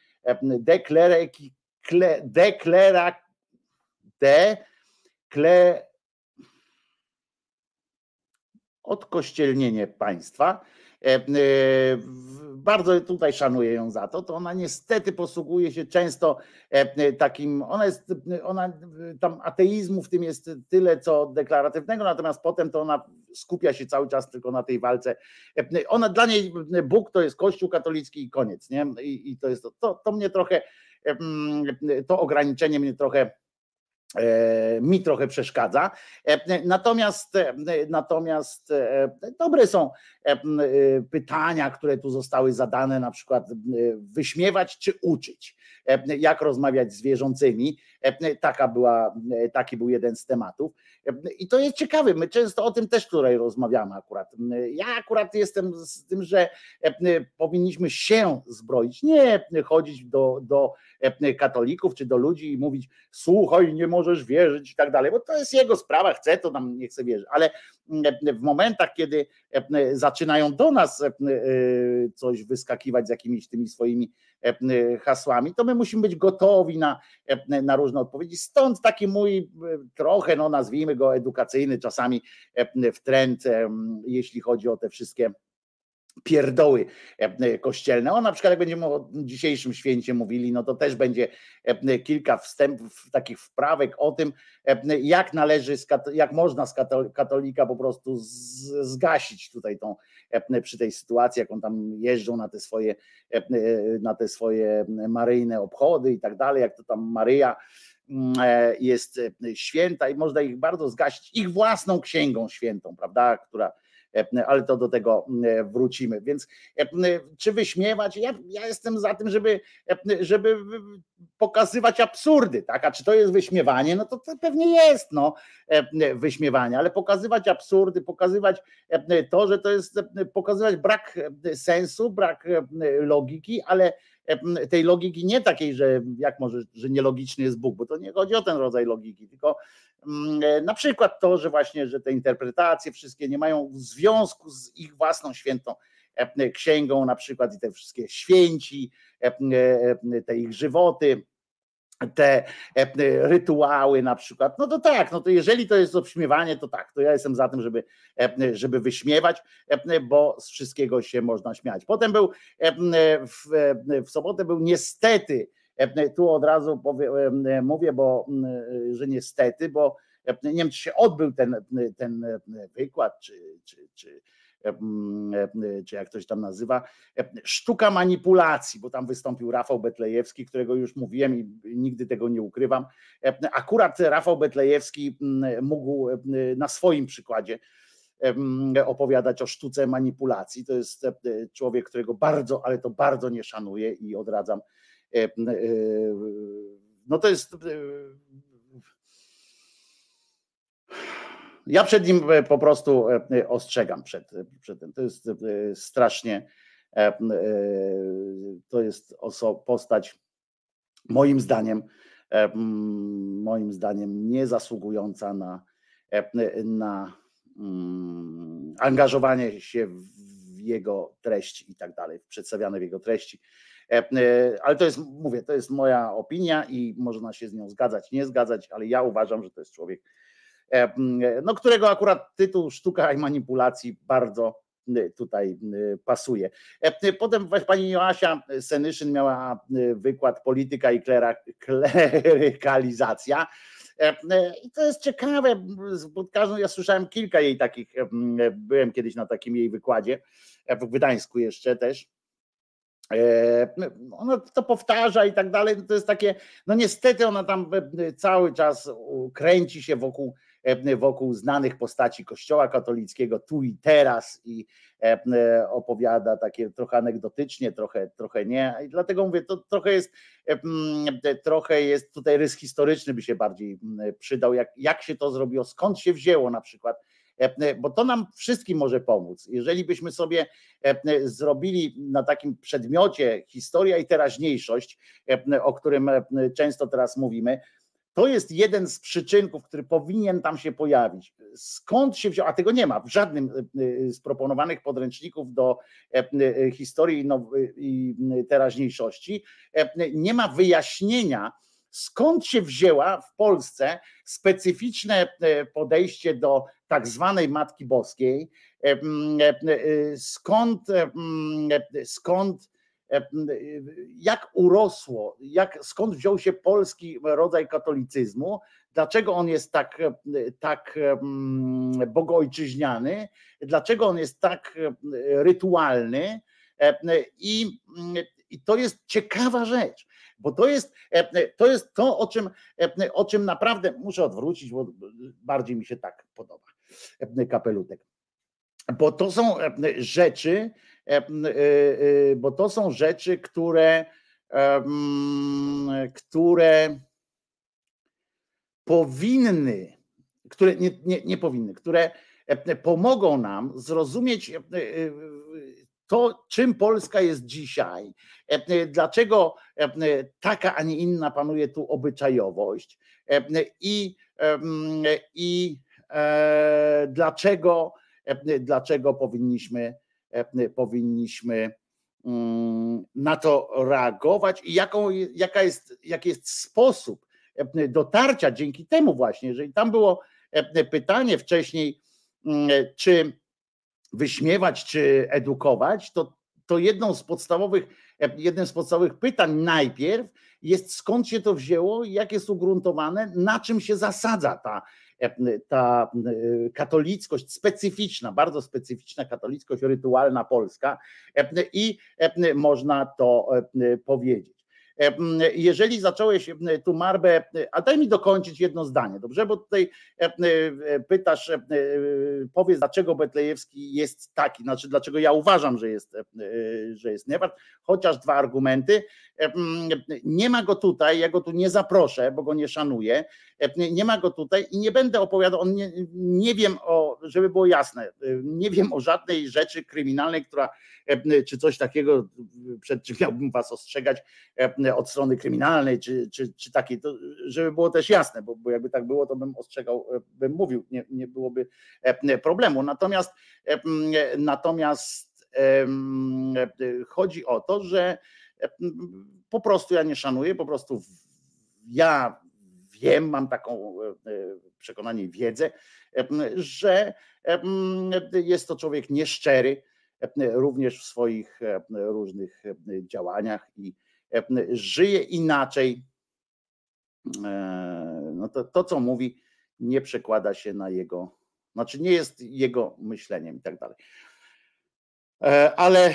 odkościelnienie państwa, bardzo tutaj szanuję ją za to, to ona niestety posługuje się często takim, ona tam ateizmu w tym jest tyle co deklaratywnego, natomiast potem to ona skupia się cały czas tylko na tej walce. Ona, dla niej Bóg to jest Kościół katolicki i koniec, nie? I to jest to mnie trochę, to ograniczenie mnie trochę przeszkadza. Natomiast dobre są pytania, które tu zostały zadane, na przykład wyśmiewać czy uczyć, jak rozmawiać z wierzącymi. Taki był jeden z tematów. I to jest ciekawe, my często o tym też tutaj rozmawiamy akurat. Ja akurat jestem z tym, że powinniśmy się zbroić, nie chodzić do katolików czy do ludzi i mówić: słuchaj, nie możesz możesz wierzyć i tak dalej, bo to jest jego sprawa, chce to tam, nie chce wierzyć, ale w momentach, kiedy zaczynają do nas coś wyskakiwać z jakimiś tymi swoimi hasłami, to my musimy być gotowi na różne odpowiedzi. Stąd taki mój trochę, no nazwijmy go edukacyjny czasami wtręt, jeśli chodzi o te wszystkie pierdoły kościelne. O, na przykład jak będziemy o dzisiejszym święcie mówili, no to też będzie kilka wstępów, takich wprawek o tym, jak należy, jak można z katolika po prostu zgasić tutaj tą, przy tej sytuacji, jak on tam jeżdżą na te swoje maryjne obchody i tak dalej, jak to tam Maryja jest święta i można ich bardzo zgasić ich własną księgą świętą, prawda, która, ale to do tego wrócimy. Więc czy wyśmiewać? Ja jestem za tym, żeby pokazywać absurdy, tak? A czy to jest wyśmiewanie? No to pewnie jest wyśmiewanie, ale pokazywać absurdy, pokazywać to, że to jest, pokazywać brak sensu, brak logiki, ale tej logiki nie takiej, że jak może, że nielogiczny jest Bóg, bo to nie chodzi o ten rodzaj logiki, tylko na przykład to, że właśnie, że te interpretacje wszystkie nie mają związku z ich własną świętą księgą, na przykład i te wszystkie święci, te ich żywoty, te rytuały na przykład, no to tak, no to jeżeli to jest obśmiewanie, to tak, to ja jestem za tym, żeby wyśmiewać, bo z wszystkiego się można śmiać. Potem był, w sobotę był niestety, tu od razu mówię, bo że niestety, bo nie wiem, czy się odbył ten wykład, czy jak ktoś tam nazywa, sztuka manipulacji, bo tam wystąpił Rafał Betlejewski, którego już mówiłem i nigdy tego nie ukrywam. Akurat Rafał Betlejewski mógł na swoim przykładzie opowiadać o sztuce manipulacji. To jest człowiek, którego bardzo, ale to bardzo nie szanuję i odradzam. No to jest... Ja przed nim po prostu ostrzegam przed tym. To jest strasznie, to jest postać moim zdaniem nie zasługująca na angażowanie się w jego treści i tak dalej, przedstawiane w jego treści. Ale to jest, mówię, to jest moja opinia i można się z nią zgadzać, nie zgadzać, ale ja uważam, że to jest człowiek, no którego akurat tytuł sztuka i manipulacji bardzo tutaj pasuje. Potem pani Joasia Senyszyn miała wykład Polityka i klerykalizacja. I to jest ciekawe, bo ja słyszałem kilka jej takich, byłem kiedyś na takim jej wykładzie, w Gdańsku jeszcze też. Ona to powtarza i tak dalej, to jest takie, no niestety ona tam cały czas kręci się wokół znanych postaci Kościoła katolickiego tu i teraz i opowiada takie trochę anegdotycznie, trochę nie. I dlatego mówię, to trochę jest tutaj rys historyczny by się bardziej przydał, jak się to zrobiło, skąd się wzięło na przykład, bo to nam wszystkim może pomóc. Jeżeli byśmy sobie zrobili na takim przedmiocie historia i teraźniejszość, o którym często teraz mówimy, to jest jeden z przyczynków, który powinien tam się pojawić. Skąd się wziął, a tego nie ma w żadnym z proponowanych podręczników do historii i teraźniejszości, nie ma wyjaśnienia, skąd się wzięła w Polsce specyficzne podejście do tak zwanej Matki Boskiej, jak urosło, skąd wziął się polski rodzaj katolicyzmu, dlaczego on jest tak bogoojczyźniany, dlaczego on jest tak rytualny i to jest ciekawa rzecz. Bo to jest to, o czym naprawdę muszę odwrócić, bo bardziej mi się tak podoba kapelutek. Bo to są rzeczy, które powinny, które nie powinny, które pomogą nam zrozumieć to, czym Polska jest dzisiaj, dlaczego taka, a nie inna panuje tu obyczajowość, I dlaczego powinniśmy na to reagować i jaki jest sposób dotarcia dzięki temu właśnie, jeżeli tam było pytanie wcześniej, czy wyśmiewać, czy edukować, to jednym z podstawowych pytań najpierw jest, skąd się to wzięło, jak jest ugruntowane, na czym się zasadza ta katolickość specyficzna, bardzo specyficzna katolickość rytualna polska i można to powiedzieć. Jeżeli zacząłeś tu, Marbę, a daj mi dokończyć jedno zdanie, dobrze? Bo tutaj pytasz, powiedz, dlaczego Betlejewski jest taki, znaczy dlaczego ja uważam, że jest niewart, chociaż dwa argumenty. Nie ma go tutaj, ja go tu nie zaproszę, bo go nie szanuję. Nie ma go tutaj i nie będę opowiadał, żeby było jasne, nie wiem o żadnej rzeczy kryminalnej, która, czy coś takiego, przed czym miałbym was ostrzegać, od strony kryminalnej, czy takiej, to żeby było też jasne, bo jakby tak było, to bym ostrzegał, bym mówił, nie byłoby problemu. Natomiast chodzi o to, że po prostu ja nie szanuję, po prostu ja wiem, mam taką przekonanie i wiedzę, że jest to człowiek nieszczery, również w swoich różnych działaniach i żyje inaczej, no to co mówi nie przekłada się na jego, znaczy nie jest jego myśleniem i tak dalej. Ale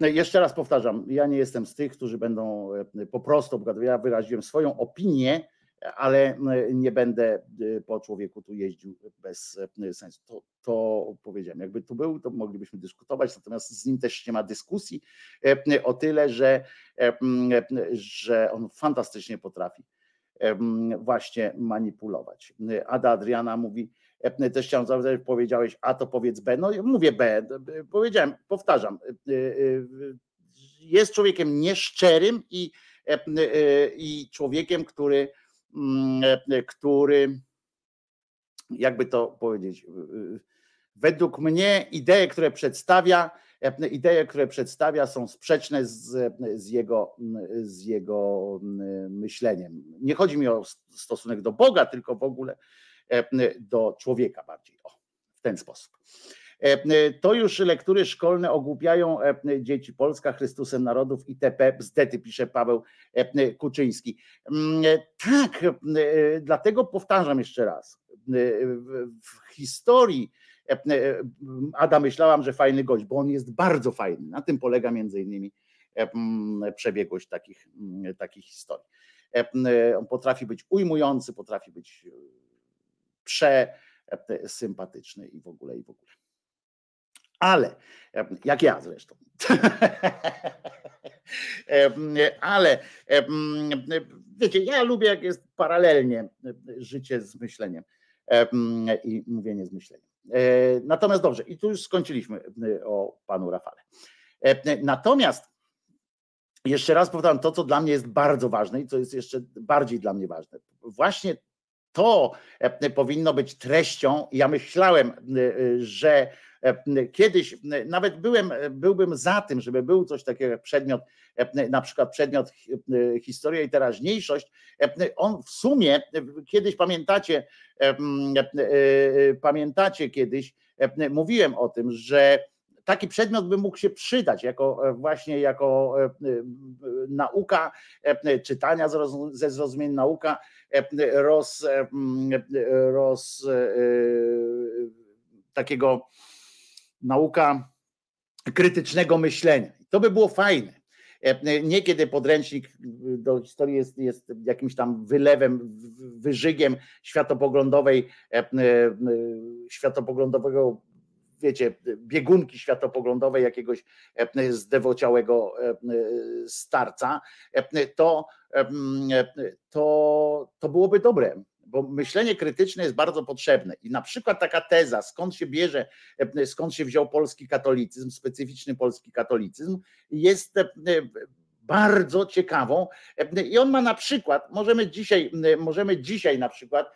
jeszcze raz powtarzam, ja nie jestem z tych, którzy będą po prostu, ja wyraziłem swoją opinię, ale nie będę po człowieku tu jeździł bez sensu. To powiedziałem. Jakby tu był, to moglibyśmy dyskutować, natomiast z nim też nie ma dyskusji o tyle, że on fantastycznie potrafi właśnie manipulować. Ada Adriana mówi, też chciałem zapytać, powiedziałeś A, to powiedz B. No mówię B, powiedziałem, powtarzam. Jest człowiekiem nieszczerym i człowiekiem, który jakby to powiedzieć, według mnie idee, które przedstawia są sprzeczne z jego myśleniem. Nie chodzi mi o stosunek do Boga, tylko w ogóle do człowieka bardziej. O, w ten sposób. To już lektury szkolne ogłupiają dzieci. Polska Chrystusem Narodów itp. Bzdety, pisze Paweł Kuczyński. Tak, dlatego powtarzam jeszcze raz. W historii Ada, myślałam, że fajny gość, bo on jest bardzo fajny. Na tym polega między innymi przebiegłość takich historii. On potrafi być ujmujący, potrafi być przesympatyczny i w ogóle. Ale, jak ja zresztą, ale wiecie, ja lubię, jak jest paralelnie życie z myśleniem i mówienie z myśleniem. Natomiast dobrze, i tu już skończyliśmy o panu Rafale. Natomiast jeszcze raz powtarzam to, co dla mnie jest bardzo ważne i co jest jeszcze bardziej dla mnie ważne. Właśnie to powinno być treścią. Ja myślałem, że kiedyś nawet byłbym za tym, żeby był coś takiego jak przedmiot, na przykład przedmiot historia i teraźniejszość. On w sumie, kiedyś pamiętacie kiedyś, mówiłem o tym, że taki przedmiot by mógł się przydać jako nauka czytania ze zrozumieniem, nauka takiego nauka krytycznego myślenia. To by było fajne. Niekiedy podręcznik do historii jest jakimś tam wylewem, wyżygiem światopoglądowego, wiecie, biegunki światopoglądowej jakiegoś zdewociałego starca, to byłoby dobre. Bo myślenie krytyczne jest bardzo potrzebne i na przykład taka teza, skąd się wziął polski katolicyzm, specyficzny polski katolicyzm, jest bardzo ciekawą i on ma na przykład, możemy dzisiaj na przykład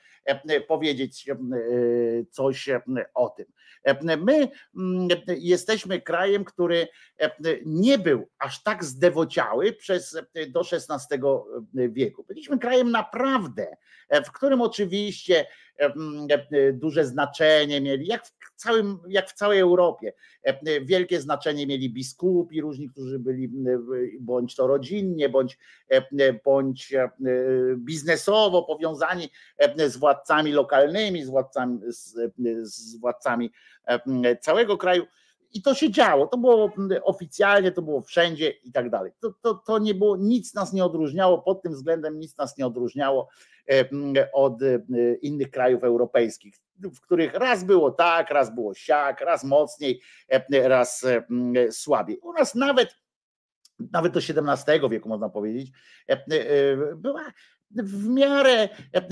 powiedzieć coś o tym. My jesteśmy krajem, który nie był aż tak zdewociały do XVI wieku. Byliśmy krajem naprawdę, w którym oczywiście duże znaczenie mieli, jak w całej Europie. Wielkie znaczenie mieli biskupi, różni, którzy byli bądź to rodzinnie, bądź biznesowo powiązani z władcami lokalnymi, z władcami całego kraju. I to się działo, to było oficjalnie, to było wszędzie i tak dalej. To nie było, nic nas nie odróżniało, pod tym względem nic nas nie odróżniało od innych krajów europejskich, w których raz było tak, raz było siak, raz mocniej, raz słabiej. U nas nawet do XVII wieku można powiedzieć, była w miarę,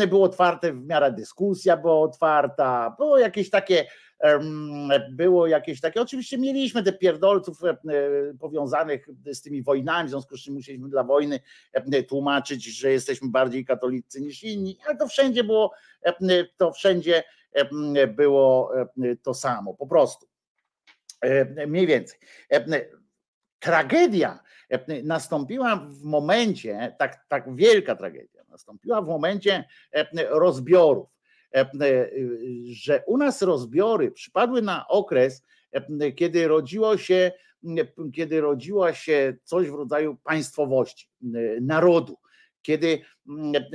było otwarte, w miarę dyskusja była otwarta, było jakieś takie, oczywiście mieliśmy te pierdolców powiązanych z tymi wojnami, w związku z czym musieliśmy dla wojny tłumaczyć, że jesteśmy bardziej katolicy niż inni, ale to wszędzie było to samo, po prostu, mniej więcej. Tragedia nastąpiła w momencie, tak wielka tragedia nastąpiła w momencie rozbiorów, że u nas rozbiory przypadły na okres, kiedy rodziła się coś w rodzaju państwowości, narodu. Kiedy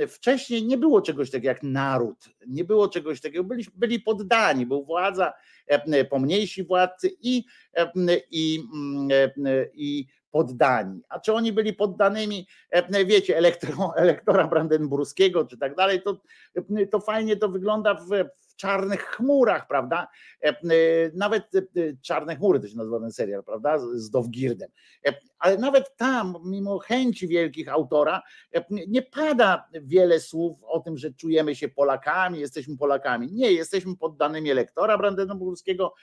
wcześniej nie było czegoś takiego jak naród, nie było czegoś takiego, byli poddani, był władza, pomniejsi władcy i poddani. A czy oni byli poddanymi, wiecie, elektora brandenburskiego czy tak dalej, to fajnie to wygląda w Czarnych chmurach, prawda? Nawet Czarne chmury to się nazywa ten serial, prawda? Z Dowgirdem. Ale nawet tam, mimo chęci wielkich autora, nie pada wiele słów o tym, że czujemy się Polakami, jesteśmy Polakami. Nie, jesteśmy poddanymi elektora brandenburskiego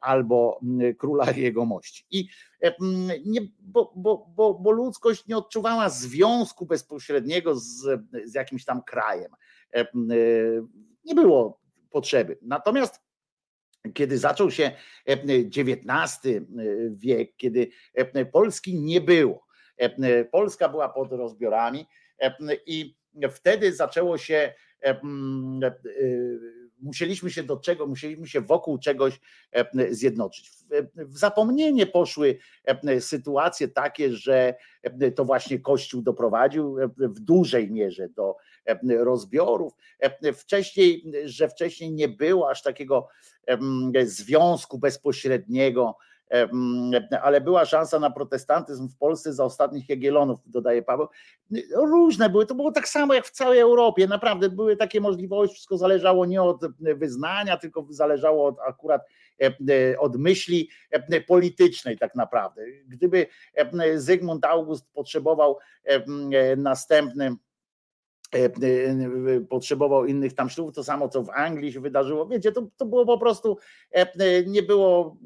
albo króla jegomości. I nie, bo ludzkość nie odczuwała związku bezpośredniego z jakimś tam krajem. Nie było potrzeby. Natomiast kiedy zaczął się XIX wiek, kiedy Polski nie było, Polska była pod rozbiorami i wtedy zaczęło się, musieliśmy się wokół czegoś zjednoczyć. W zapomnienie poszły sytuacje takie, że to właśnie Kościół doprowadził w dużej mierze do rozbiorów. Wcześniej nie było aż takiego związku bezpośredniego, ale była szansa na protestantyzm w Polsce za ostatnich Jagiellonów, dodaje Paweł. Różne były, to było tak samo jak w całej Europie, naprawdę były takie możliwości, wszystko zależało nie od wyznania, tylko zależało od myśli politycznej tak naprawdę. Gdyby Zygmunt August potrzebował innych tam ślubów, to samo co w Anglii się wydarzyło, wiecie, to było po prostu, nie było...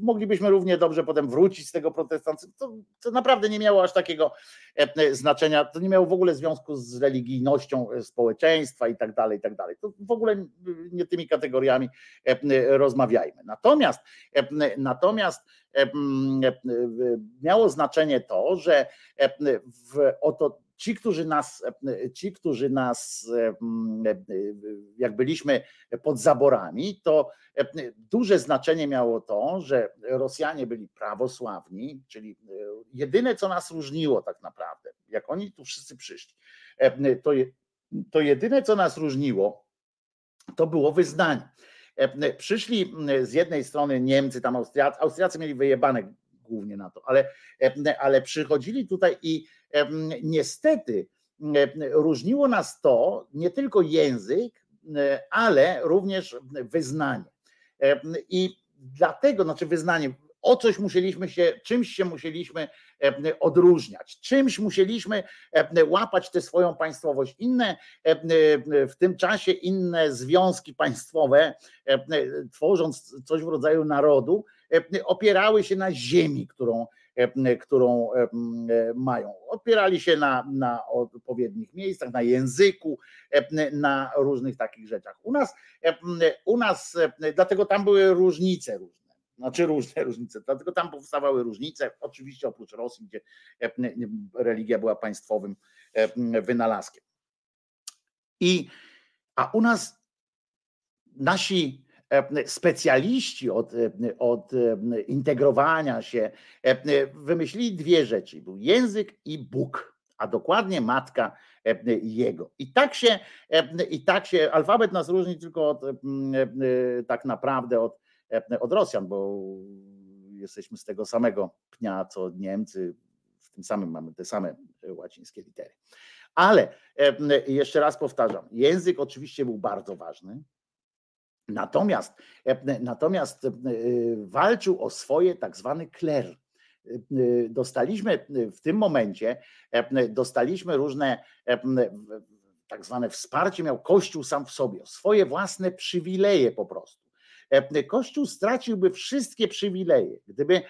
Moglibyśmy równie dobrze potem wrócić z tego protestantyzmu. To naprawdę nie miało aż takiego znaczenia. To nie miało w ogóle związku z religijnością społeczeństwa i tak dalej, i tak dalej. To w ogóle nie tymi kategoriami rozmawiajmy. Natomiast miało znaczenie to, że ci, którzy nas, jak byliśmy pod zaborami, to duże znaczenie miało to, że Rosjanie byli prawosławni, czyli jedyne, co nas różniło tak naprawdę, jak oni tu wszyscy przyszli, to jedyne, co nas różniło, to było wyznanie. Przyszli z jednej strony Niemcy, tam Austriacy mieli wyjebane głównie na to, ale przychodzili tutaj i niestety różniło nas to nie tylko język, ale również wyznanie. I dlatego, znaczy wyznanie, czymś się musieliśmy odróżniać, czymś musieliśmy łapać tę swoją państwowość. Inne w tym czasie inne związki państwowe, tworząc coś w rodzaju narodu, opierały się na ziemi, którą którą mają. Opierali się na odpowiednich miejscach, na języku, na różnych takich rzeczach. U nas dlatego tam były różnice różne. Znaczy różne różnice, dlatego tam powstawały różnice, oczywiście oprócz Rosji, gdzie religia była państwowym wynalazkiem. A u nas nasi specjaliści od integrowania się wymyślili dwie rzeczy, był język i Bóg, a dokładnie matka jego. I tak się alfabet nas różni tylko tak naprawdę od Rosjan, bo jesteśmy z tego samego pnia co Niemcy, w tym samym mamy te same łacińskie litery. Ale jeszcze raz powtarzam, język oczywiście był bardzo ważny, natomiast walczył o swoje tak zwany kler. Dostaliśmy w tym momencie, różne tak zwane wsparcie, miał Kościół sam w sobie, swoje własne przywileje po prostu. Kościół straciłby wszystkie przywileje, gdyby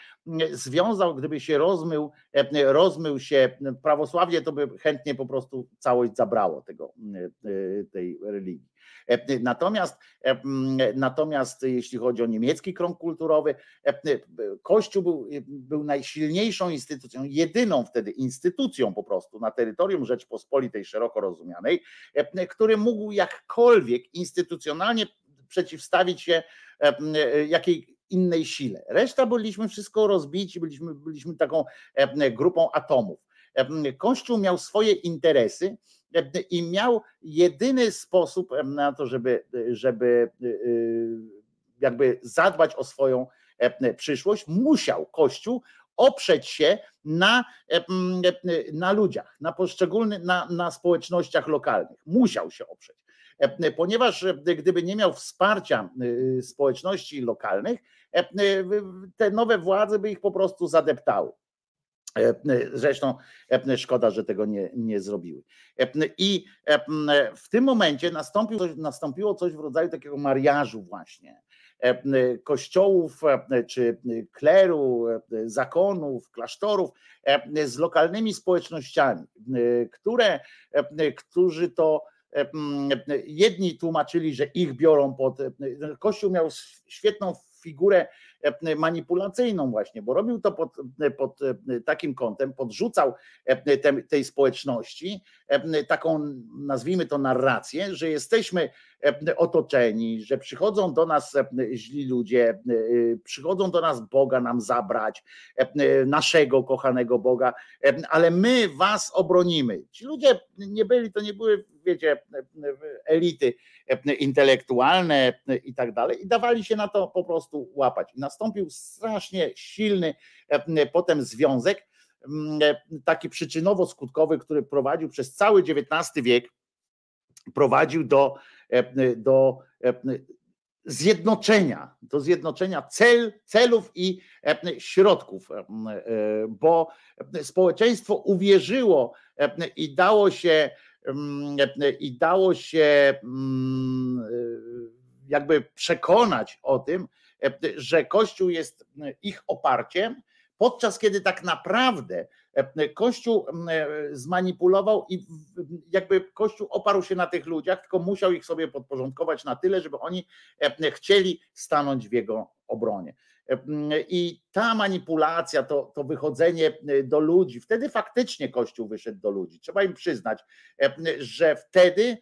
się rozmył się prawosławie, to by chętnie po prostu całość zabrało tej religii. Natomiast jeśli chodzi o niemiecki krąg kulturowy, Kościół był najsilniejszą instytucją, jedyną wtedy instytucją po prostu na terytorium Rzeczpospolitej szeroko rozumianej, który mógł jakkolwiek instytucjonalnie przeciwstawić się jakiej innej sile. Reszta byliśmy wszystko rozbici, byliśmy taką grupą atomów. Kościół miał swoje interesy i miał jedyny sposób na to, żeby jakby zadbać o swoją przyszłość. Musiał Kościół oprzeć się na ludziach, na społecznościach lokalnych. Musiał się oprzeć. Ponieważ gdyby nie miał wsparcia społeczności lokalnych, te nowe władze by ich po prostu zadeptały. Zresztą szkoda, że tego nie zrobiły. I w tym momencie nastąpiło coś w rodzaju takiego mariażu właśnie. Kościołów czy kleru, zakonów, klasztorów z lokalnymi społecznościami, którzy to jedni tłumaczyli, że ich biorą pod... Kościół miał świetną figurę manipulacyjną właśnie, bo robił to pod takim kątem, podrzucał tej społeczności taką, nazwijmy to, narrację, że jesteśmy otoczeni, że przychodzą do nas źli ludzie, przychodzą do nas Boga nam zabrać, naszego kochanego Boga, ale my was obronimy. Ci ludzie to nie były, wiecie, elity intelektualne i tak dalej i dawali się na to po prostu łapać. Nastąpił strasznie silny potem związek, taki przyczynowo-skutkowy, który prowadził przez cały XIX wiek, do zjednoczenia, celów i środków, bo społeczeństwo uwierzyło i dało się jakby przekonać o tym, że Kościół jest ich oparciem, podczas kiedy tak naprawdę Kościół zmanipulował i jakby Kościół oparł się na tych ludziach, tylko musiał ich sobie podporządkować na tyle, żeby oni chcieli stanąć w jego obronie. I ta manipulacja, to wychodzenie do ludzi, wtedy faktycznie Kościół wyszedł do ludzi. Trzeba im przyznać, że wtedy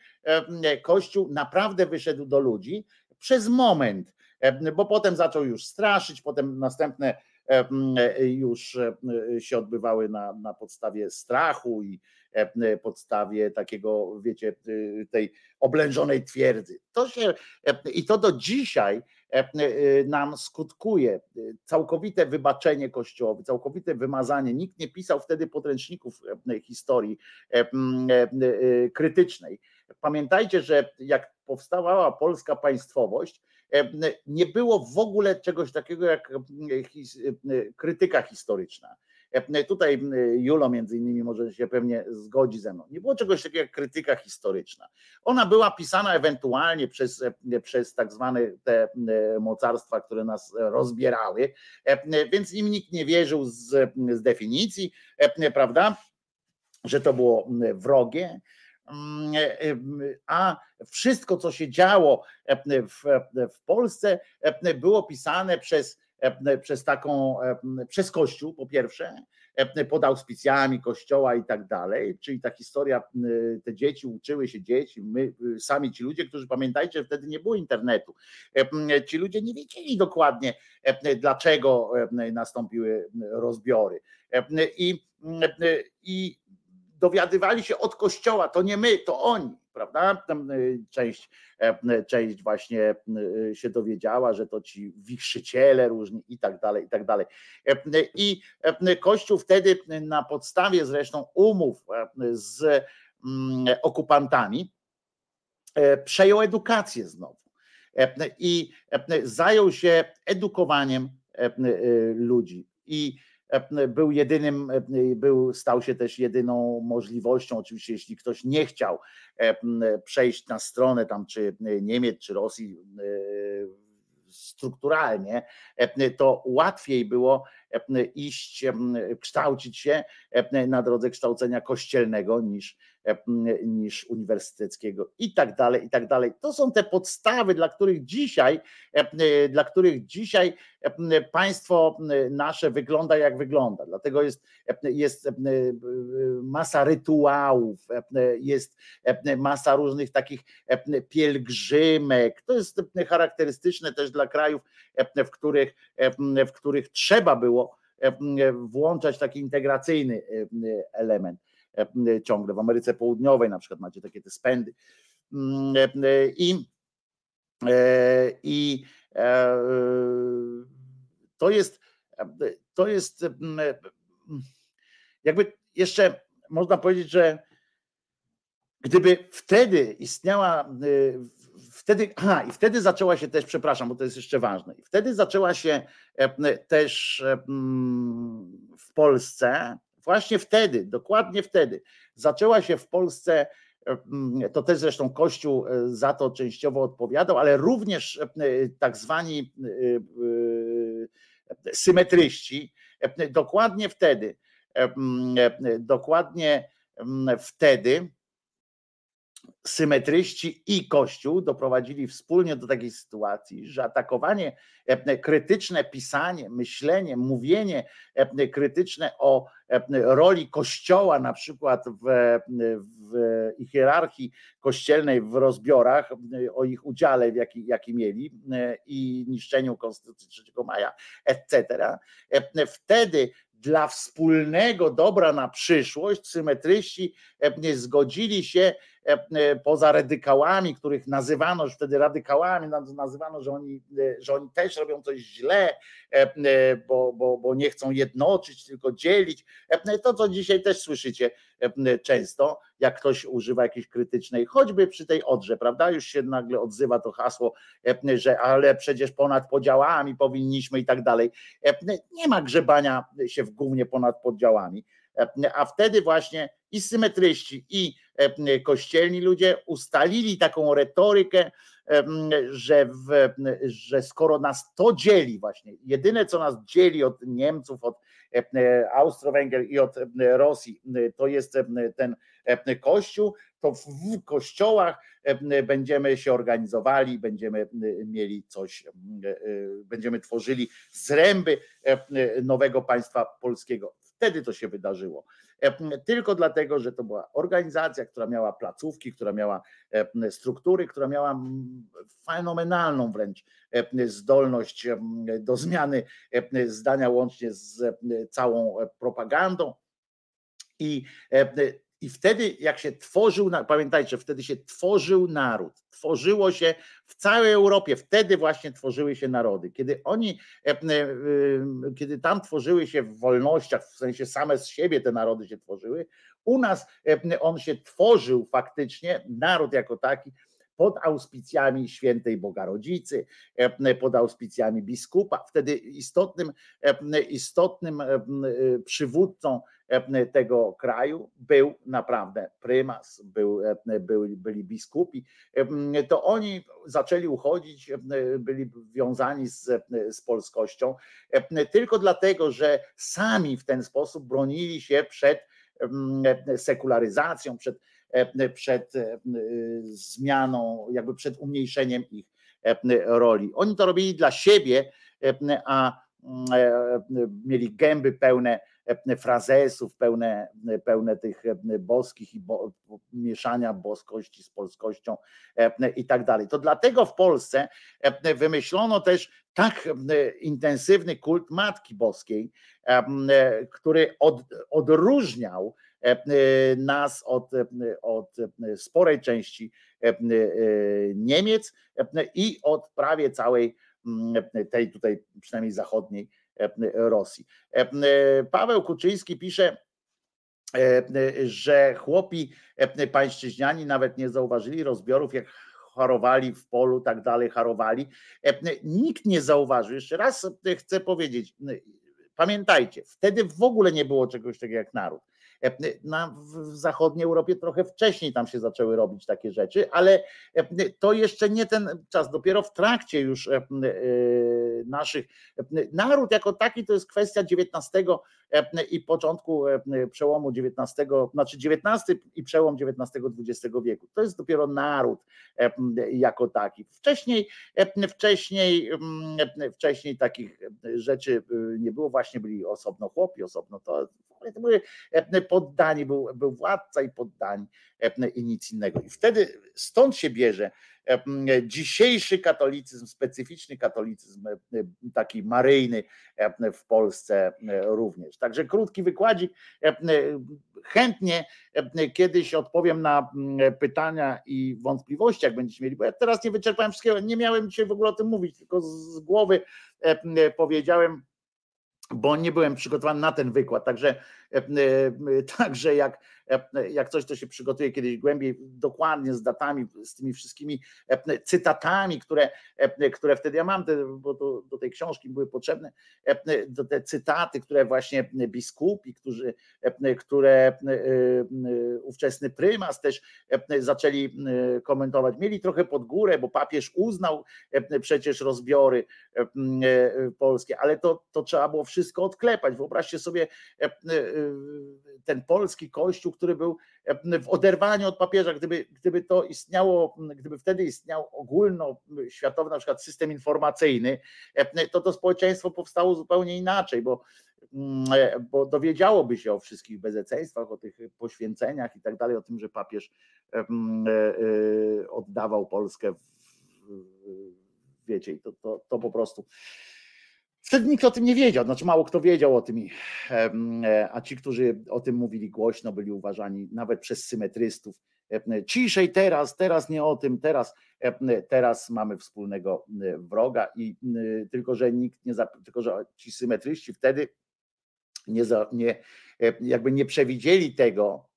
Kościół naprawdę wyszedł do ludzi przez moment, bo potem zaczął już straszyć, potem następne już się odbywały na podstawie strachu i podstawie takiego, wiecie, tej oblężonej twierdzy. I to do dzisiaj nam skutkuje całkowite wybaczenie Kościołowi, całkowite wymazanie. Nikt nie pisał wtedy podręczników historii krytycznej. Pamiętajcie, że jak powstawała polska państwowość, nie było w ogóle czegoś takiego jak krytyka historyczna. Tutaj Julo między innymi może się pewnie zgodzi ze mną. Nie było czegoś takiego jak krytyka historyczna. Ona była pisana ewentualnie przez tak zwane te mocarstwa, które nas rozbierały, więc im nikt nie wierzył z definicji, prawda, że to było wrogie, a wszystko, co się działo w Polsce, było pisane przez Kościół po pierwsze, pod auspicjami Kościoła i tak dalej, czyli ta historia, te dzieci, uczyły się dzieci, my sami ci ludzie, którzy pamiętajcie, wtedy nie było internetu, ci ludzie nie wiedzieli dokładnie, dlaczego nastąpiły rozbiory i dowiadywali się od Kościoła, to nie my, to oni, prawda? Część właśnie się dowiedziała, że to ci wichrzyciele różni i tak dalej, i tak dalej. I Kościół wtedy na podstawie zresztą umów z okupantami przejął edukację znowu i zajął się edukowaniem ludzi i stał się też jedyną możliwością, oczywiście jeśli ktoś nie chciał przejść na stronę tam czy Niemiec, czy Rosji strukturalnie, to łatwiej było iść, kształcić się na drodze kształcenia kościelnego niż uniwersyteckiego i tak dalej, i tak dalej. To są te podstawy, dla których dzisiaj państwo nasze wygląda jak wygląda. Dlatego jest masa rytuałów, jest masa różnych takich pielgrzymek. To jest charakterystyczne też dla krajów, w których trzeba było włączać taki integracyjny element ciągle. W Ameryce Południowej na przykład macie takie te spędy i to jest jakby jeszcze można powiedzieć, że gdyby wtedy istniała wtedy zaczęła się też, przepraszam, bo to jest jeszcze ważne, i wtedy zaczęła się też w Polsce, właśnie wtedy, dokładnie wtedy, zaczęła się w Polsce, to też zresztą Kościół za to częściowo odpowiadał, ale również tak zwani symetryści, dokładnie wtedy symetryści i Kościół doprowadzili wspólnie do takiej sytuacji, że atakowanie krytyczne, pisanie, myślenie, mówienie krytyczne o roli Kościoła na przykład w hierarchii kościelnej w rozbiorach, o ich udziale, jaki mieli i niszczeniu Konstytucji 3 maja, etc. Wtedy dla wspólnego dobra na przyszłość symetryści zgodzili się poza radykałami, których nazywano już wtedy radykałami, nazywano, że oni też robią coś źle, bo nie chcą jednoczyć, tylko dzielić. To, co dzisiaj też słyszycie często, jak ktoś używa jakiejś krytycznej, choćby przy tej Odrze, prawda, już się nagle odzywa to hasło, że ale przecież ponad podziałami powinniśmy i tak dalej. Nie ma grzebania się w gównie ponad podziałami. A wtedy właśnie i symetryści, i kościelni ludzie ustalili taką retorykę, że skoro nas to dzieli właśnie, jedyne co nas dzieli od Niemców, od Austro-Węgier i od Rosji, to jest ten Kościół, to w kościołach będziemy się organizowali, będziemy mieli coś, będziemy tworzyli zręby nowego państwa polskiego. Wtedy to się wydarzyło. Tylko dlatego, że to była organizacja, która miała placówki, która miała struktury, która miała fenomenalną wręcz zdolność do zmiany zdania łącznie z całą propagandą. I wtedy jak się tworzył, pamiętajcie, wtedy się tworzył naród, tworzyło się w całej Europie, wtedy właśnie tworzyły się narody. Kiedy tam tworzyły się w wolnościach, w sensie same z siebie te narody się tworzyły, u nas on się tworzył faktycznie, naród jako taki, pod auspicjami świętej Bogarodzicy, pod auspicjami biskupa. Wtedy istotnym przywódcą tego kraju był naprawdę prymas, byli biskupi. To oni zaczęli uchodzić, byli wiązani z polskością tylko dlatego, że sami w ten sposób bronili się przed sekularyzacją, przed zmianą, jakby przed umniejszeniem ich roli. Oni to robili dla siebie, a mieli gęby pełne frazesów, pełne tych boskich i mieszania boskości z polskością i tak dalej. To dlatego w Polsce wymyślono też tak intensywny kult Matki Boskiej, który odróżniał nas od sporej części Niemiec i od prawie całej tej tutaj przynajmniej zachodniej Rosji. Paweł Kuczyński pisze, że chłopi pańszczyźniani nawet nie zauważyli rozbiorów, jak harowali w polu, tak dalej harowali. Nikt nie zauważył. Jeszcze raz chcę powiedzieć, pamiętajcie, wtedy w ogóle nie było czegoś takiego jak naród. W zachodniej Europie trochę wcześniej tam się zaczęły robić takie rzeczy, ale to jeszcze nie ten czas, dopiero w trakcie już naszych, naród jako taki to jest kwestia XIX i początku przełomu XIX, znaczy XIX i przełom XIX-XX wieku. To jest dopiero naród jako taki. Wcześniej takich rzeczy nie było, właśnie byli osobno chłopi, osobno to. Poddani, był władca i poddani i nic innego. I wtedy stąd się bierze dzisiejszy katolicyzm, specyficzny katolicyzm, taki maryjny w Polsce również. Także krótki wykładzik. Chętnie kiedyś odpowiem na pytania i wątpliwości, jak będziecie mieli, bo ja teraz nie wyczerpałem wszystkiego, nie miałem dzisiaj w ogóle o tym mówić, tylko z głowy powiedziałem, bo nie byłem przygotowany na ten wykład, także jak coś, to się przygotuje kiedyś głębiej, dokładnie z datami, z tymi wszystkimi cytatami, które wtedy ja mam, bo do tej książki były potrzebne, te cytaty, które właśnie biskupi, które ówczesny prymas też zaczęli komentować. Mieli trochę pod górę, bo papież uznał przecież rozbiory polskie, ale to trzeba było wszystko odklepać. Wyobraźcie sobie ten polski kościół, który był w oderwaniu od papieża, gdyby to istniało, gdyby wtedy istniał ogólnoświatowy na przykład system informacyjny, to społeczeństwo powstało zupełnie inaczej, bo dowiedziałoby się o wszystkich bezeceństwach, o tych poświęceniach i tak dalej, o tym, że papież oddawał Polskę, wiecie, to po prostu... Wtedy nikt o tym nie wiedział, znaczy mało kto wiedział o tym, a ci, którzy o tym mówili głośno, byli uważani nawet przez symetrystów. Ciszej teraz nie o tym, teraz mamy wspólnego wroga i tylko że ci symetryści wtedy nie przewidzieli tego,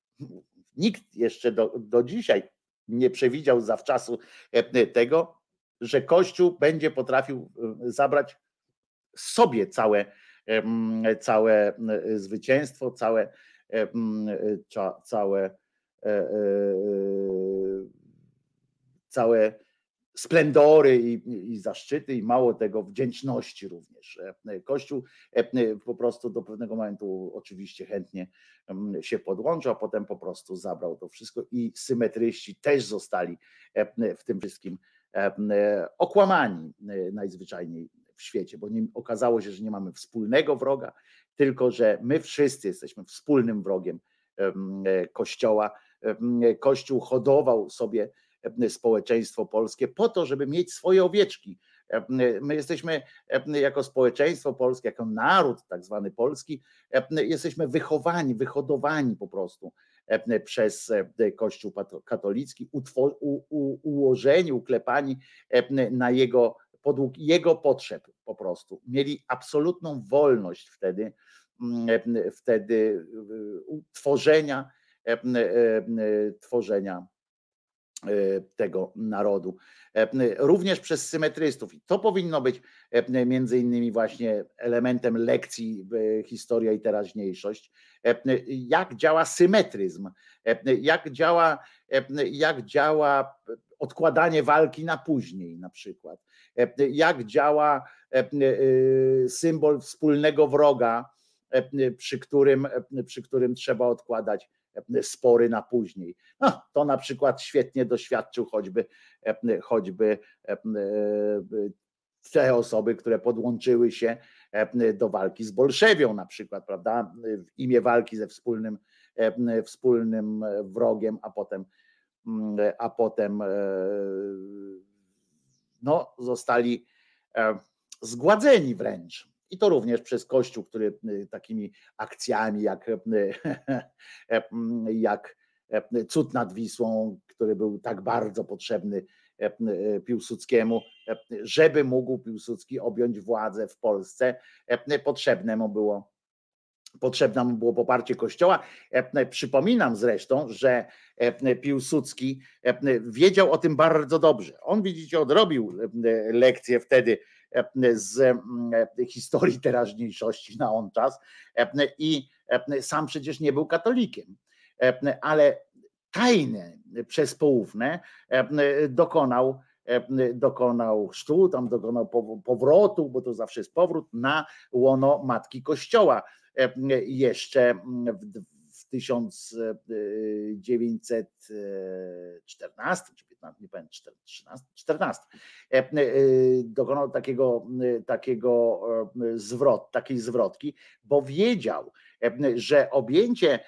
nikt jeszcze do dzisiaj nie przewidział zawczasu tego, że Kościół będzie potrafił zabrać sobie całe zwycięstwo, całe splendory i zaszczyty, i mało tego, wdzięczności również. Kościół po prostu do pewnego momentu oczywiście chętnie się podłączył, a potem po prostu zabrał to wszystko i symetryści też zostali w tym wszystkim okłamani najzwyczajniej w świecie, bo okazało się, że nie mamy wspólnego wroga, tylko że my wszyscy jesteśmy wspólnym wrogiem Kościoła. Kościół hodował sobie społeczeństwo polskie po to, żeby mieć swoje owieczki. My jesteśmy jako społeczeństwo polskie, jako naród tak zwany polski, jesteśmy wyhodowani po prostu przez Kościół katolicki, ułożeni, uklepani na podług jego potrzeb po prostu. Mieli absolutną wolność wtedy tworzenia tego narodu, również przez symetrystów. I to powinno być między innymi właśnie elementem lekcji historia i teraźniejszość. Jak działa symetryzm, jak działa odkładanie walki na później na przykład, jak działa symbol wspólnego wroga, przy którym trzeba odkładać spory na później. No, to na przykład świetnie doświadczył choćby te osoby, które podłączyły się do walki z bolszewią na przykład, prawda? W imię walki ze wspólnym wrogiem, a potem no, zostali zgładzeni wręcz. I to również przez Kościół, który takimi akcjami jak Cud nad Wisłą, który był tak bardzo potrzebny Piłsudskiemu, żeby mógł Piłsudski objąć władzę w Polsce, potrzebne mu było poparcie Kościoła. Przypominam zresztą, że Piłsudski wiedział o tym bardzo dobrze. On, widzicie, odrobił lekcję wtedy z historii teraźniejszości na on czas i sam przecież nie był katolikiem, ale tajne, przez poufne dokonał chrztu, tam dokonał powrotu, bo to zawsze jest powrót na łono Matki Kościoła. Jeszcze w 1914 czy 15, nie pamiętam, 14 dokonał takiego takiej zwrotki, bo wiedział, że objęcie,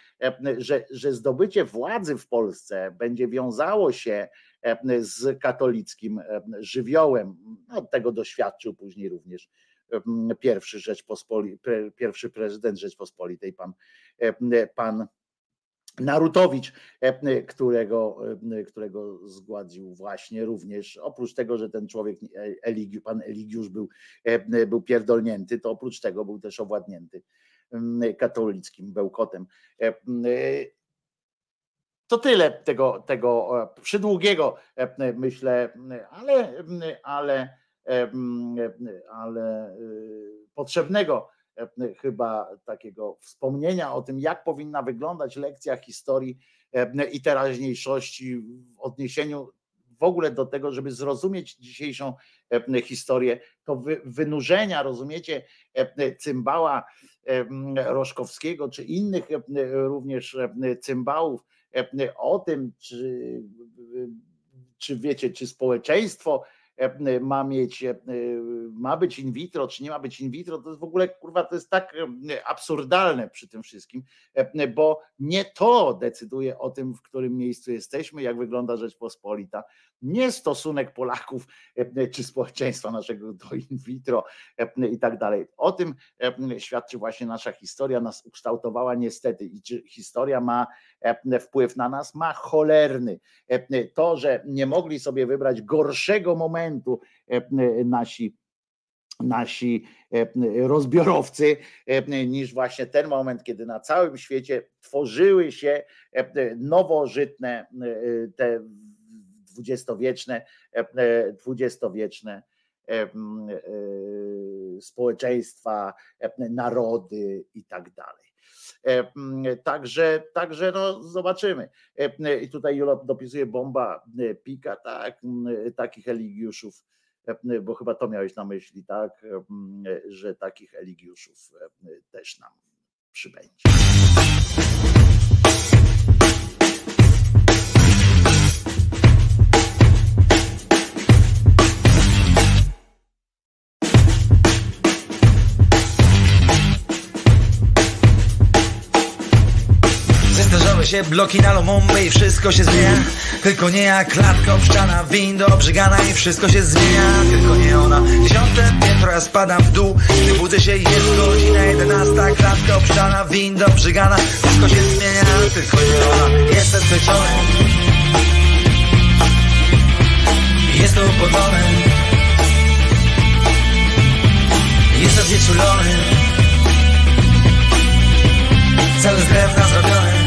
że zdobycie władzy w Polsce będzie wiązało się z katolickim żywiołem. No, tego doświadczył później również pierwszy prezydent Rzeczpospolitej, pan Narutowicz, którego zgładził właśnie również, oprócz tego, że ten człowiek, pan Eligiusz był pierdolnięty, to oprócz tego był też owładnięty katolickim bełkotem. To tyle tego przydługiego, myślę, ale potrzebnego chyba takiego wspomnienia o tym, jak powinna wyglądać lekcja historii i teraźniejszości w odniesieniu w ogóle do tego, żeby zrozumieć dzisiejszą historię, to wynurzenia, rozumiecie, cymbała Roszkowskiego, czy innych również cymbałów o tym, czy wiecie, czy społeczeństwo ma być in vitro, czy nie ma być in vitro, to jest w ogóle, kurwa, to jest tak absurdalne przy tym wszystkim, bo nie to decyduje o tym, w którym miejscu jesteśmy, jak wygląda Rzeczpospolita, nie stosunek Polaków czy społeczeństwa naszego do in vitro i tak dalej. O tym świadczy właśnie nasza historia, nas ukształtowała niestety i czy historia ma wpływ na nas? Ma cholerny. To, że nie mogli sobie wybrać gorszego momentu, nasi rozbiorowcy, niż właśnie ten moment, kiedy na całym świecie tworzyły się nowożytne, te dwudziestowieczne społeczeństwa, narody i tak dalej. Także no zobaczymy. I tutaj Jula dopisuje bomba Pika, tak, takich Eligiuszów, bo chyba to miałeś na myśli, tak, że takich Eligiuszów też nam przybędzie. Się bloki na Lumumby i wszystko się zmienia, tylko nie ja, klatka obszczana, window obrzygana i wszystko się zmienia, tylko nie ona. Dziesiąte piętro, ja spadam w dół, gdy budzę się, jest godzina 11, klatka obszczana, window obrzygana, wszystko się zmienia, tylko nie ona. Jestem zmęczony, jestem upodlony, jestem znieczulony, cały z drewna zrobiony.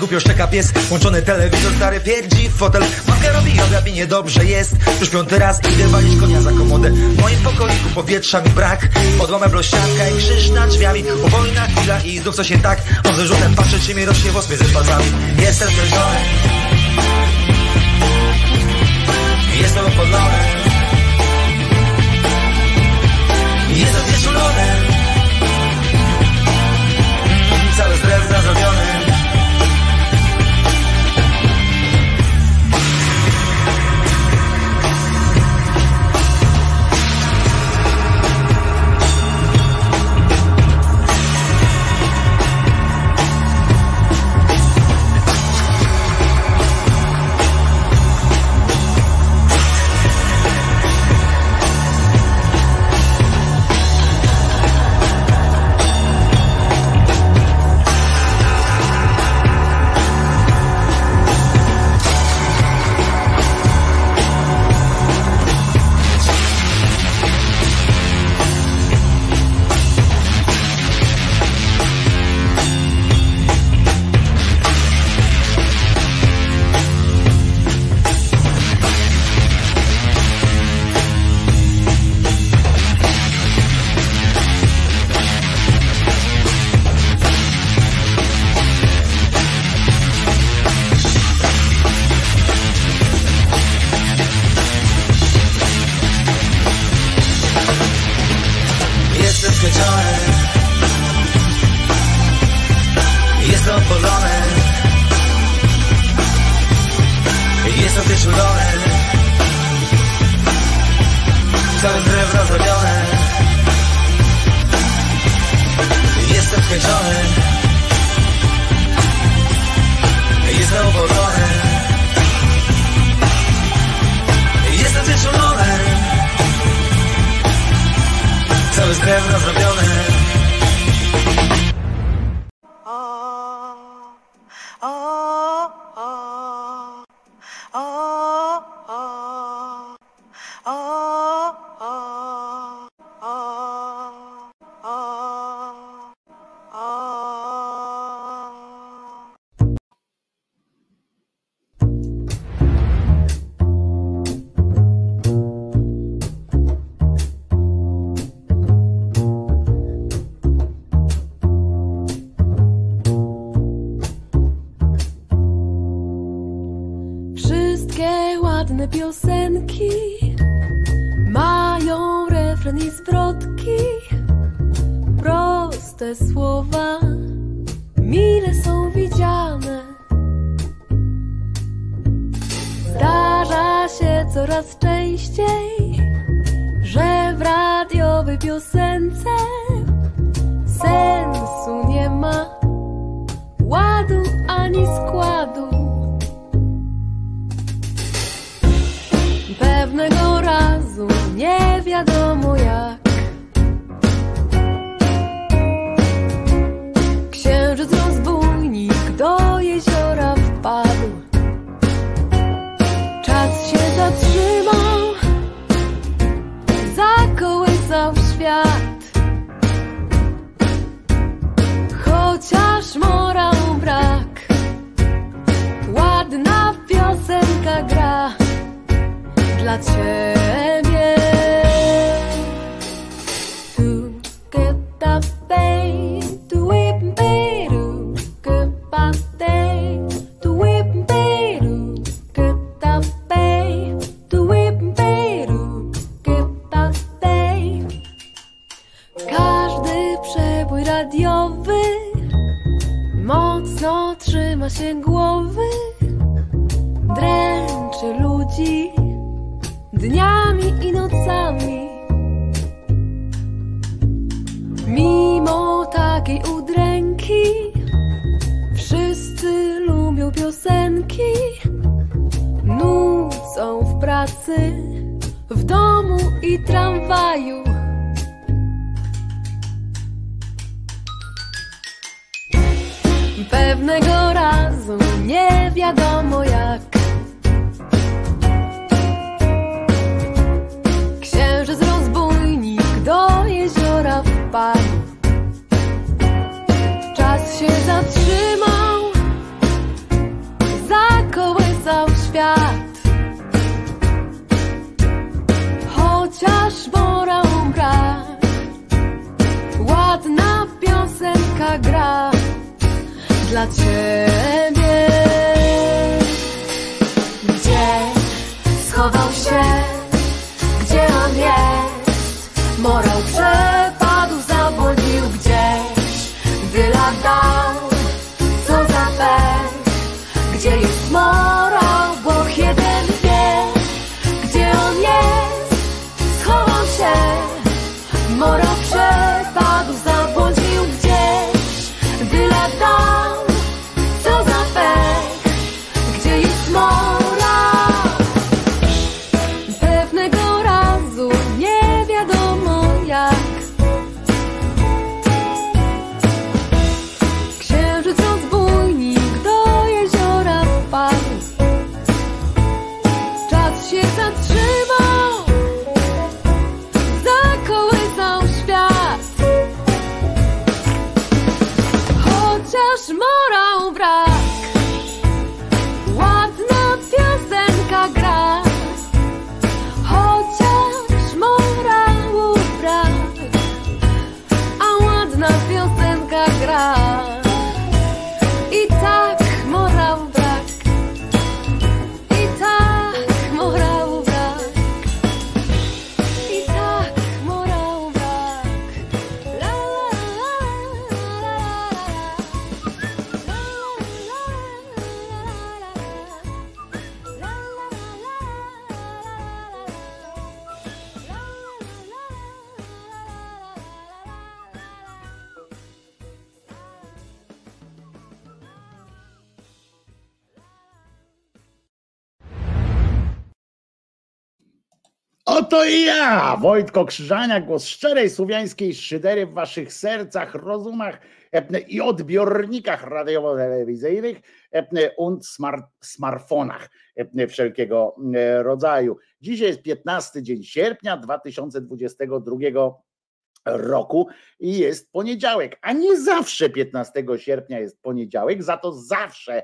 głupio szczeka pies. Łączony telewizor, stary pierdzi w fotel. Matka robi obiad i niedobrze jest. Już piąty raz idę walić konia za komodę. W moim pokoiku powietrza mi brak. Odłamę blościanka i krzyż nad drzwiami. Uwolna chwila i znów co się tak. On ze rzutem patrzy, czy mi rośnie włos między palcami. Jestem zmęczony. Jestem opodlony. Jestem znieczulony. Cały stres zarobiony. Piosenki mają refren i zwrotki, proste słowa mile są widziane. Zdarza się coraz częściej, że w radiowej piosence sensu nie ma, ładu ani składu. Pewnego razu, nie wiadomo jak, księżyc rozbójnik do jeziora wpadł. Czas się zatrzymał, zakołysał świat, chociaż morał brak, ładna piosenka gra dla ciebie. Tu keta pej, tu whip pej, tu keta pej, tu whip pej, tu keta pej, tu whip pej, tu keta pej. Każdy przebój radiowy mocno trzyma się głowy, dręczy ludzi dniami i nocami. Mimo takiej udręki wszyscy lubią piosenki, nucą w pracy, w domu i tramwaju. Pewnego razu, nie wiadomo jak, księżyc rozbójnik do jeziora wpadł. Czas się zatrzymał, taka gra dla ciebie. Gdzie schował się, gdzie on jest? Morał przepadł, zabłądził gdzieś, gdy latał, co za pech. Gdzie jest morał, bo jeden wie, gdzie on jest? Schował się, morał przepadł, zabłądził gdzieś, gdy latał, co za pech. Gdzie jest morał? Morał brak, ładna piosenka gra, chociaż morału brak, a ładna piosenka gra. I tak morał brak, i tak morału brak, i tak morału brak. La, la, la, la, la, la. Oto i ja, Wojtko Krzyżania, głos szczerej słowiańskiej szydery w waszych sercach, rozumach i odbiornikach radiowo-telewizyjnych und smartfonach wszelkiego rodzaju. Dzisiaj jest 15 dzień sierpnia 2022 roku i jest poniedziałek, a nie zawsze 15 sierpnia jest poniedziałek, za to zawsze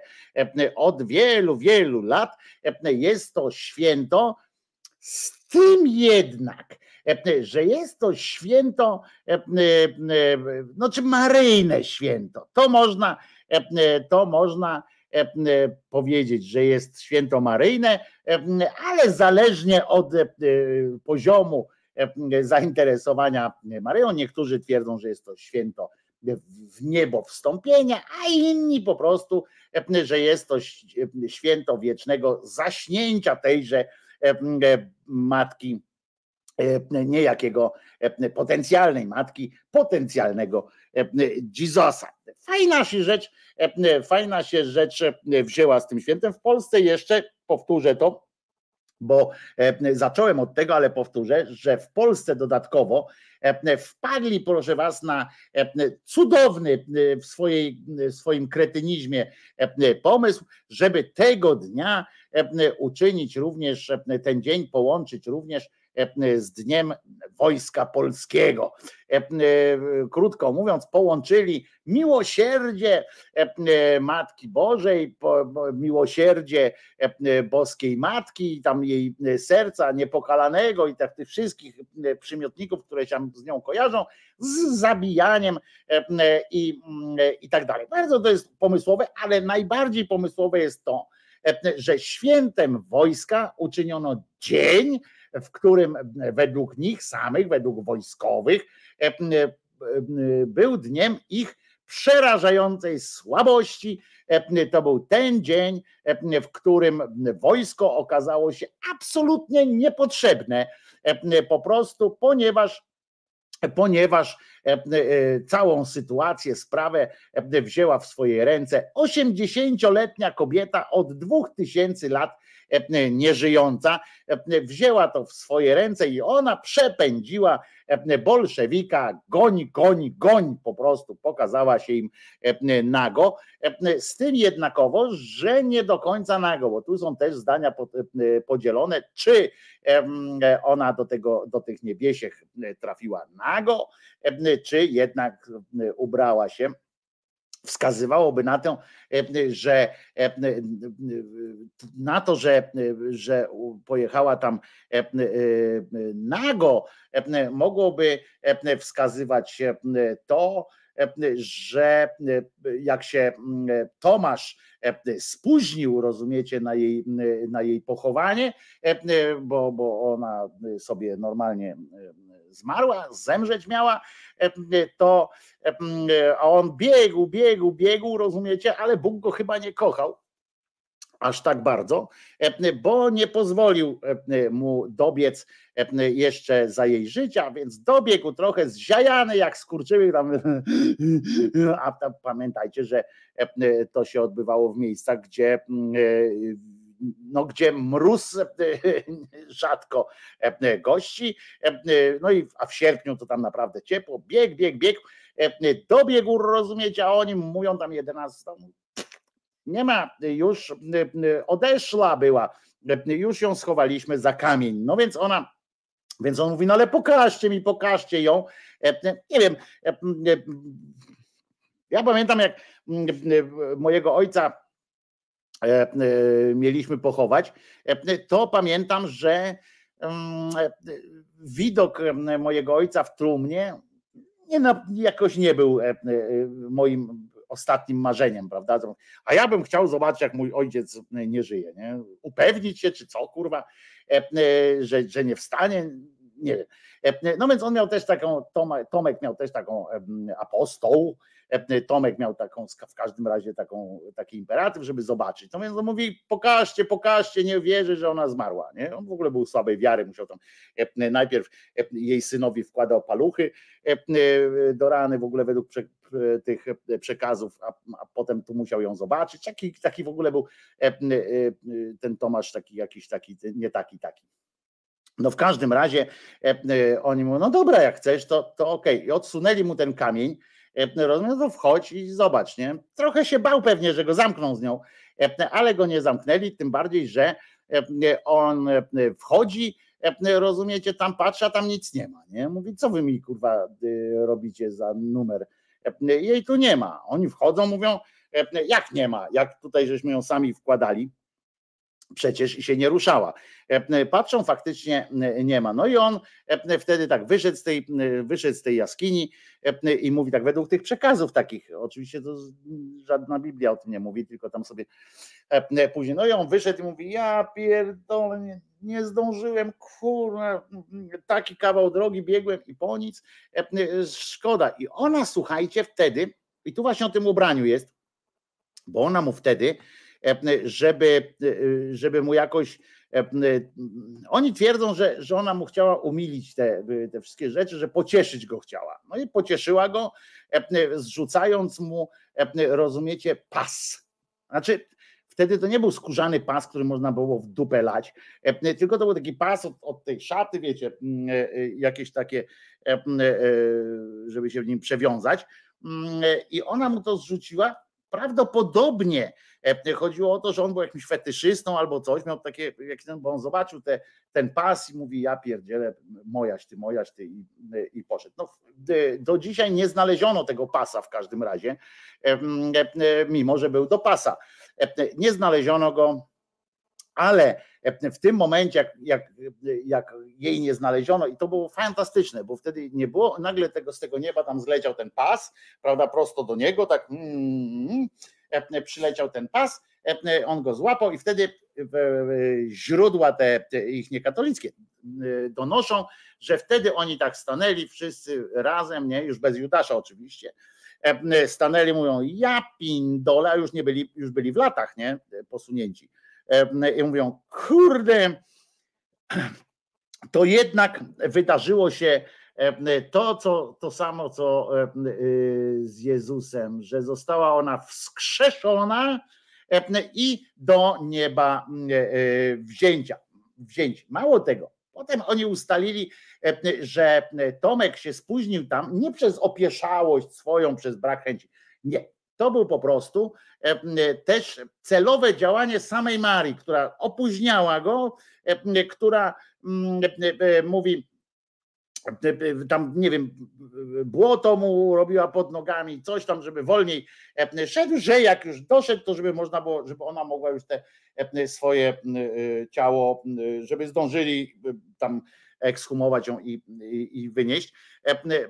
od wielu, wielu lat jest to święto. Z tym jednak, że jest to święto, czy maryjne święto, to można powiedzieć, że jest święto maryjne, ale zależnie od poziomu zainteresowania Maryją, niektórzy twierdzą, że jest to święto w niebo wstąpienia, a inni po prostu, że jest to święto wiecznego zaśnięcia tejże matki, niejakiego potencjalnej matki, potencjalnego Jezusa. Fajna się rzecz wzięła z tym świętem. W Polsce jeszcze, powtórzę to, bo zacząłem od tego, ale powtórzę, że w Polsce dodatkowo wpadli, proszę was, na cudowny w swoim kretynizmie pomysł, żeby tego dnia uczynić również, ten dzień połączyć również z Dniem Wojska Polskiego. Krótko mówiąc, połączyli miłosierdzie Matki Bożej, miłosierdzie Boskiej Matki, tam jej serca niepokalanego i tak tych wszystkich przymiotników, które się z nią kojarzą, z zabijaniem i tak dalej. Bardzo to jest pomysłowe, ale najbardziej pomysłowe jest to, że świętem wojska uczyniono dzień, w którym według nich samych, według wojskowych, był dniem ich przerażającej słabości. To był ten dzień, w którym wojsko okazało się absolutnie niepotrzebne, po prostu, ponieważ całą sytuację, sprawę wzięła w swoje ręce 80-letnia kobieta od 2000 lat nieżyjąca. Wzięła to w swoje ręce i ona przepędziła bolszewika, goń, po prostu pokazała się im nago. Z tym jednakowo, że nie do końca nago, bo tu są też zdania podzielone, czy ona do tych niebiesiech trafiła nago, czy jednak ubrała się. Wskazywałoby na to, że pojechała tam nago, mogłoby wskazywać to, że jak się Tomasz spóźnił, rozumiecie, na jej pochowanie, bo ona sobie normalnie zmarła, zemrzeć miała, to a on biegł, rozumiecie, ale Bóg go chyba nie kochał aż tak bardzo, bo nie pozwolił mu dobiec jeszcze za jej życia, więc dobiegł trochę zziajany jak skurczyły tam, a pamiętajcie, że to się odbywało w miejscach, gdzie no, gdzie mróz rzadko gości, no i a w sierpniu to tam naprawdę ciepło, biegł, dobiegł, rozumiecie, a oni mówią tam 11, nie ma, już odeszła była, już ją schowaliśmy za kamień, no więc ona, więc on mówi, no ale pokażcie ją, nie wiem, ja pamiętam jak mojego ojca mieliśmy pochować, to pamiętam, że widok mojego ojca w trumnie jakoś nie był moim ostatnim marzeniem, prawda? A ja bym chciał zobaczyć, jak mój ojciec nie żyje, nie? Upewnić się, czy co, kurwa, że nie wstanie, nie wiem. No więc on miał też taką, Tomek miał też taką apostoł, Tomek miał taką, w każdym razie taki imperatyw, żeby zobaczyć. No więc on mówi, pokażcie, nie wierzy, że ona zmarła, nie? On w ogóle był słabej wiary, musiał tam, najpierw jej synowi wkładał paluchy do rany, w ogóle według tych przekazów, a potem tu musiał ją zobaczyć. Taki w ogóle był ten Tomasz, taki. No w każdym razie oni mówią, no dobra, jak chcesz, to okej. I odsunęli mu ten kamień, rozumiem, to wchodź i zobacz, nie? Trochę się bał pewnie, że go zamkną z nią, ale go nie zamknęli, tym bardziej, że on wchodzi, rozumiecie, tam patrzy, a tam nic nie ma, nie? Mówi, co wy mi, kurwa, robicie za numer? Jej tu nie ma. Oni wchodzą, mówią, jak nie ma? Jak tutaj żeśmy ją sami wkładali, przecież i się nie ruszała. Patrzą, faktycznie nie ma. No i on wtedy tak wyszedł z tej jaskini i mówi tak, według tych przekazów takich, oczywiście to żadna Biblia o tym nie mówi, tylko tam sobie później, no i on wyszedł i mówi, ja pierdolę, nie zdążyłem, kurwa, taki kawał drogi biegłem i po nic, szkoda. I ona, słuchajcie, wtedy, i tu właśnie o tym ubraniu jest, bo ona mu wtedy, żeby mu jakoś, oni twierdzą, że ona mu chciała umilić te wszystkie rzeczy, że pocieszyć go chciała. No i pocieszyła go, zrzucając mu, rozumiecie, pas. Znaczy wtedy to nie był skórzany pas, który można było w dupę lać, tylko to był taki pas od tej szaty, wiecie, jakieś takie, żeby się w nim przewiązać. I ona mu to zrzuciła. Prawdopodobnie chodziło o to, że on był jakimś fetyszystą albo coś, miał takie, bo on zobaczył ten pas i mówi, ja pierdzielę, mojaś ty i poszedł. No, do dzisiaj nie znaleziono tego pasa w każdym razie, mimo że był do pasa. Nie znaleziono go, ale w tym momencie, jak jej nie znaleziono, i to było fantastyczne, bo wtedy nie było, nagle z tego nieba tam zleciał ten pas, prawda, prosto do niego, tak przyleciał ten pas, on go złapał i wtedy źródła te ich niekatolickie donoszą, że wtedy oni tak stanęli wszyscy razem, nie, już bez Judasza oczywiście, stanęli, mówią, ja pindole, a już byli w latach, nie, posunięci. I mówią, kurde, to jednak wydarzyło się to samo, co z Jezusem, że została ona wskrzeszona i do nieba wzięci. Mało tego, potem oni ustalili, że Tomek się spóźnił tam nie przez opieszałość swoją, przez brak chęci, nie. To był po prostu też celowe działanie samej Marii, która opóźniała go, która mówi, tam nie wiem, błoto mu robiła pod nogami, coś tam, żeby wolniej szedł, że jak już doszedł, to żeby można było, żeby ona mogła już te swoje ciało, żeby zdążyli tam ekshumować ją i wynieść.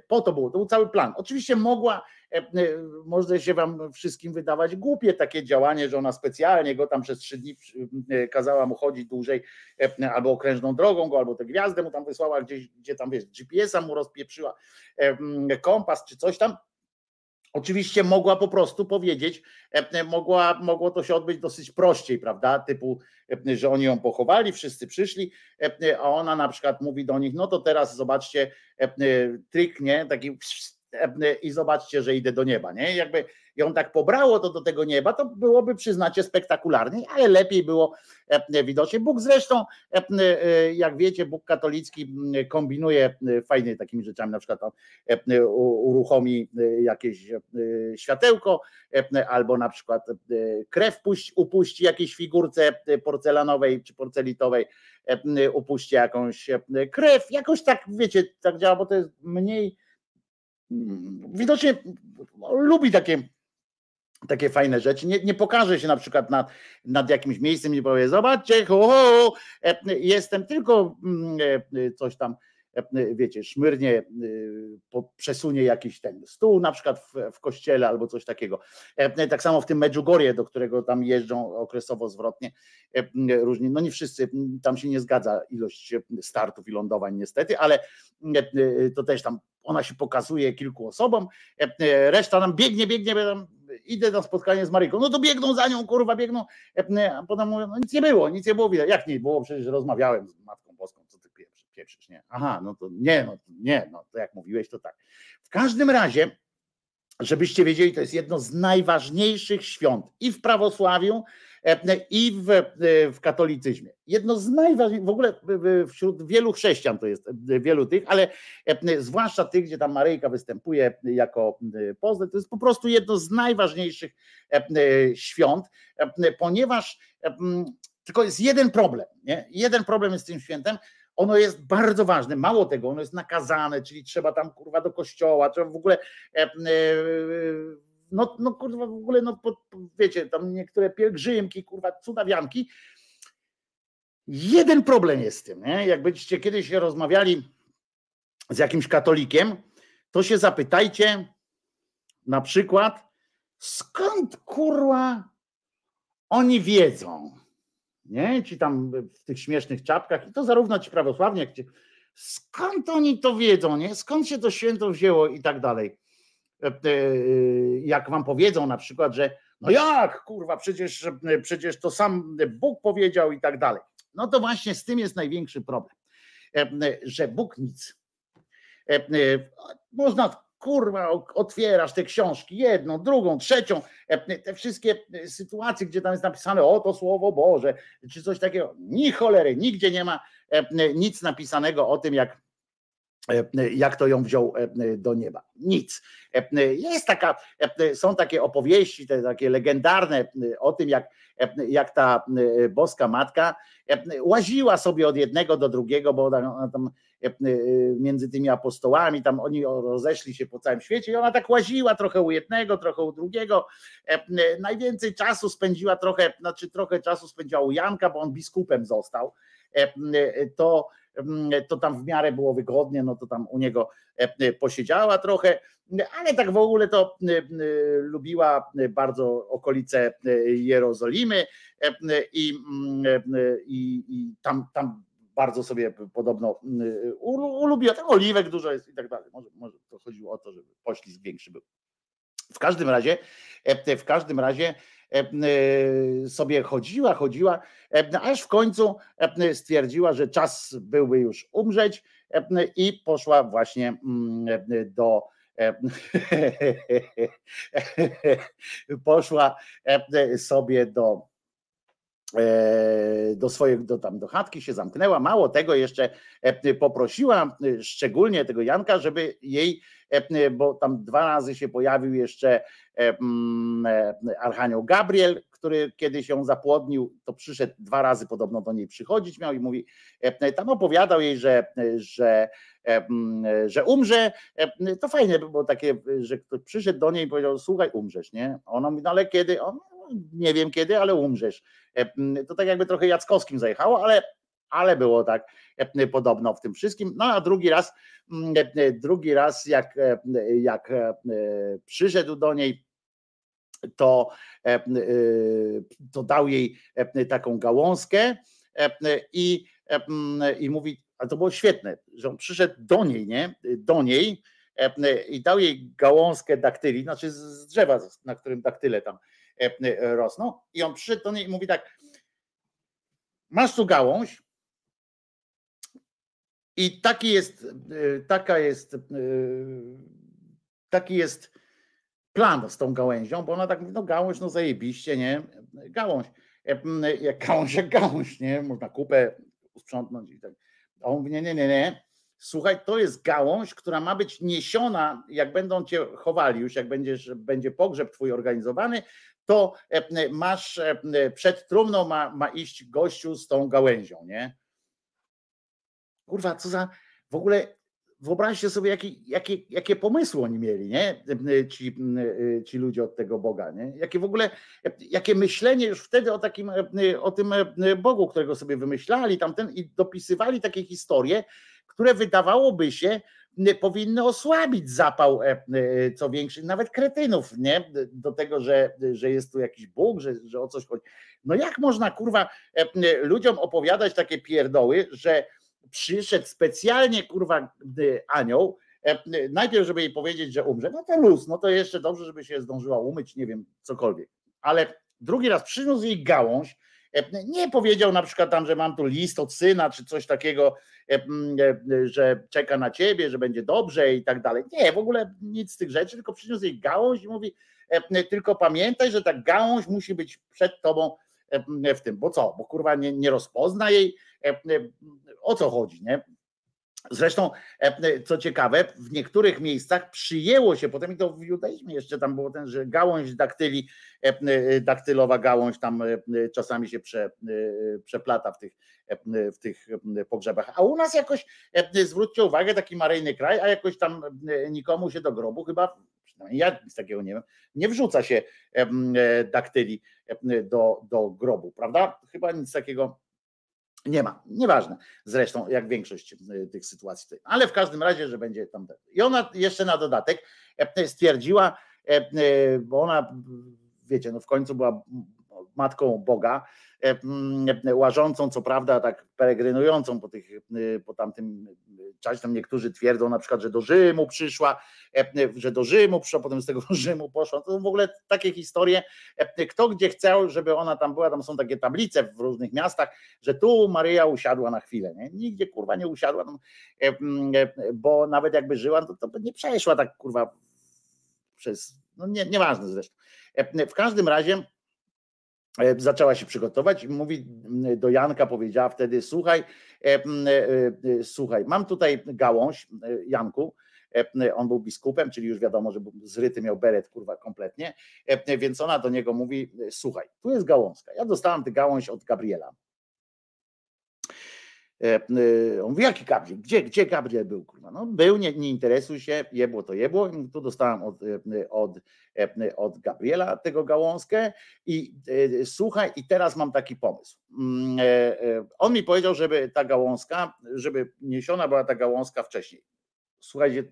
Po to był cały plan. Oczywiście może się wam wszystkim wydawać głupie takie działanie, że ona specjalnie go tam przez 3 dni kazała mu chodzić dłużej, albo okrężną drogą go, albo tę gwiazdę mu tam wysłała gdzieś, gdzie tam wiesz, GPS-a mu rozpieprzyła, kompas czy coś tam. Oczywiście mogła po prostu powiedzieć, mogło to się odbyć dosyć prościej, prawda, typu, że oni ją pochowali, wszyscy przyszli, a ona na przykład mówi do nich, no to teraz zobaczcie, trik, nie, taki i zobaczcie, że idę do nieba, nie, jakby ją tak pobrało to do tego nieba, to byłoby, przyznacie, spektakularniej, ale lepiej było widocznie. Bóg zresztą, jak wiecie, Bóg katolicki kombinuje fajnie takimi rzeczami, na przykład on uruchomi jakieś światełko, albo na przykład krew upuści jakiejś figurce porcelanowej czy porcelitowej, upuści jakąś krew, jakoś tak, wiecie, tak działa, bo to jest mniej, widocznie lubi takie fajne rzeczy, nie pokaże się na przykład nad jakimś miejscem i powie, zobaczcie, ho, jestem tylko coś tam, wiecie, szmyrnie przesunie jakiś ten stół na przykład w kościele albo coś takiego. Tak samo w tym Medjugorje, do którego tam jeżdżą okresowo zwrotnie różni, no nie wszyscy, tam się nie zgadza ilość startów i lądowań niestety, ale to też tam ona się pokazuje kilku osobom, reszta nam biegnie, tam idę na spotkanie z Maryką, no to biegną za nią, kurwa, biegną, a potem mówią, no nic nie było widać, jak nie było, przecież rozmawiałem z Matką Boską, co ty pieprzysz, nie? Aha, no to jak mówiłeś, to tak. W każdym razie, żebyście wiedzieli, to jest jedno z najważniejszych świąt i w prawosławiu, i w katolicyzmie. Jedno z najważniejszych, w ogóle wśród wielu chrześcijan to jest, wielu tych, ale zwłaszcza tych, gdzie tam Maryjka występuje jako postać, to jest po prostu jedno z najważniejszych świąt, ponieważ tylko jest jeden problem, nie? Jeden problem jest z tym świętem. Ono jest bardzo ważne, mało tego, ono jest nakazane, czyli trzeba tam kurwa do kościoła, trzeba w ogóle, kurwa w ogóle, wiecie, tam niektóre pielgrzymki, kurwa cudawianki. Jeden problem jest z tym, nie? Jak będziecie kiedyś rozmawiali z jakimś katolikiem, to się zapytajcie na przykład, skąd kurwa oni wiedzą, nie? Ci tam w tych śmiesznych czapkach, i to zarówno ci prawosławni, jak ci, skąd oni to wiedzą, nie? Skąd się to święto wzięło i tak dalej. Jak wam powiedzą na przykład, że no jak, kurwa, przecież to sam Bóg powiedział i tak dalej. No to właśnie z tym jest największy problem, że Bóg nic. Można, kurwa, otwierasz te książki, jedną, drugą, trzecią, te wszystkie sytuacje, gdzie tam jest napisane oto Słowo Boże, czy coś takiego, ni cholery, nigdzie nie ma nic napisanego o tym, jak to ją wziął do nieba. Nic. Jest taka, są takie opowieści, te takie legendarne o tym, jak ta boska matka łaziła sobie od jednego do drugiego, bo ona tam między tymi apostołami, tam oni rozeszli się po całym świecie i ona tak łaziła trochę u jednego, trochę u drugiego. Najwięcej czasu spędziła trochę czasu spędziła u Janka, bo on biskupem został. To tam w miarę było wygodnie, no to tam u niego posiedziała trochę, ale tak w ogóle to lubiła bardzo okolice Jerozolimy i tam bardzo sobie podobno ulubiła, tam oliwek dużo jest i tak dalej. Może to chodziło o to, żeby poślizg większy był. W każdym razie sobie chodziła, aż w końcu stwierdziła, że czas byłby już umrzeć i poszła właśnie poszła sobie do chatki się zamknęła, mało tego jeszcze poprosiła szczególnie tego Janka, żeby jej, bo tam 2 razy się pojawił jeszcze archanioł Gabriel, który kiedyś ją zapłodnił, to przyszedł 2 razy podobno do niej przychodzić miał i mówi, tam opowiadał jej, że umrze, to fajnie by było takie, że ktoś przyszedł do niej i powiedział, słuchaj, umrzesz, nie? Ona mówi, no ale kiedy? On, nie wiem kiedy, ale umrzesz. To tak jakby trochę Jackowskim zajechało, ale ale było tak podobno w tym wszystkim. No a drugi raz jak przyszedł do niej, to dał jej taką gałązkę i mówi, a to było świetne, że on przyszedł do niej, nie? Do niej i dał jej gałązkę daktyli, znaczy z drzewa, na którym daktyle tam rosną, i on przyszedł do niej i mówi tak: masz tu gałąź i taki jest plan z tą gałęzią, bo ona tak mówi, no gałąź, no zajebiście, nie? Gałąź, jak gałąź, nie? Można kupę usprzątnąć i tak. A on mówi, nie, słuchaj, to jest gałąź, która ma być niesiona, jak będą cię chowali już, jak będzie pogrzeb twój organizowany, to masz przed trumną ma iść gościu z tą gałęzią, nie? Kurwa, w ogóle wyobraźcie sobie, jakie pomysły oni mieli, nie? Ci ludzie od tego Boga, nie? Jakie myślenie już wtedy o tym Bogu, którego sobie wymyślali tamten, i dopisywali takie historie, które wydawałoby się powinny osłabić zapał co większych, nawet kretynów, nie? Do tego, że jest tu jakiś Bóg, że o coś chodzi. No jak można, kurwa, ludziom opowiadać takie pierdoły, że przyszedł specjalnie, kurwa, anioł, najpierw żeby jej powiedzieć, że umrze, no to luz, no to jeszcze dobrze, żeby się zdążyła umyć, nie wiem, cokolwiek. Ale drugi raz przyniósł jej gałąź, nie powiedział na przykład tam, że mam tu list od syna, czy coś takiego, że czeka na ciebie, że będzie dobrze i tak dalej. Nie, w ogóle nic z tych rzeczy, tylko przyniósł jej gałąź i mówi, tylko pamiętaj, że ta gałąź musi być przed tobą w tym, bo co? Bo kurwa nie rozpozna jej, o co chodzi, nie? Zresztą, co ciekawe, w niektórych miejscach przyjęło się, potem i to w judaizmie jeszcze tam było ten, że gałąź daktyli, daktylowa gałąź tam czasami się przeplata w tych pogrzebach. A u nas jakoś, zwróćcie uwagę, taki maryjny kraj, a jakoś tam nikomu się do grobu chyba, przynajmniej ja nic takiego nie wiem, nie wrzuca się daktyli do grobu, prawda? Chyba nic takiego nie ma, nieważne zresztą, jak większość tych sytuacji, ale w każdym razie, że będzie tam. I ona jeszcze na dodatek stwierdziła, bo ona, wiecie, no w końcu była matką Boga, łażącą, co prawda, tak peregrynującą po tamtym czasie. Tam niektórzy twierdzą na przykład, że do Rzymu przyszła, potem z tego Rzymu poszła. To są w ogóle takie historie. Kto gdzie chciał, żeby ona tam była, tam są takie tablice w różnych miastach, że tu Maryja usiadła na chwilę. Nie? Nigdzie kurwa nie usiadła, bo nawet jakby żyła, to nie przeszła tak kurwa przez, no nieważne zresztą. W każdym razie zaczęła się przygotować i mówi do Janka, powiedziała wtedy: słuchaj, mam tutaj gałąź, Janku. On był biskupem, czyli już wiadomo, że był zryty, miał beret kurwa kompletnie, więc ona do niego mówi: słuchaj, tu jest gałązka, ja dostałam tę gałąź od Gabriela. On mówi: jaki Gabriel? Gdzie Gabriel był, kurwa? No był, nie interesuj się, jebło. Tu dostałem od Gabriela tego gałązkę i słuchaj, i teraz mam taki pomysł. On mi powiedział, żeby niesiona była ta gałązka wcześniej. Słuchajcie,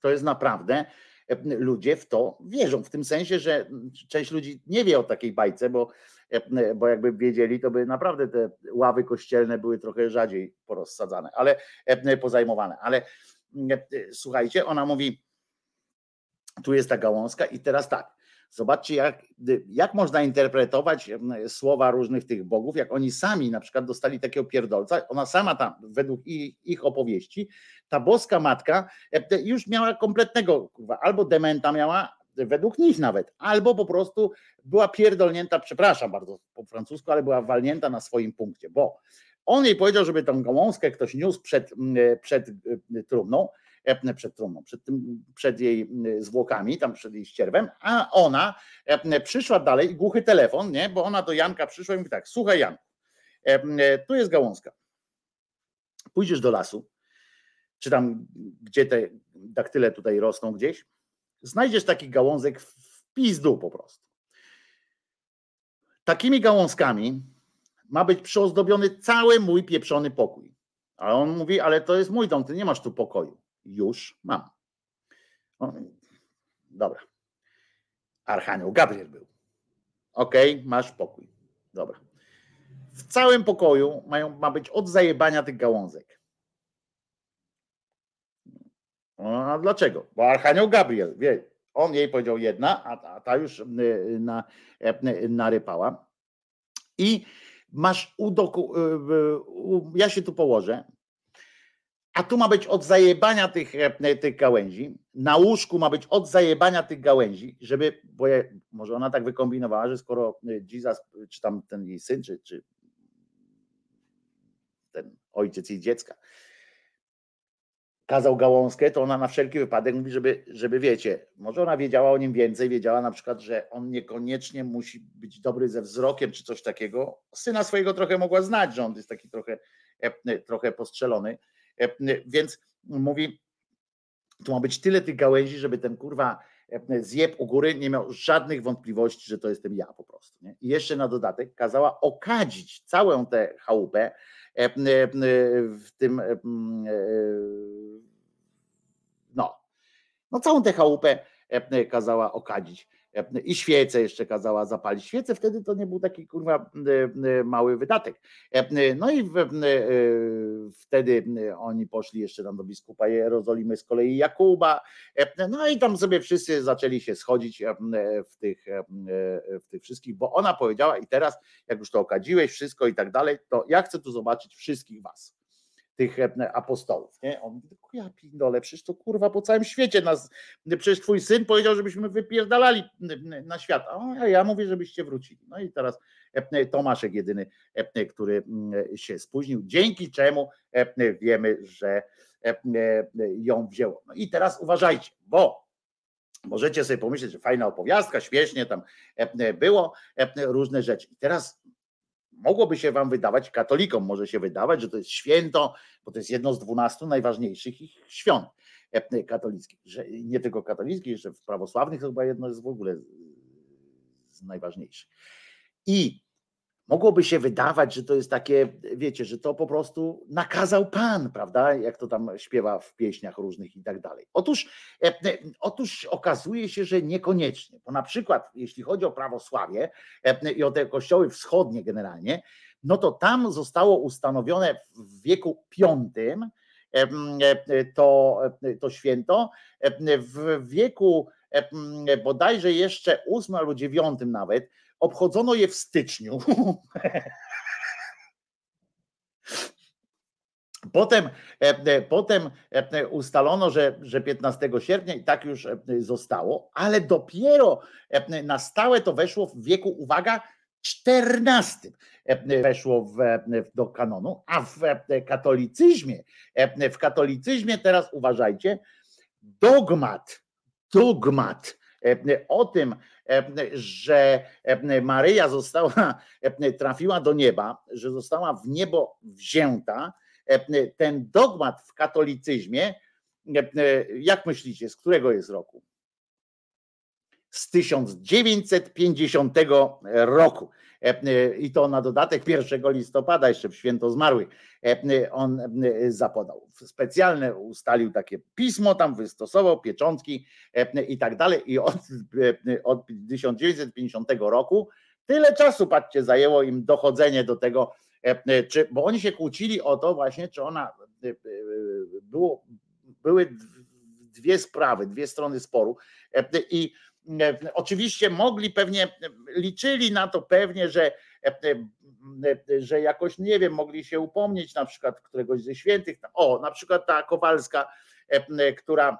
to jest naprawdę, ludzie w to wierzą, w tym sensie, że część ludzi nie wie o takiej bajce, bo jakby wiedzieli, to by naprawdę te ławy kościelne były trochę rzadziej porozsadzane, ale pozajmowane. Ale słuchajcie, ona mówi: tu jest ta gałązka i teraz tak, zobaczcie, jak można interpretować słowa różnych tych bogów, jak oni sami na przykład dostali takiego pierdolca. Ona sama tam, według ich opowieści, ta boska matka już miała kompletnego, kurwa, albo dementa miała, według nich nawet, albo po prostu była pierdolnięta, przepraszam bardzo po francusku, ale była walnięta na swoim punkcie, bo on jej powiedział, żeby tą gałązkę ktoś niósł przed jej zwłokami, tam przed jej ścierwem, a ona przyszła dalej i głuchy telefon, nie? Bo ona do Janka przyszła i mówi tak: słuchaj, Janku, tu jest gałązka, pójdziesz do lasu, czy tam, gdzie te daktyle tutaj rosną gdzieś, znajdziesz taki gałązek w pizdu po prostu. Takimi gałązkami ma być przyozdobiony cały mój pieprzony pokój. A on mówi, ale to jest mój dom, ty nie masz tu pokoju. Już mam. Dobra. Archanioł Gabriel był. Okej, masz pokój. Dobra. W całym pokoju ma być od zajebania tych gałązek. A dlaczego? Bo Archanioł Gabriel, wie, on jej powiedział jedna, a ta już narypała. I masz ja się tu położę, a tu ma być od zajebania tych gałęzi, na łóżku ma być od zajebania tych gałęzi, żeby, może ona tak wykombinowała, że skoro Jesus, czy tam ten jej syn, czy ten ojciec jej dziecka kazał gałązkę, to ona na wszelki wypadek mówi, żeby wiecie, może ona wiedziała o nim więcej, wiedziała na przykład, że on niekoniecznie musi być dobry ze wzrokiem, czy coś takiego. Syna swojego trochę mogła znać, że on jest taki trochę postrzelony, więc mówi, tu ma być tyle tych gałęzi, żeby ten kurwa zjeb u góry nie miał żadnych wątpliwości, że to jestem ja po prostu. Nie? I jeszcze na dodatek kazała okadzić całą tę chałupę w tym całą tę chałupę kazała okadzić i świecę jeszcze kazała zapalić. Świecę wtedy to nie był taki kurwa mały wydatek. No i wtedy oni poszli jeszcze tam do biskupa Jerozolimy, z kolei Jakuba. No i tam sobie wszyscy zaczęli się schodzić w tych wszystkich, bo ona powiedziała i teraz jak już to okadziłeś wszystko i tak dalej, to ja chcę tu zobaczyć wszystkich was. Tych apostołów. Nie? On mówi, ja pindole, przecież to kurwa po całym świecie nas, przecież twój syn powiedział, żebyśmy wypierdalali na świat, a ja mówię, żebyście wrócili. No i teraz Tomaszek jedyny, który się spóźnił, dzięki czemu wiemy, że ją wzięło. No i teraz uważajcie, bo możecie sobie pomyśleć, że fajna opowiastka, śmiesznie tam było, różne rzeczy. I teraz mogłoby się wam wydawać, katolikom może się wydawać, że to jest święto, bo to jest jedno z 12 najważniejszych ich świąt katolickich. Że nie tylko katolickich, jeszcze w prawosławnych to chyba jedno jest w ogóle z najważniejszych. I mogłoby się wydawać, że to jest takie, wiecie, że to po prostu nakazał Pan, prawda? Jak to tam śpiewa w pieśniach różnych i tak dalej. Otóż okazuje się, że niekoniecznie, bo na przykład jeśli chodzi o prawosławie i o te kościoły wschodnie generalnie, no to tam zostało ustanowione w wieku V to święto, w wieku bodajże jeszcze VIII albo IX nawet, obchodzono je w styczniu. Potem ustalono, że 15 sierpnia i tak już zostało, ale dopiero na stałe to weszło w wieku, uwaga, XIV weszło do kanonu, a w katolicyzmie teraz uważajcie, dogmat o tym, że Maryja trafiła do nieba, że została w niebo wzięta. Ten dogmat w katolicyzmie, jak myślicie, z którego jest roku? Z 1950 roku. I to na dodatek 1 listopada, jeszcze w święto zmarłych, on zapodał. Specjalne ustalił takie pismo, tam wystosował pieczątki i tak dalej. I od 1950 roku tyle czasu, patrzcie, zajęło im dochodzenie do tego, bo oni się kłócili o to właśnie, czy ona były dwie sprawy, dwie strony sporu i oczywiście mogli pewnie, liczyli na to pewnie, że jakoś, nie wiem, mogli się upomnieć na przykład któregoś ze świętych. Na przykład ta Kowalska, która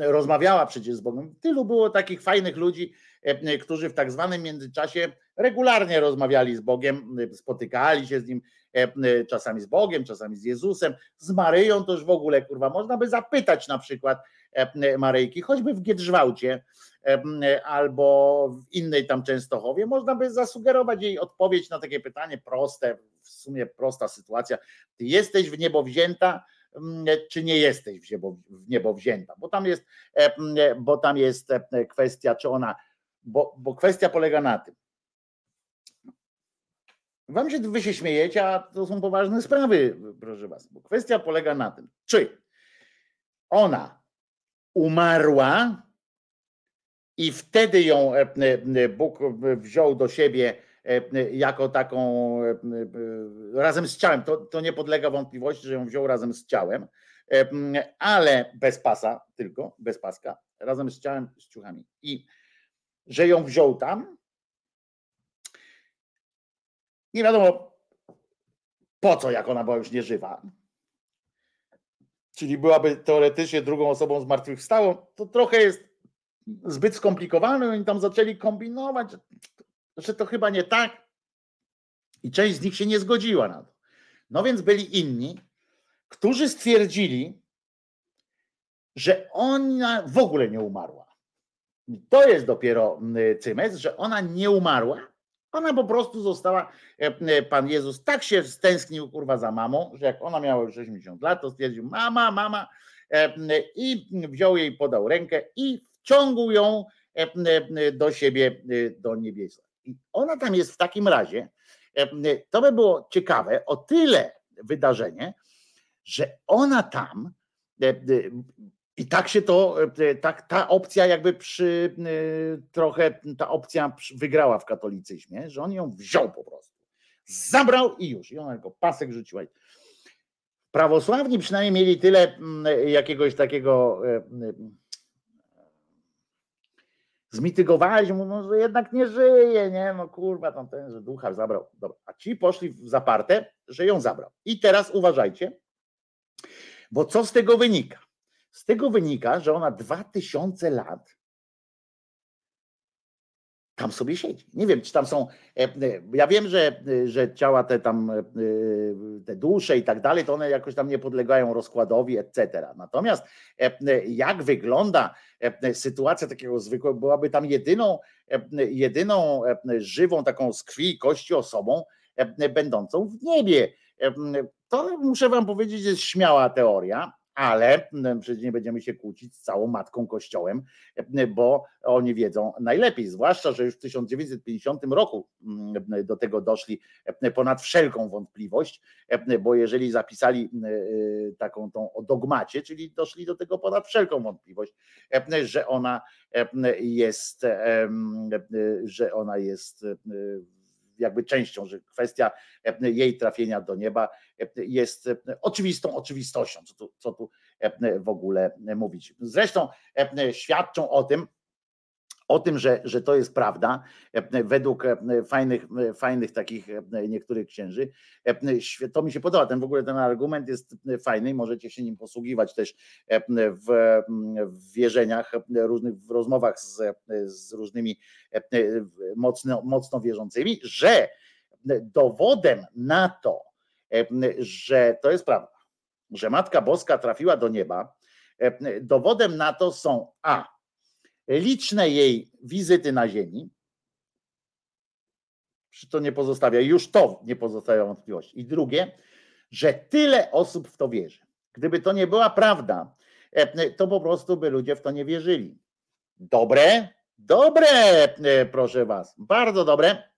rozmawiała przecież z Bogiem. Tylu było takich fajnych ludzi, którzy w tak zwanym międzyczasie regularnie rozmawiali z Bogiem, spotykali się z Nim, czasami z Bogiem, czasami z Jezusem, z Maryją to już w ogóle, kurwa, można by zapytać na przykład Maryjki, choćby w Giedrzwałcie albo w innej tam Częstochowie, można by zasugerować jej odpowiedź na takie pytanie proste, w sumie prosta sytuacja. Ty jesteś w niebo wzięta, czy nie jesteś w niebo wzięta, bo tam jest kwestia, czy ona, bo kwestia polega na tym, Wy się śmiejecie, a to są poważne sprawy, proszę was. Bo kwestia polega na tym, czy ona umarła i wtedy ją Bóg wziął do siebie jako taką razem z ciałem. To nie podlega wątpliwości, że ją wziął razem z ciałem, ale bez pasa tylko, bez paska, razem z ciałem, z ciuchami. I że ją wziął tam, nie wiadomo po co, jak ona była już nieżywa. Czyli byłaby teoretycznie drugą osobą zmartwychwstałą. To trochę jest zbyt skomplikowane. Oni tam zaczęli kombinować, że to chyba nie tak. I część z nich się nie zgodziła na to. No więc byli inni, którzy stwierdzili, że ona w ogóle nie umarła. I to jest dopiero cymes, że ona nie umarła. Ona po prostu została, Pan Jezus tak się stęsknił, kurwa, za mamą, że jak ona miała już 60 lat, to stwierdził mama i wziął jej, podał rękę i wciągnął ją do siebie, do niebiesa. I ona tam jest w takim razie, to by było ciekawe, o tyle wydarzenie, że ona tam, i tak się to, tak ta opcja jakby trochę ta opcja wygrała w katolicyzmie, że on ją wziął po prostu. Zabrał i już. I ona tylko pasek rzuciła. Prawosławni przynajmniej mieli tyle jakiegoś takiego, zmitygowali, mówią, że jednak nie żyje, nie? No kurwa, tamten, że ducha zabrał. Dobra. A ci poszli w zaparte, że ją zabrał. I teraz uważajcie, bo co z tego wynika? Z tego wynika, że ona 2000 lat tam sobie siedzi. Nie wiem, czy tam są, ja wiem, że ciała te tam, te dusze i tak dalej, to one jakoś tam nie podlegają rozkładowi, etc. Natomiast jak wygląda sytuacja takiego zwykłego, byłaby tam jedyną żywą taką z krwi i kości osobą będącą w niebie. To muszę wam powiedzieć, jest śmiała teoria, ale przecież nie będziemy się kłócić z całą matką Kościołem, bo oni wiedzą najlepiej, zwłaszcza że już w 1950 roku do tego doszli ponad wszelką wątpliwość, bo jeżeli zapisali taką tą o dogmacie, czyli doszli do tego ponad wszelką wątpliwość, że ona jest, jakby częścią, że kwestia jej trafienia do nieba jest oczywistą oczywistością, co tu w ogóle mówić. Zresztą świadczą o tym, że to jest prawda, według fajnych takich niektórych księży. To mi się podoba, ten argument jest fajny i możecie się nim posługiwać też w wierzeniach, różnych, w rozmowach z różnymi mocno wierzącymi, że dowodem na to, że to jest prawda, że Matka Boska trafiła do nieba, dowodem na to są liczne jej wizyty na ziemi, już to nie pozostawia wątpliwości. I drugie, że tyle osób w to wierzy. Gdyby to nie była prawda, to po prostu by ludzie w to nie wierzyli. Dobre, proszę was, bardzo dobre.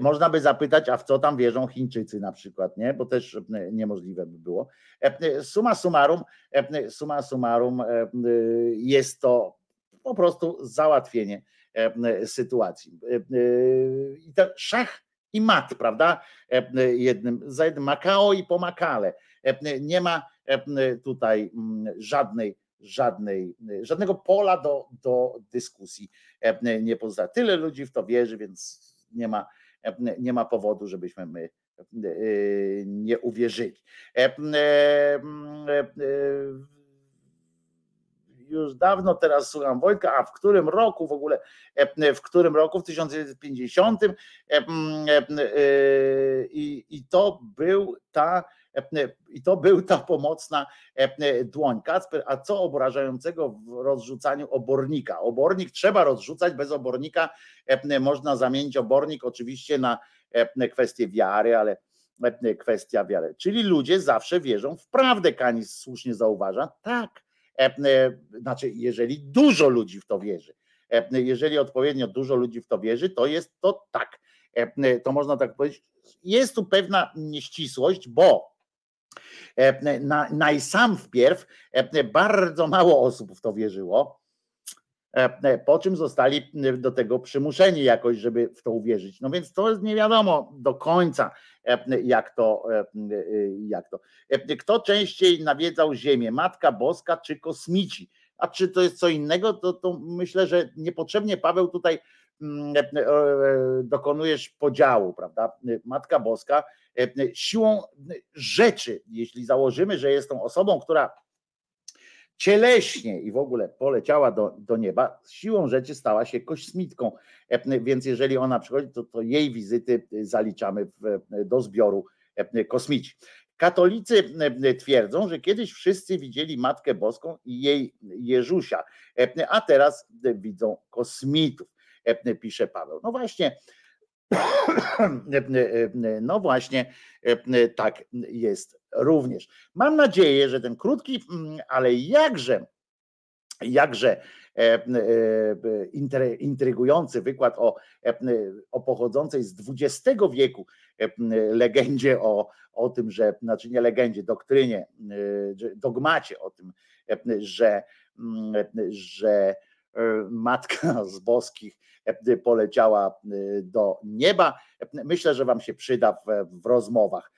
Można by zapytać, a w co tam wierzą Chińczycy na przykład, nie? Bo też niemożliwe by było. Summa summarum jest to po prostu załatwienie sytuacji. I ten szach i mat, prawda? Za jednym Makao i po Makale. Nie ma tutaj żadnego pola do dyskusji. Nie pozostaje. Tyle ludzi w to wierzy, więc nie ma powodu, żebyśmy my nie uwierzyli. Już dawno teraz słucham Wojtka, a w którym roku w ogóle, w 1950 i to był ta pomocna dłoń. Kacper, a co obrażającego w rozrzucaniu obornika? Obornik trzeba rozrzucać, bez obornika można zamienić obornik oczywiście na kwestię wiary, ale kwestia wiary. Czyli ludzie zawsze wierzą w prawdę, Kanis słusznie zauważa. Tak, znaczy jeżeli dużo ludzi w to wierzy, jeżeli odpowiednio dużo ludzi w to wierzy, to jest to tak. to można tak powiedzieć, jest tu pewna nieścisłość, bo najsam wpierw bardzo mało osób w to wierzyło, po czym zostali do tego przymuszeni jakoś, żeby w to uwierzyć. No więc to jest nie wiadomo do końca, jak to. Kto częściej nawiedzał Ziemię, Matka Boska czy kosmici? A czy to jest co innego, to myślę, że niepotrzebnie, Paweł, tutaj dokonujesz podziału, prawda? Matka Boska siłą rzeczy, jeśli założymy, że jest tą osobą, która cieleśnie i w ogóle poleciała do nieba, siłą rzeczy stała się kosmitką, więc jeżeli ona przychodzi, to jej wizyty zaliczamy do zbioru kosmici. Katolicy twierdzą, że kiedyś wszyscy widzieli Matkę Boską i jej Jezusia, a teraz widzą kosmitów, pisze Paweł. No właśnie, tak jest również. Mam nadzieję, że ten krótki, ale jakże intrygujący wykład o pochodzącej z XX wieku legendzie o tym, że, znaczy nie legendzie, doktrynie, dogmacie o tym, że Matka z Boskich poleciała do nieba. Myślę, że wam się przyda w rozmowach.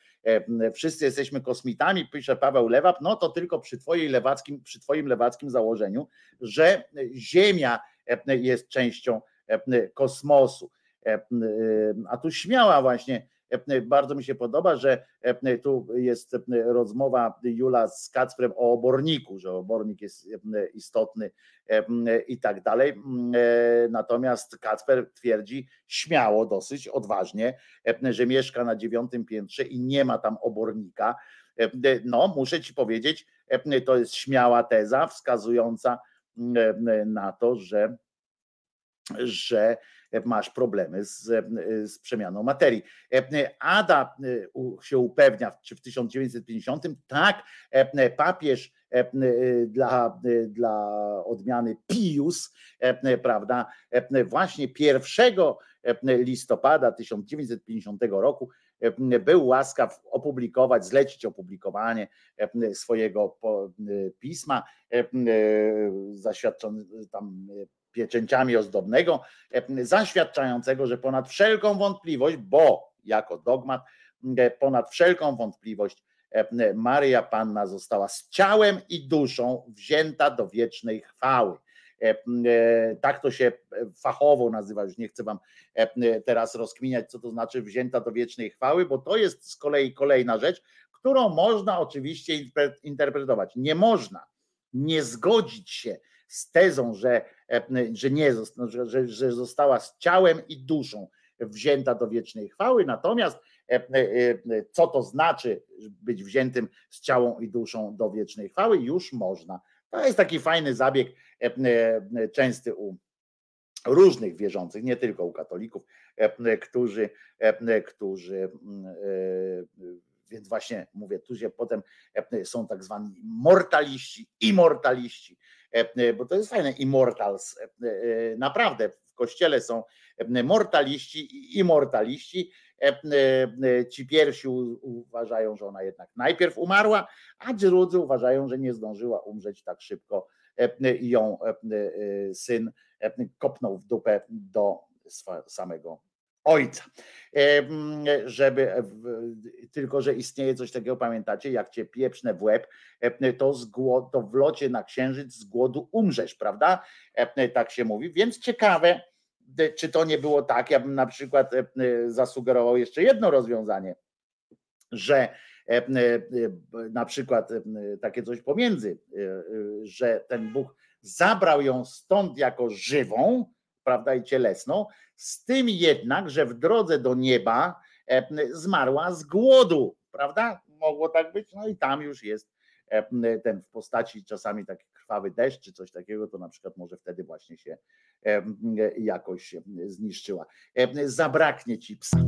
Wszyscy jesteśmy kosmitami, pisze Paweł Lewap, no to tylko przy twoim lewackim założeniu, że Ziemia jest częścią kosmosu. A tu śmiała właśnie, bardzo mi się podoba, że tu jest rozmowa Jula z Kacprem o oborniku, że obornik jest istotny i tak dalej. Natomiast Kacper twierdzi śmiało, dosyć odważnie, że mieszka na 9. piętrze i nie ma tam obornika. No, muszę ci powiedzieć, to jest śmiała teza wskazująca na to, że masz problemy z przemianą materii. Ada się upewnia, czy w 1950, tak, papież dla odmiany Pius, prawda, właśnie 1 listopada 1950 roku był łaskaw opublikować, zlecić opublikowanie swojego pisma zaświadczone tam pieczęciami ozdobnego, zaświadczającego, że ponad wszelką wątpliwość, bo jako dogmat, ponad wszelką wątpliwość Maryja Panna została z ciałem i duszą wzięta do wiecznej chwały. Tak to się fachowo nazywa, już nie chcę wam teraz rozkminiać, co to znaczy wzięta do wiecznej chwały, bo to jest z kolei kolejna rzecz, którą można oczywiście interpretować. Nie można nie zgodzić się z tezą, że została z ciałem i duszą wzięta do wiecznej chwały, natomiast co to znaczy być wziętym z ciałem i duszą do wiecznej chwały, już można. To jest taki fajny zabieg, częsty u różnych wierzących, nie tylko u katolików, którzy więc właśnie mówię, tu się potem są tak zwani mortaliści, immortaliści, bo to jest fajne, immortals, naprawdę w kościele są mortaliści i immortaliści, ci pierwsi uważają, że ona jednak najpierw umarła, a drudzy uważają, że nie zdążyła umrzeć tak szybko i ją syn kopnął w dupę do samego ojca, tylko że istnieje coś takiego, pamiętacie, jak cię pieprznę w łeb, to w locie na księżyc z głodu umrzesz, prawda? Tak się mówi, więc ciekawe, czy to nie było tak. Ja bym na przykład zasugerował jeszcze jedno rozwiązanie, że na przykład takie coś pomiędzy, że ten Bóg zabrał ją stąd jako żywą, prawda, i cielesną, z tym jednak, że w drodze do nieba zmarła z głodu, prawda? Mogło tak być, no i tam już jest ten w postaci czasami taki krwawy deszcz czy coś takiego, to na przykład może wtedy właśnie się jakoś zniszczyła. Zabraknie ci psa.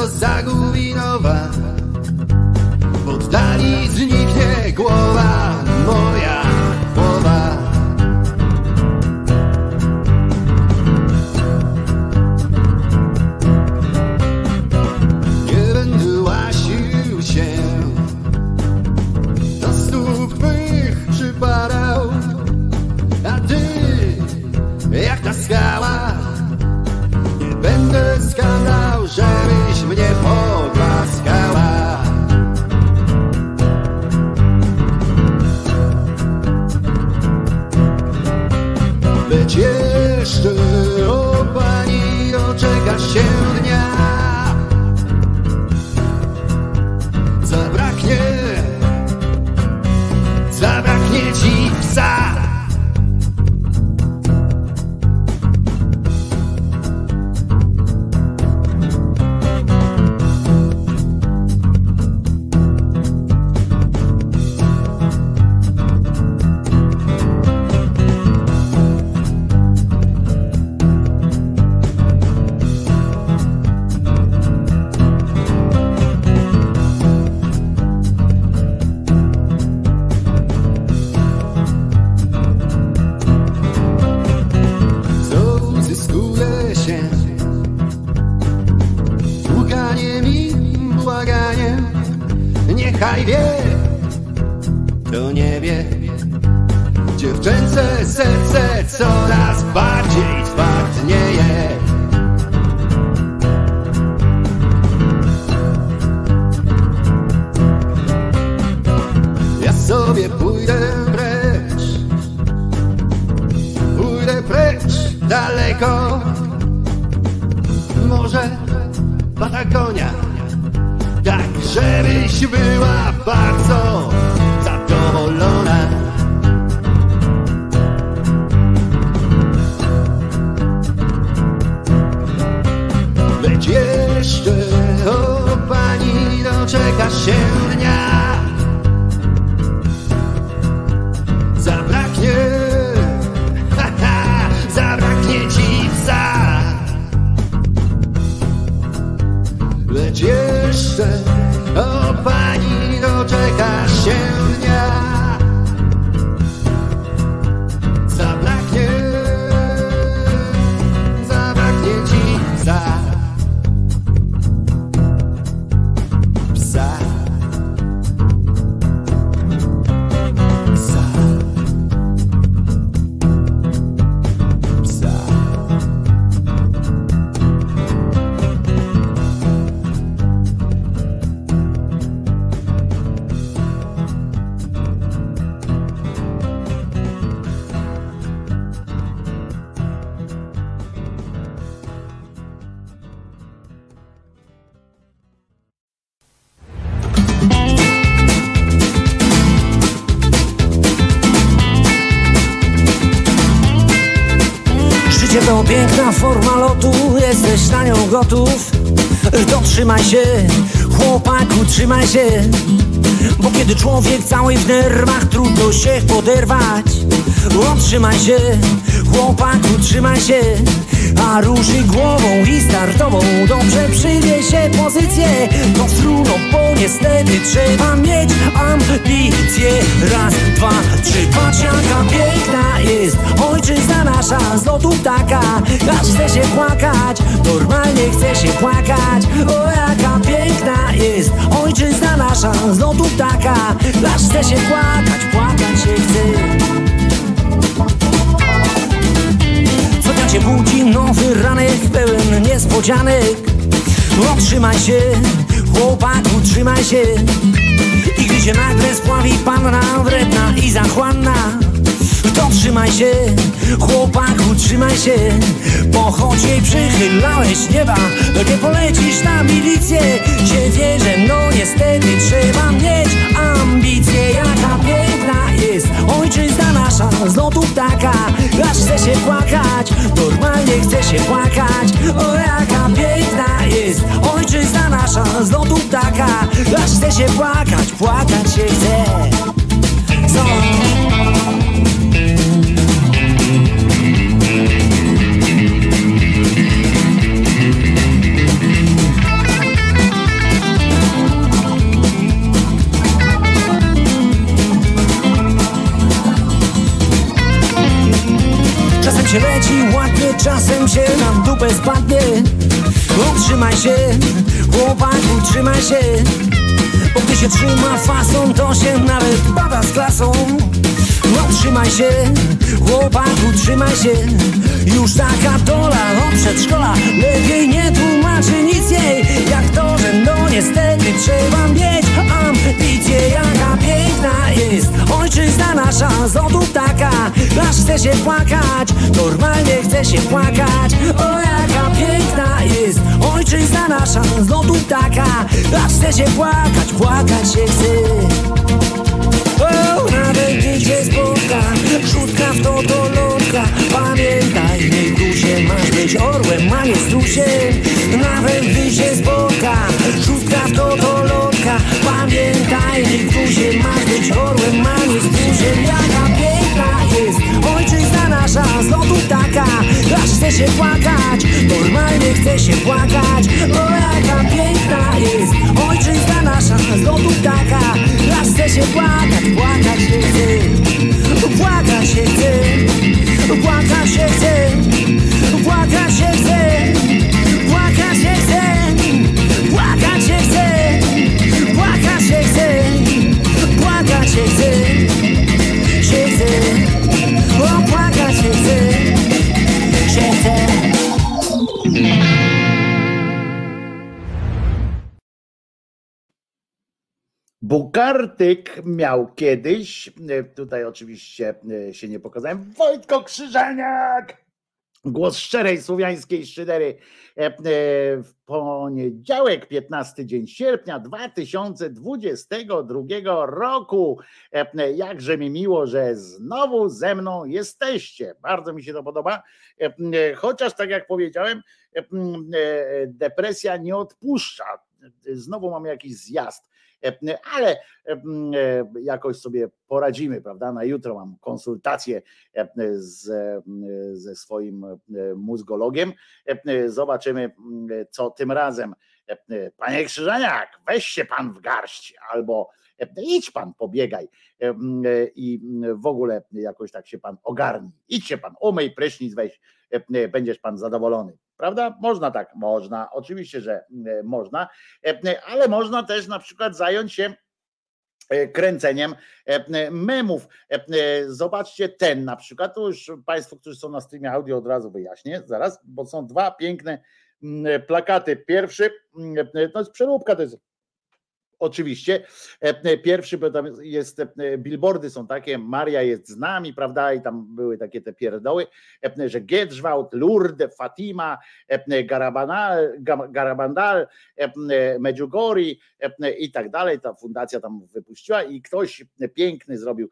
do Zagubinowa, w oddali zniknie głowa moja głowa. Nie będę łasił się, do stóp mych przyparał, a ty jak ta skała. Nie będę skandał, żebyś mnie pogłaskała. Lecz jeszcze, o pani, doczekasz się dnia, zabraknie ci psa. Niechaj wie, to nie wie, dziewczęce serce coraz bardziej twardnieje. Ja sobie pójdę precz daleko, może Patagonia. Tak, żebyś była bardzo zadowolona. Lecz jeszcze, o pani, doczekasz się dnia, zabraknie, haha, zabraknie ci psa. Lecz jeszcze, o pani, doczekasz się dnia, zabraknie ci psa. Psa, psa, psa. Życie to piękna forma lotu, jesteś na nią gotów? To trzymaj się, chłopaku, trzymaj się, bo kiedy człowiek cały w nerwach, trudno się poderwać. Otrzymaj się, chłopaku, trzymaj się, a ruszy głową i startową. Dobrze przyjmie się pozycję, to trudno, bo niestety trzeba mieć ambicje. Raz, dwa, trzy, patrz jaka piękna jest ojczyzna nasza, z lotu ptaka, aż chce się płakać, normalnie chce się płakać. O jaka piękna jest ojczyzna nasza, z lotu ptaka, aż chce się płakać, płakać się chce. Cię budzi nowy ranek, pełen niespodzianek. Otrzymaj się, chłopaku, trzymaj się. I gdy się nagle spławi panna wredna i zachłanna, to trzymaj się, chłopaku, trzymaj się, bo choć jej przychylałeś nieba, nie polecisz na milicję. Cię wierzę, no niestety trzeba mieć ambicje. Jaka piękna jest ojczyzna nasza, z lotu ptaka, aż chce się płakać, normalnie chce się płakać. O jaka piękna jest ojczyzna nasza, z lotu ptaka, aż chce się płakać, płakać się chce. So. dupę spadnie. Utrzymaj się, chłopak, utrzymaj się. Bo gdy się trzyma fason, to się nawet bada z klasą. Utrzymaj się, chłopak, utrzymaj się. Już taka dola od przedszkola. Lepiej nie tłumaczy nic jej, jak to, że no niestety trzeba mieć. A widzicie, jaka piękna jest ojczyzna nasza, z lotu ptaka. Aż chce się płakać, normalnie chce się płakać. O, jaka piękna jest ojczyzna nasza, z lotu ptaka. Aż chce się płakać, płakać się chce. O, nawet gdy cię spotka rzutka w to do lotka. Pamiętaj, nie dusie, masz być orłem, a nie strusie. Nawet gdy się spotka rzutka w to do lotka. Pamiętaj, nie dusie, masz być orłem, a nie strusie. Jaka piękna jest ojczyzna nasza, z lotu ptaka. Aż chce się płakać, normalnie chce się płakać. O, jaka piękna jest ojczyzna nasza, z lotu ptaka. Aż chce się płakać, płakać się chce. Płakać się chce, płakać się chce. Płakać się chce, płakać się chce. Płakać się chce, płakać się chce. Płakać się chce, się chce. O, płakać się chce, się chce. Bukartyk miał kiedyś, tutaj oczywiście się nie pokazałem, Wojtko Krzyżaniak! Głos szczerej słowiańskiej szydery w poniedziałek, 15 dzień sierpnia 2022 roku. Jakże mi miło, że znowu ze mną jesteście. Bardzo mi się to podoba. Chociaż tak jak powiedziałem, depresja nie odpuszcza. Znowu mam jakiś zjazd. Ale jakoś sobie poradzimy, prawda? Na jutro mam konsultację ze swoim mózgologiem. Zobaczymy, co tym razem. Panie Krzyżaniak, weź się pan w garść, albo idź pan, pobiegaj i w ogóle jakoś tak się pan ogarni. Idź się pan, umyj, prysznic weź, będziesz pan zadowolony. Prawda? Można tak, można, oczywiście, że można, ale można też na przykład zająć się kręceniem memów. Zobaczcie ten na przykład, to już Państwo, którzy są na streamie audio, od razu wyjaśnię, zaraz, bo są dwa piękne plakaty. Pierwszy, to jest przeróbka, to jest oczywiście, pierwszy, bo tam jest, billboardy są takie, Maria jest z nami, prawda, i tam były takie te pierdoły, że Getzwałt, Lourdes, Fatima, Garabandal, Medjugorje i tak dalej, ta fundacja tam wypuściła i ktoś piękny zrobił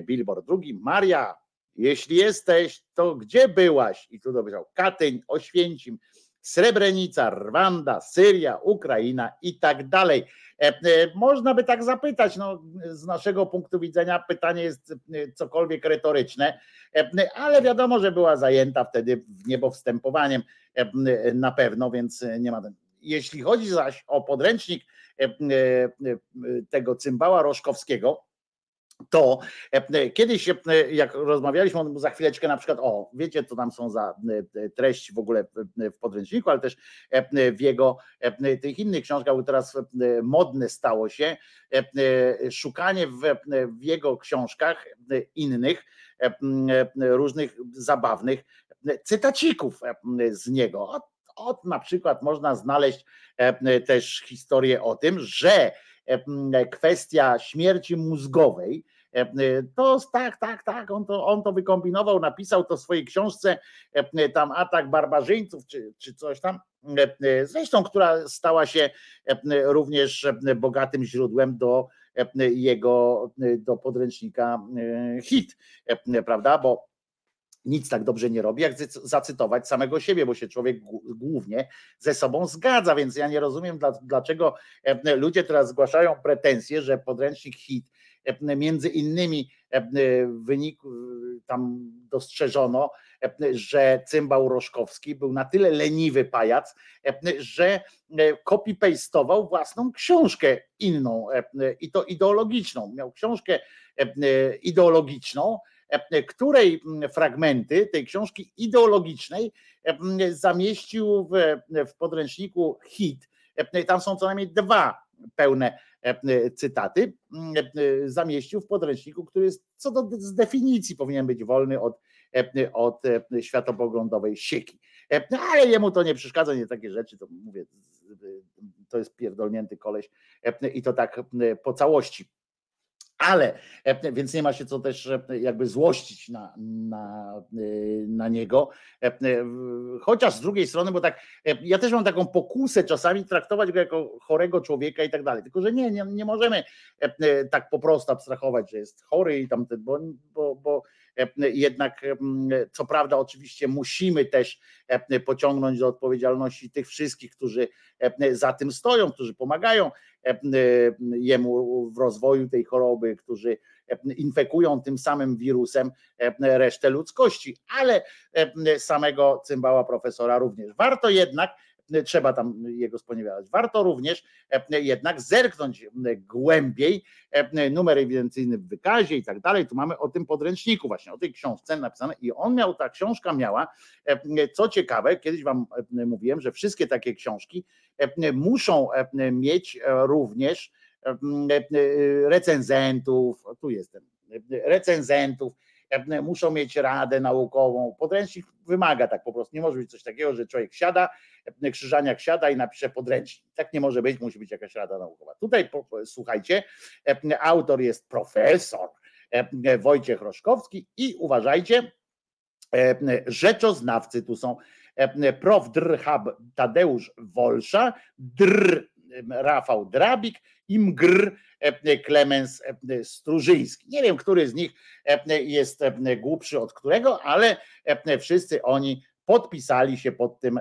billboard. Drugi, Maria, jeśli jesteś, to gdzie byłaś? I tu dopisał Katyń, Oświęcim, Srebrenica, Rwanda, Syria, Ukraina i tak dalej. Można by tak zapytać, no, z naszego punktu widzenia pytanie jest cokolwiek retoryczne, ale wiadomo, że była zajęta wtedy niebowstępowaniem na pewno, więc nie ma. Jeśli chodzi zaś o podręcznik tego cymbała Roszkowskiego, to kiedyś, jak rozmawialiśmy, on za chwileczkę na przykład, o wiecie, co tam są za treści w ogóle w podręczniku, ale też w jego tych innych książkach, bo teraz modne stało się szukanie w jego książkach innych, różnych zabawnych cytacików z niego. Od na przykład można znaleźć też historię o tym, że kwestia śmierci mózgowej, to tak, on to wykombinował, napisał to w swojej książce, tam Atak barbarzyńców, czy coś tam, zresztą, która stała się również bogatym źródłem do jego, do podręcznika HIT, prawda, bo nic tak dobrze nie robi, jak zacytować samego siebie, bo się człowiek głównie ze sobą zgadza, więc ja nie rozumiem, dlaczego ludzie teraz zgłaszają pretensje, że podręcznik HIT, między innymi w wyniku tam dostrzeżono, że cymbał Roszkowski był na tyle leniwy pajac, że copy-paste'ował własną książkę inną, i to ideologiczną. Miał książkę ideologiczną, której fragmenty tej książki ideologicznej zamieścił w podręczniku HIT. Tam są co najmniej dwa pełne cytaty. Zamieścił w podręczniku, który jest co do z definicji powinien być wolny od światopoglądowej sieki. Ale jemu to nie przeszkadza, nie takie rzeczy, to mówię, to jest pierdolnięty koleś i to tak po całości. Ale, więc nie ma się co też jakby złościć na niego, chociaż z drugiej strony, bo tak, ja też mam taką pokusę czasami traktować go jako chorego człowieka i tak dalej, tylko że nie możemy tak po prostu abstrahować, że jest chory i tam, bo jednak co prawda oczywiście musimy też pociągnąć do odpowiedzialności tych wszystkich, którzy za tym stoją, którzy pomagają jemu w rozwoju tej choroby, którzy infekują tym samym wirusem resztę ludzkości, ale samego cymbała profesora również. Warto jednak, trzeba tam jego sponiewierać, warto również jednak zerknąć głębiej, numer ewidencyjny w wykazie i tak dalej. Tu mamy o tym podręczniku właśnie, o tej książce napisane i ta książka miała, co ciekawe, kiedyś wam mówiłem, że wszystkie takie książki muszą mieć również recenzentów, muszą mieć radę naukową. Podręcznik wymaga tak po prostu. Nie może być coś takiego, że człowiek siada, Krzyżaniak siada i napisze podręcznik. Tak nie może być, musi być jakaś rada naukowa. Tutaj słuchajcie, autor jest profesor Wojciech Roszkowski i uważajcie, rzeczoznawcy tu są prof. Drhab Tadeusz Wolsza, Rafał Drabik i mgr Klemens Strużyński. Nie wiem, który z nich jest głupszy od którego, ale wszyscy oni podpisali się pod tym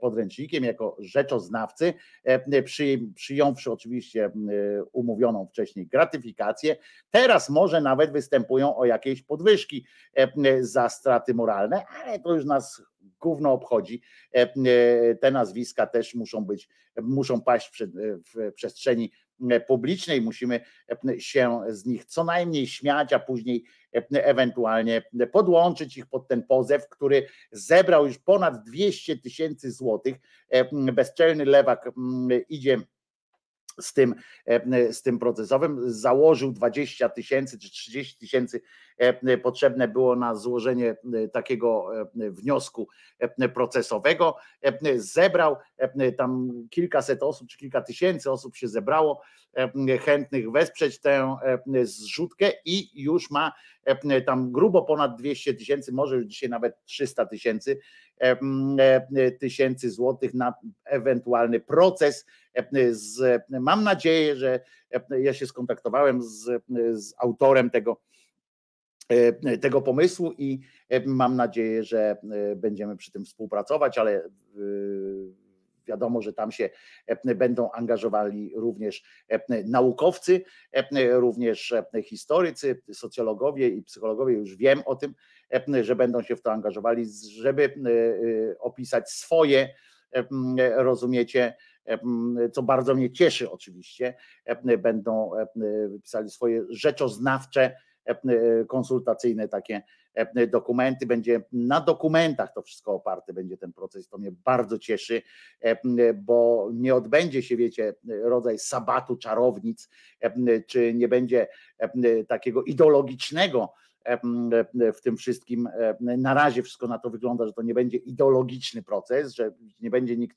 podręcznikiem jako rzeczoznawcy, przyjąwszy oczywiście umówioną wcześniej gratyfikację. Teraz może nawet występują o jakieś podwyżki za straty moralne, ale to już nas gówno obchodzi. Te nazwiska też muszą paść w przestrzeni publicznej, musimy się z nich co najmniej śmiać, a później ewentualnie podłączyć ich pod ten pozew, który zebrał już ponad 200 000 złotych. Bezczelny lewak idzie z tym procesowym, założył 20 000 czy 30 000 potrzebne było na złożenie takiego wniosku procesowego, zebrał tam kilkaset osób czy kilka tysięcy osób się zebrało chętnych wesprzeć tę zrzutkę i już ma tam grubo ponad 200 000, może już dzisiaj nawet 300 000 złotych na ewentualny proces. Mam nadzieję, że ja się skontaktowałem z autorem tego pomysłu i mam nadzieję, że będziemy przy tym współpracować, ale wiadomo, że tam się będą angażowali również naukowcy, również historycy, socjologowie i psychologowie, już wiem o tym, że będą się w to angażowali, żeby opisać swoje, rozumiecie, co bardzo mnie cieszy oczywiście, będą pisali swoje rzeczoznawcze, konsultacyjne takie dokumenty, będzie na dokumentach to wszystko oparte, będzie ten proces, to mnie bardzo cieszy, bo nie odbędzie się, wiecie, rodzaj sabatu czarownic, czy nie będzie takiego ideologicznego w tym wszystkim. Na razie wszystko na to wygląda, że to nie będzie ideologiczny proces, że nie będzie nikt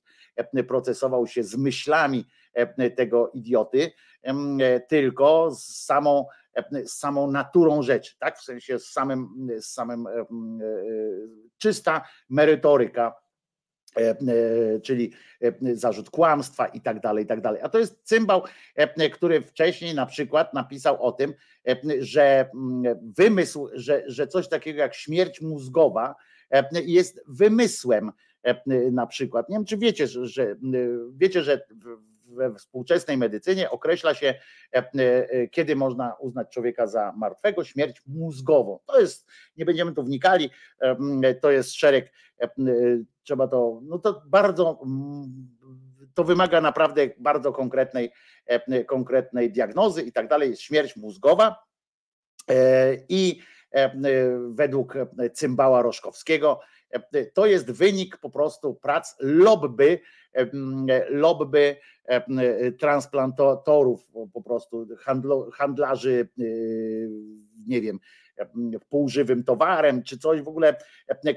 procesował się z myślami tego idioty, tylko z samą naturą rzeczy, tak? W sensie z samym czysta merytoryka, czyli zarzut kłamstwa i tak dalej, i tak dalej. A to jest cymbał, który wcześniej na przykład napisał o tym, że wymysł, że coś takiego jak śmierć mózgowa jest wymysłem na przykład. Nie wiem, czy wiecie, że we współczesnej medycynie określa się, kiedy można uznać człowieka za martwego, śmierć mózgową. To jest, nie będziemy tu wnikali, to jest szereg, trzeba to, no to bardzo, to wymaga naprawdę bardzo konkretnej diagnozy i tak dalej, jest śmierć mózgowa i według cymbała Roszkowskiego. To jest wynik po prostu prac lobby transplantatorów, po prostu handlarzy, nie wiem, półżywym towarem czy coś. W ogóle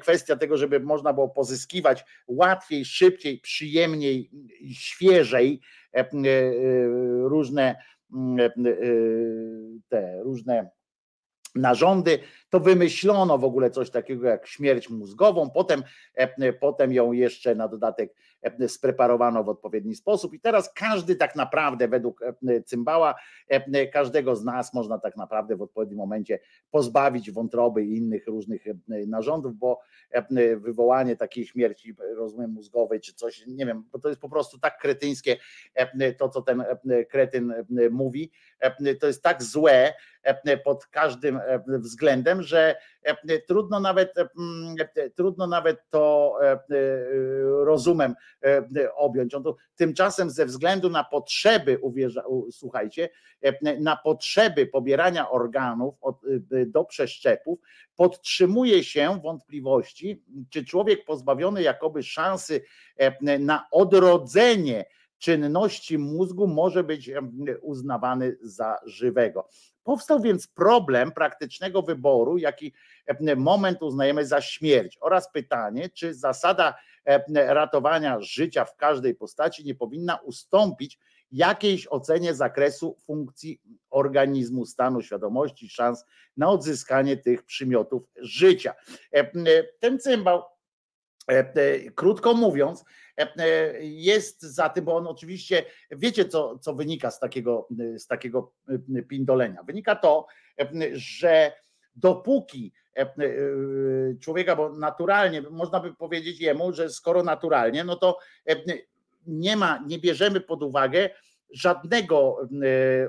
kwestia tego, żeby można było pozyskiwać łatwiej, szybciej, przyjemniej, świeżej różne narządy, to wymyślono w ogóle coś takiego jak śmierć mózgową, potem ją jeszcze na dodatek spreparowano w odpowiedni sposób i teraz każdy tak naprawdę według cymbała, każdego z nas można tak naprawdę w odpowiednim momencie pozbawić wątroby i innych różnych narządów, bo wywołanie takiej śmierci, rozumiem, mózgowej czy coś, nie wiem, bo to jest po prostu tak kretyńskie, to co ten kretyn mówi, to jest tak złe pod każdym względem, że trudno nawet to rozumem objąć. Tymczasem ze względu na potrzeby, słuchajcie, na potrzeby pobierania organów do przeszczepów podtrzymuje się wątpliwości, czy człowiek pozbawiony jakoby szansy na odrodzenie czynności mózgu może być uznawany za żywego. Powstał więc problem praktycznego wyboru, jaki moment uznajemy za śmierć, oraz pytanie, czy zasada ratowania życia w każdej postaci nie powinna ustąpić jakiejś ocenie zakresu funkcji organizmu, stanu świadomości, szans na odzyskanie tych przymiotów życia. Ten cymbał, krótko mówiąc, jest za tym, bo on oczywiście, wiecie co wynika z takiego pindolenia? Wynika to, że dopóki człowieka, bo naturalnie, można by powiedzieć jemu, że skoro naturalnie, no to nie bierzemy pod uwagę żadnego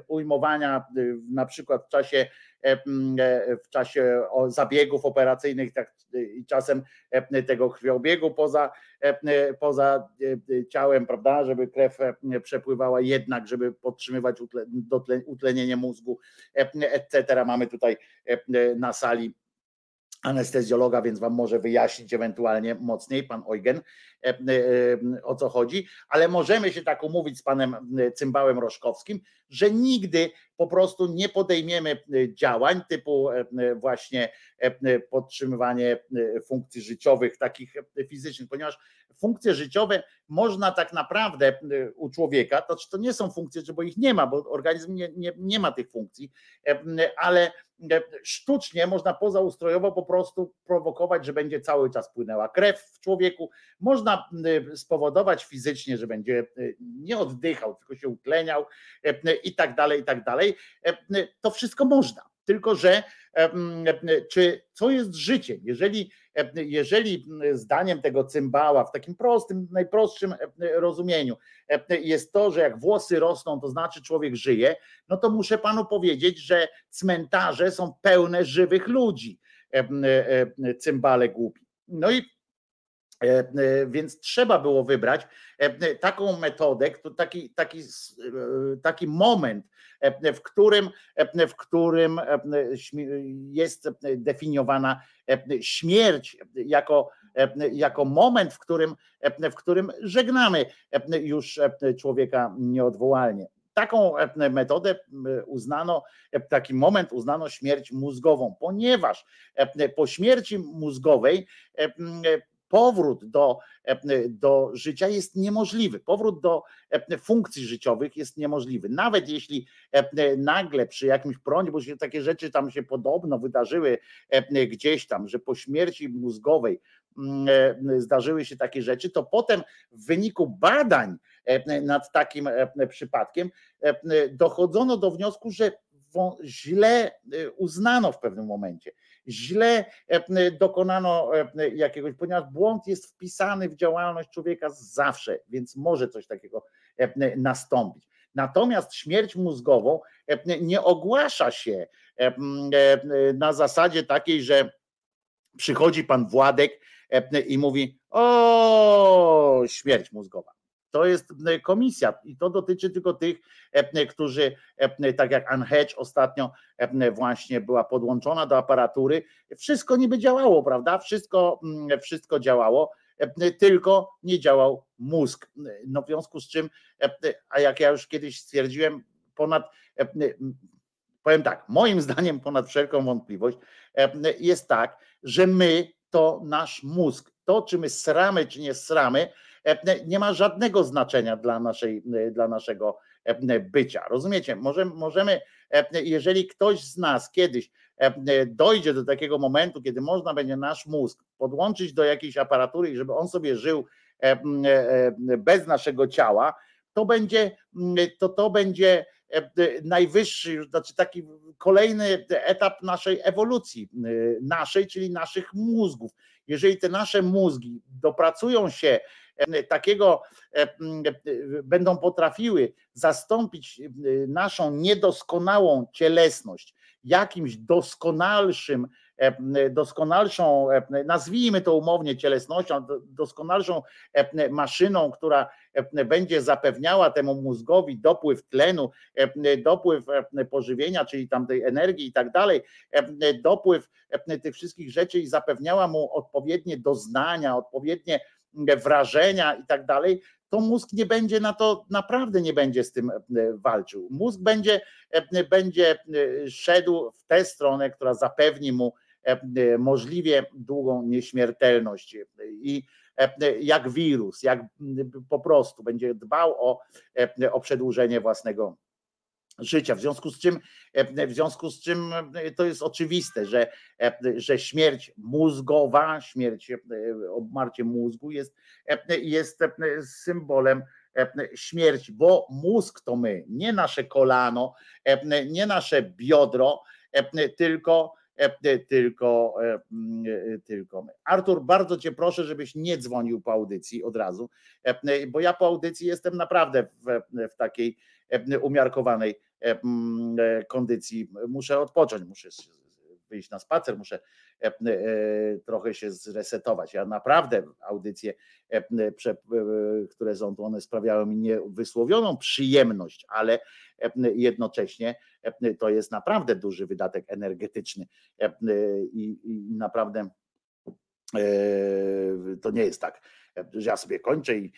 ujmowania, na przykład w czasie zabiegów operacyjnych, tak i czasem tego krwiobiegu poza ciałem, prawda, żeby krew przepływała jednak, żeby podtrzymywać utlenienie mózgu, etc. Mamy tutaj na sali anestezjologa, więc wam może wyjaśnić ewentualnie mocniej pan Eugen, o co chodzi, ale możemy się tak umówić z panem cymbałem Roszkowskim, że nigdy po prostu nie podejmiemy działań typu właśnie podtrzymywanie funkcji życiowych, takich fizycznych, ponieważ funkcje życiowe można tak naprawdę u człowieka, to nie są funkcje, bo ich nie ma, bo organizm nie ma tych funkcji, ale sztucznie można pozaustrojowo po prostu prowokować, że będzie cały czas płynęła krew w człowieku, można spowodować fizycznie, że będzie nie oddychał, tylko się utleniał i tak dalej, to wszystko można. Tylko że czy co jest życiem? Jeżeli zdaniem tego cymbała w takim prostym, najprostszym rozumieniu jest to, że jak włosy rosną, to znaczy człowiek żyje, no to muszę panu powiedzieć, że cmentarze są pełne żywych ludzi, cymbale głupi. No i więc trzeba było wybrać taką metodę, taki moment, w którym jest definiowana śmierć jako moment, w którym żegnamy już człowieka nieodwołalnie. Taką metodę uznano, taki moment uznano śmierć mózgową, ponieważ po śmierci mózgowej powrót do życia jest niemożliwy, powrót do funkcji życiowych jest niemożliwy. Nawet jeśli nagle przy jakimś prądzie, bo się takie rzeczy tam się podobno wydarzyły gdzieś tam, że po śmierci mózgowej zdarzyły się takie rzeczy, to potem w wyniku badań nad takim przypadkiem dochodzono do wniosku, że źle uznano w pewnym momencie. Źle dokonano jakiegoś, ponieważ błąd jest wpisany w działalność człowieka zawsze, więc może coś takiego nastąpić. Natomiast śmierć mózgową nie ogłasza się na zasadzie takiej, że przychodzi pan Władek i mówi: o, śmierć mózgowa. To jest komisja i to dotyczy tylko tych, którzy, tak jak Ann Hedge ostatnio właśnie była podłączona do aparatury, wszystko niby działało, prawda? Wszystko działało, tylko nie działał mózg. No w związku z czym, a jak ja już kiedyś stwierdziłem, powiem tak, moim zdaniem ponad wszelką wątpliwość jest tak, że my to nasz mózg. To, czy my sramy, czy nie sramy, nie ma żadnego znaczenia dla naszego bycia. Rozumiecie? Możemy, jeżeli ktoś z nas kiedyś dojdzie do takiego momentu, kiedy można będzie nasz mózg podłączyć do jakiejś aparatury i żeby on sobie żył bez naszego ciała, to będzie najwyższy, znaczy taki kolejny etap naszej ewolucji, czyli naszych mózgów. Jeżeli te nasze mózgi dopracują się takiego, będą potrafiły zastąpić naszą niedoskonałą cielesność jakimś doskonalszą, nazwijmy to umownie cielesnością, doskonalszą maszyną, która będzie zapewniała temu mózgowi dopływ tlenu, dopływ pożywienia, czyli tamtej energii i tak dalej, dopływ tych wszystkich rzeczy i zapewniała mu odpowiednie doznania, odpowiednie wrażenia i tak dalej, to mózg nie będzie na to, naprawdę nie będzie z tym walczył. Mózg będzie szedł w tę stronę, która zapewni mu możliwie długą nieśmiertelność i jak wirus, jak po prostu będzie dbał o przedłużenie własnego życia. W związku z czym to jest oczywiste, że śmierć mózgowa, śmierć, obmarcie mózgu jest symbolem śmierci, bo mózg to my, nie nasze kolano, nie nasze biodro, tylko my. Artur, bardzo cię proszę, żebyś nie dzwonił po audycji od razu, bo ja po audycji jestem naprawdę w takiej umiarkowanej kondycji. Muszę odpocząć, muszę wyjść na spacer, muszę trochę się zresetować. Ja naprawdę audycje, które są tu, one sprawiały mi niewysłowioną przyjemność, ale jednocześnie to jest naprawdę duży wydatek energetyczny i naprawdę to nie jest tak, że ja sobie kończę i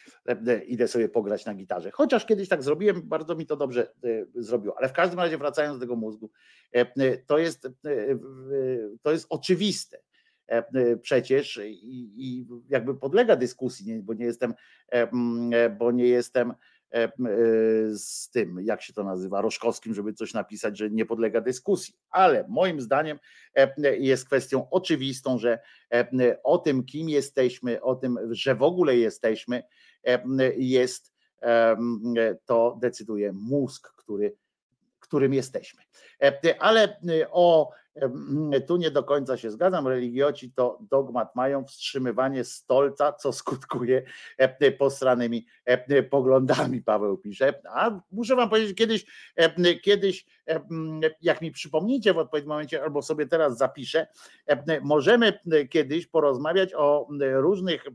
idę sobie pograć na gitarze. Chociaż kiedyś tak zrobiłem, bardzo mi to dobrze zrobiło. Ale w każdym razie, wracając do tego mózgu, to jest oczywiste przecież i jakby podlega dyskusji, bo nie jestem z tym, jak się to nazywa, Roszkowskim, żeby coś napisać, że nie podlega dyskusji, ale moim zdaniem jest kwestią oczywistą, że o tym, kim jesteśmy, o tym, że w ogóle jesteśmy, to decyduje mózg, którym jesteśmy. Ale tu nie do końca się zgadzam, religioci to dogmat mają, wstrzymywanie stolca, co skutkuje posranymi poglądami, Paweł pisze. A muszę wam powiedzieć, kiedyś jak mi przypomnicie w odpowiednim momencie, albo sobie teraz zapiszę, możemy kiedyś porozmawiać o różnych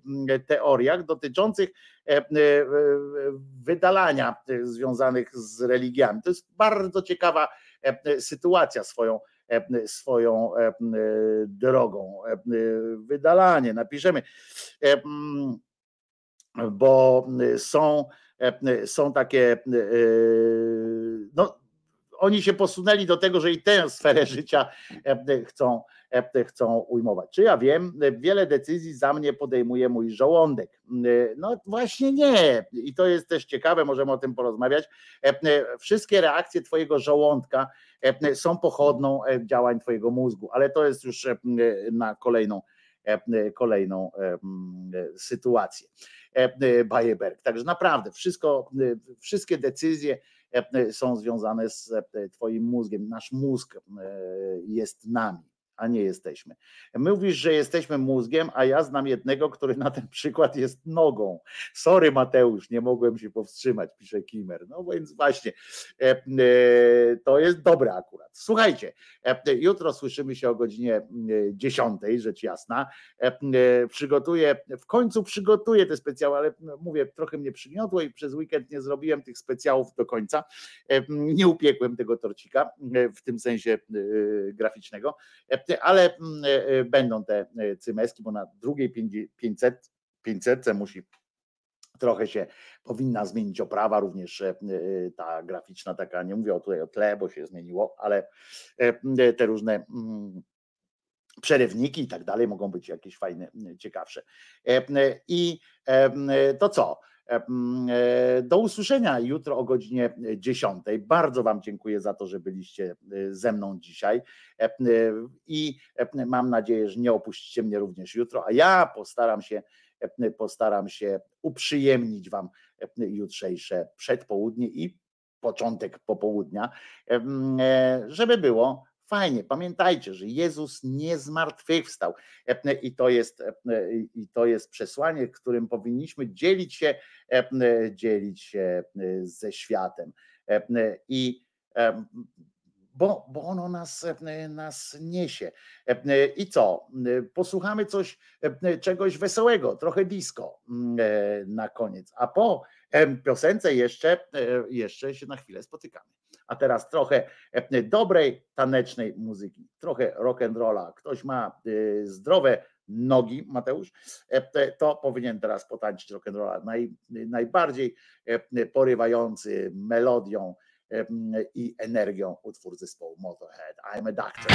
teoriach dotyczących wydalania związanych z religiami. To jest bardzo ciekawa sytuacja swoją drogą. Wydalanie napiszemy, bo są takie, no oni się posunęli do tego, że i tę sferę życia chcą ujmować. Czy ja wiem, wiele decyzji za mnie podejmuje mój żołądek. No właśnie nie. I to jest też ciekawe, możemy o tym porozmawiać. Wszystkie reakcje twojego żołądka są pochodną działań twojego mózgu, ale to jest już na kolejną sytuację. Bajerberg. Także naprawdę wszystkie decyzje są związane z twoim mózgiem. Nasz mózg jest nami. a nie jesteśmy. Mówisz, że jesteśmy mózgiem, a ja znam jednego, który na ten przykład jest nogą. Sorry Mateusz, nie mogłem się powstrzymać, pisze Kimmer. No więc właśnie, to jest dobre akurat. Słuchajcie, jutro słyszymy się o godzinie 10, rzecz jasna. W końcu przygotuję te specjały, ale mówię, trochę mnie przygniotło i przez weekend nie zrobiłem tych specjałów do końca. Nie upiekłem tego torcika, w tym sensie graficznego, ale będą te cymeski, bo na drugiej 500 musi trochę się powinna zmienić oprawa, również ta graficzna taka, nie mówię tutaj o tle, bo się zmieniło, ale te różne przerywniki i tak dalej mogą być jakieś fajne, ciekawsze. I to co? Do usłyszenia jutro o godzinie 10. Bardzo Wam dziękuję za to, że byliście ze mną dzisiaj i mam nadzieję, że nie opuścicie mnie również jutro, a ja postaram się uprzyjemnić Wam jutrzejsze przedpołudnie i początek popołudnia, żeby było fajnie. Pamiętajcie, że Jezus nie zmartwychwstał i to jest przesłanie, którym powinniśmy dzielić się ze światem. Bo ono nas niesie. I co? Posłuchamy czegoś wesołego, trochę disco na koniec, a po piosence jeszcze się na chwilę spotykamy. A teraz trochę dobrej, tanecznej muzyki, trochę rock'n'rolla. Ktoś ma zdrowe nogi, Mateusz, to powinien teraz potańczyć rock'n'rolla. Najbardziej porywający melodią i energią utwór zespołu Motorhead. I'm a Doctor.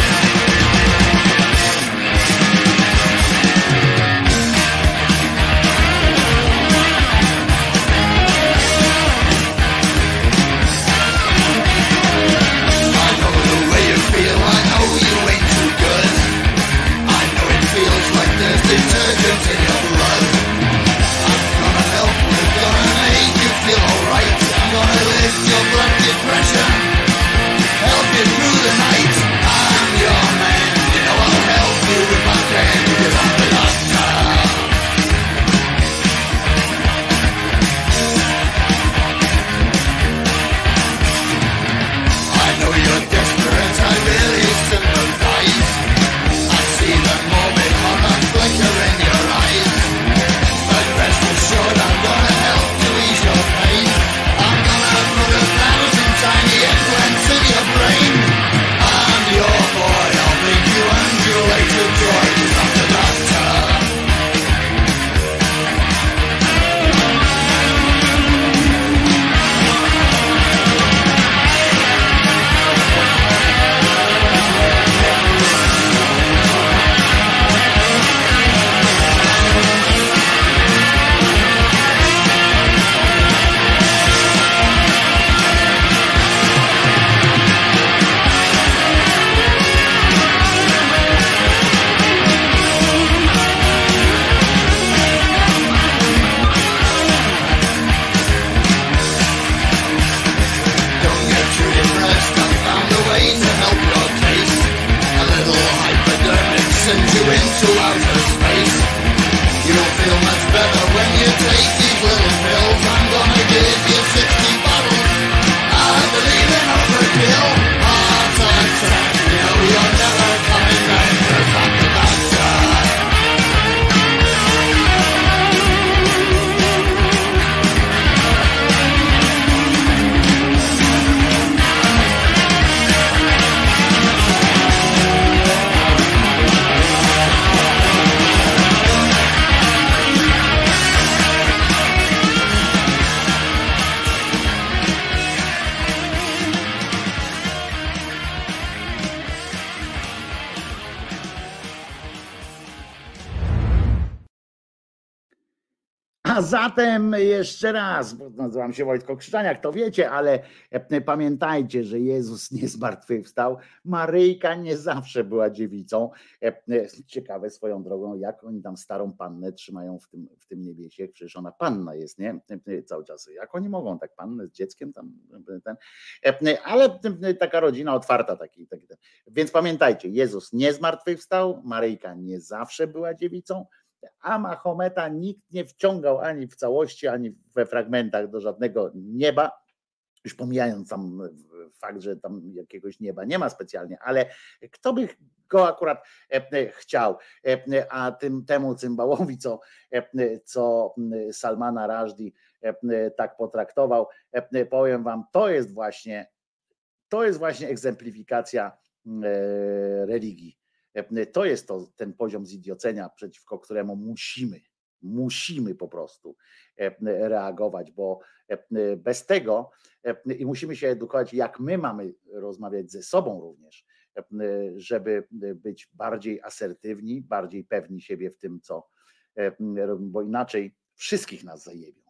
There's detergent in your blood. I'm gonna help, I'm gonna make you feel alright. I'm gonna lift your blood pressure, help you through the night. I'm your man, you know I'll help you with my A zatem jeszcze raz, nazywam się Wojtko Krzyżaniak, to wiecie, ale pamiętajcie, że Jezus nie zmartwychwstał, Maryjka nie zawsze była dziewicą. Ciekawe swoją drogą, jak oni tam starą pannę trzymają w tym niebiesie, przecież ona panna jest, nie? Cały czas, jak oni mogą tak pannę z dzieckiem tam, ten. Ale taka rodzina otwarta, taki. Więc pamiętajcie, Jezus nie zmartwychwstał, Maryjka nie zawsze była dziewicą, a Mahometa nikt nie wciągał ani w całości, ani we fragmentach do żadnego nieba, już pomijając tam fakt, że tam jakiegoś nieba nie ma specjalnie, ale kto by go akurat chciał, a temu cymbałowi, co Salmana Rushdie tak potraktował, powiem wam, to jest właśnie egzemplifikacja religii. To jest ten poziom zidiocenia, przeciwko któremu musimy po prostu reagować, bo bez tego i musimy się edukować, jak my mamy rozmawiać ze sobą również, żeby być bardziej asertywni, bardziej pewni siebie w tym, co robimy, bo inaczej wszystkich nas zajebią.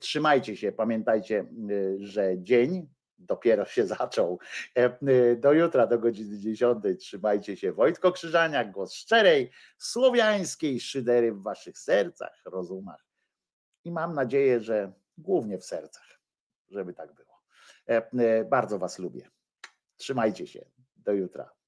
Trzymajcie się, pamiętajcie, że dzień dopiero się zaczął. Do jutra, do godziny 10:00. Trzymajcie się. Wojtko Krzyżaniak, głos szczerej, słowiańskiej szydery w waszych sercach, rozumach i mam nadzieję, że głównie w sercach, żeby tak było. Bardzo was lubię. Trzymajcie się. Do jutra.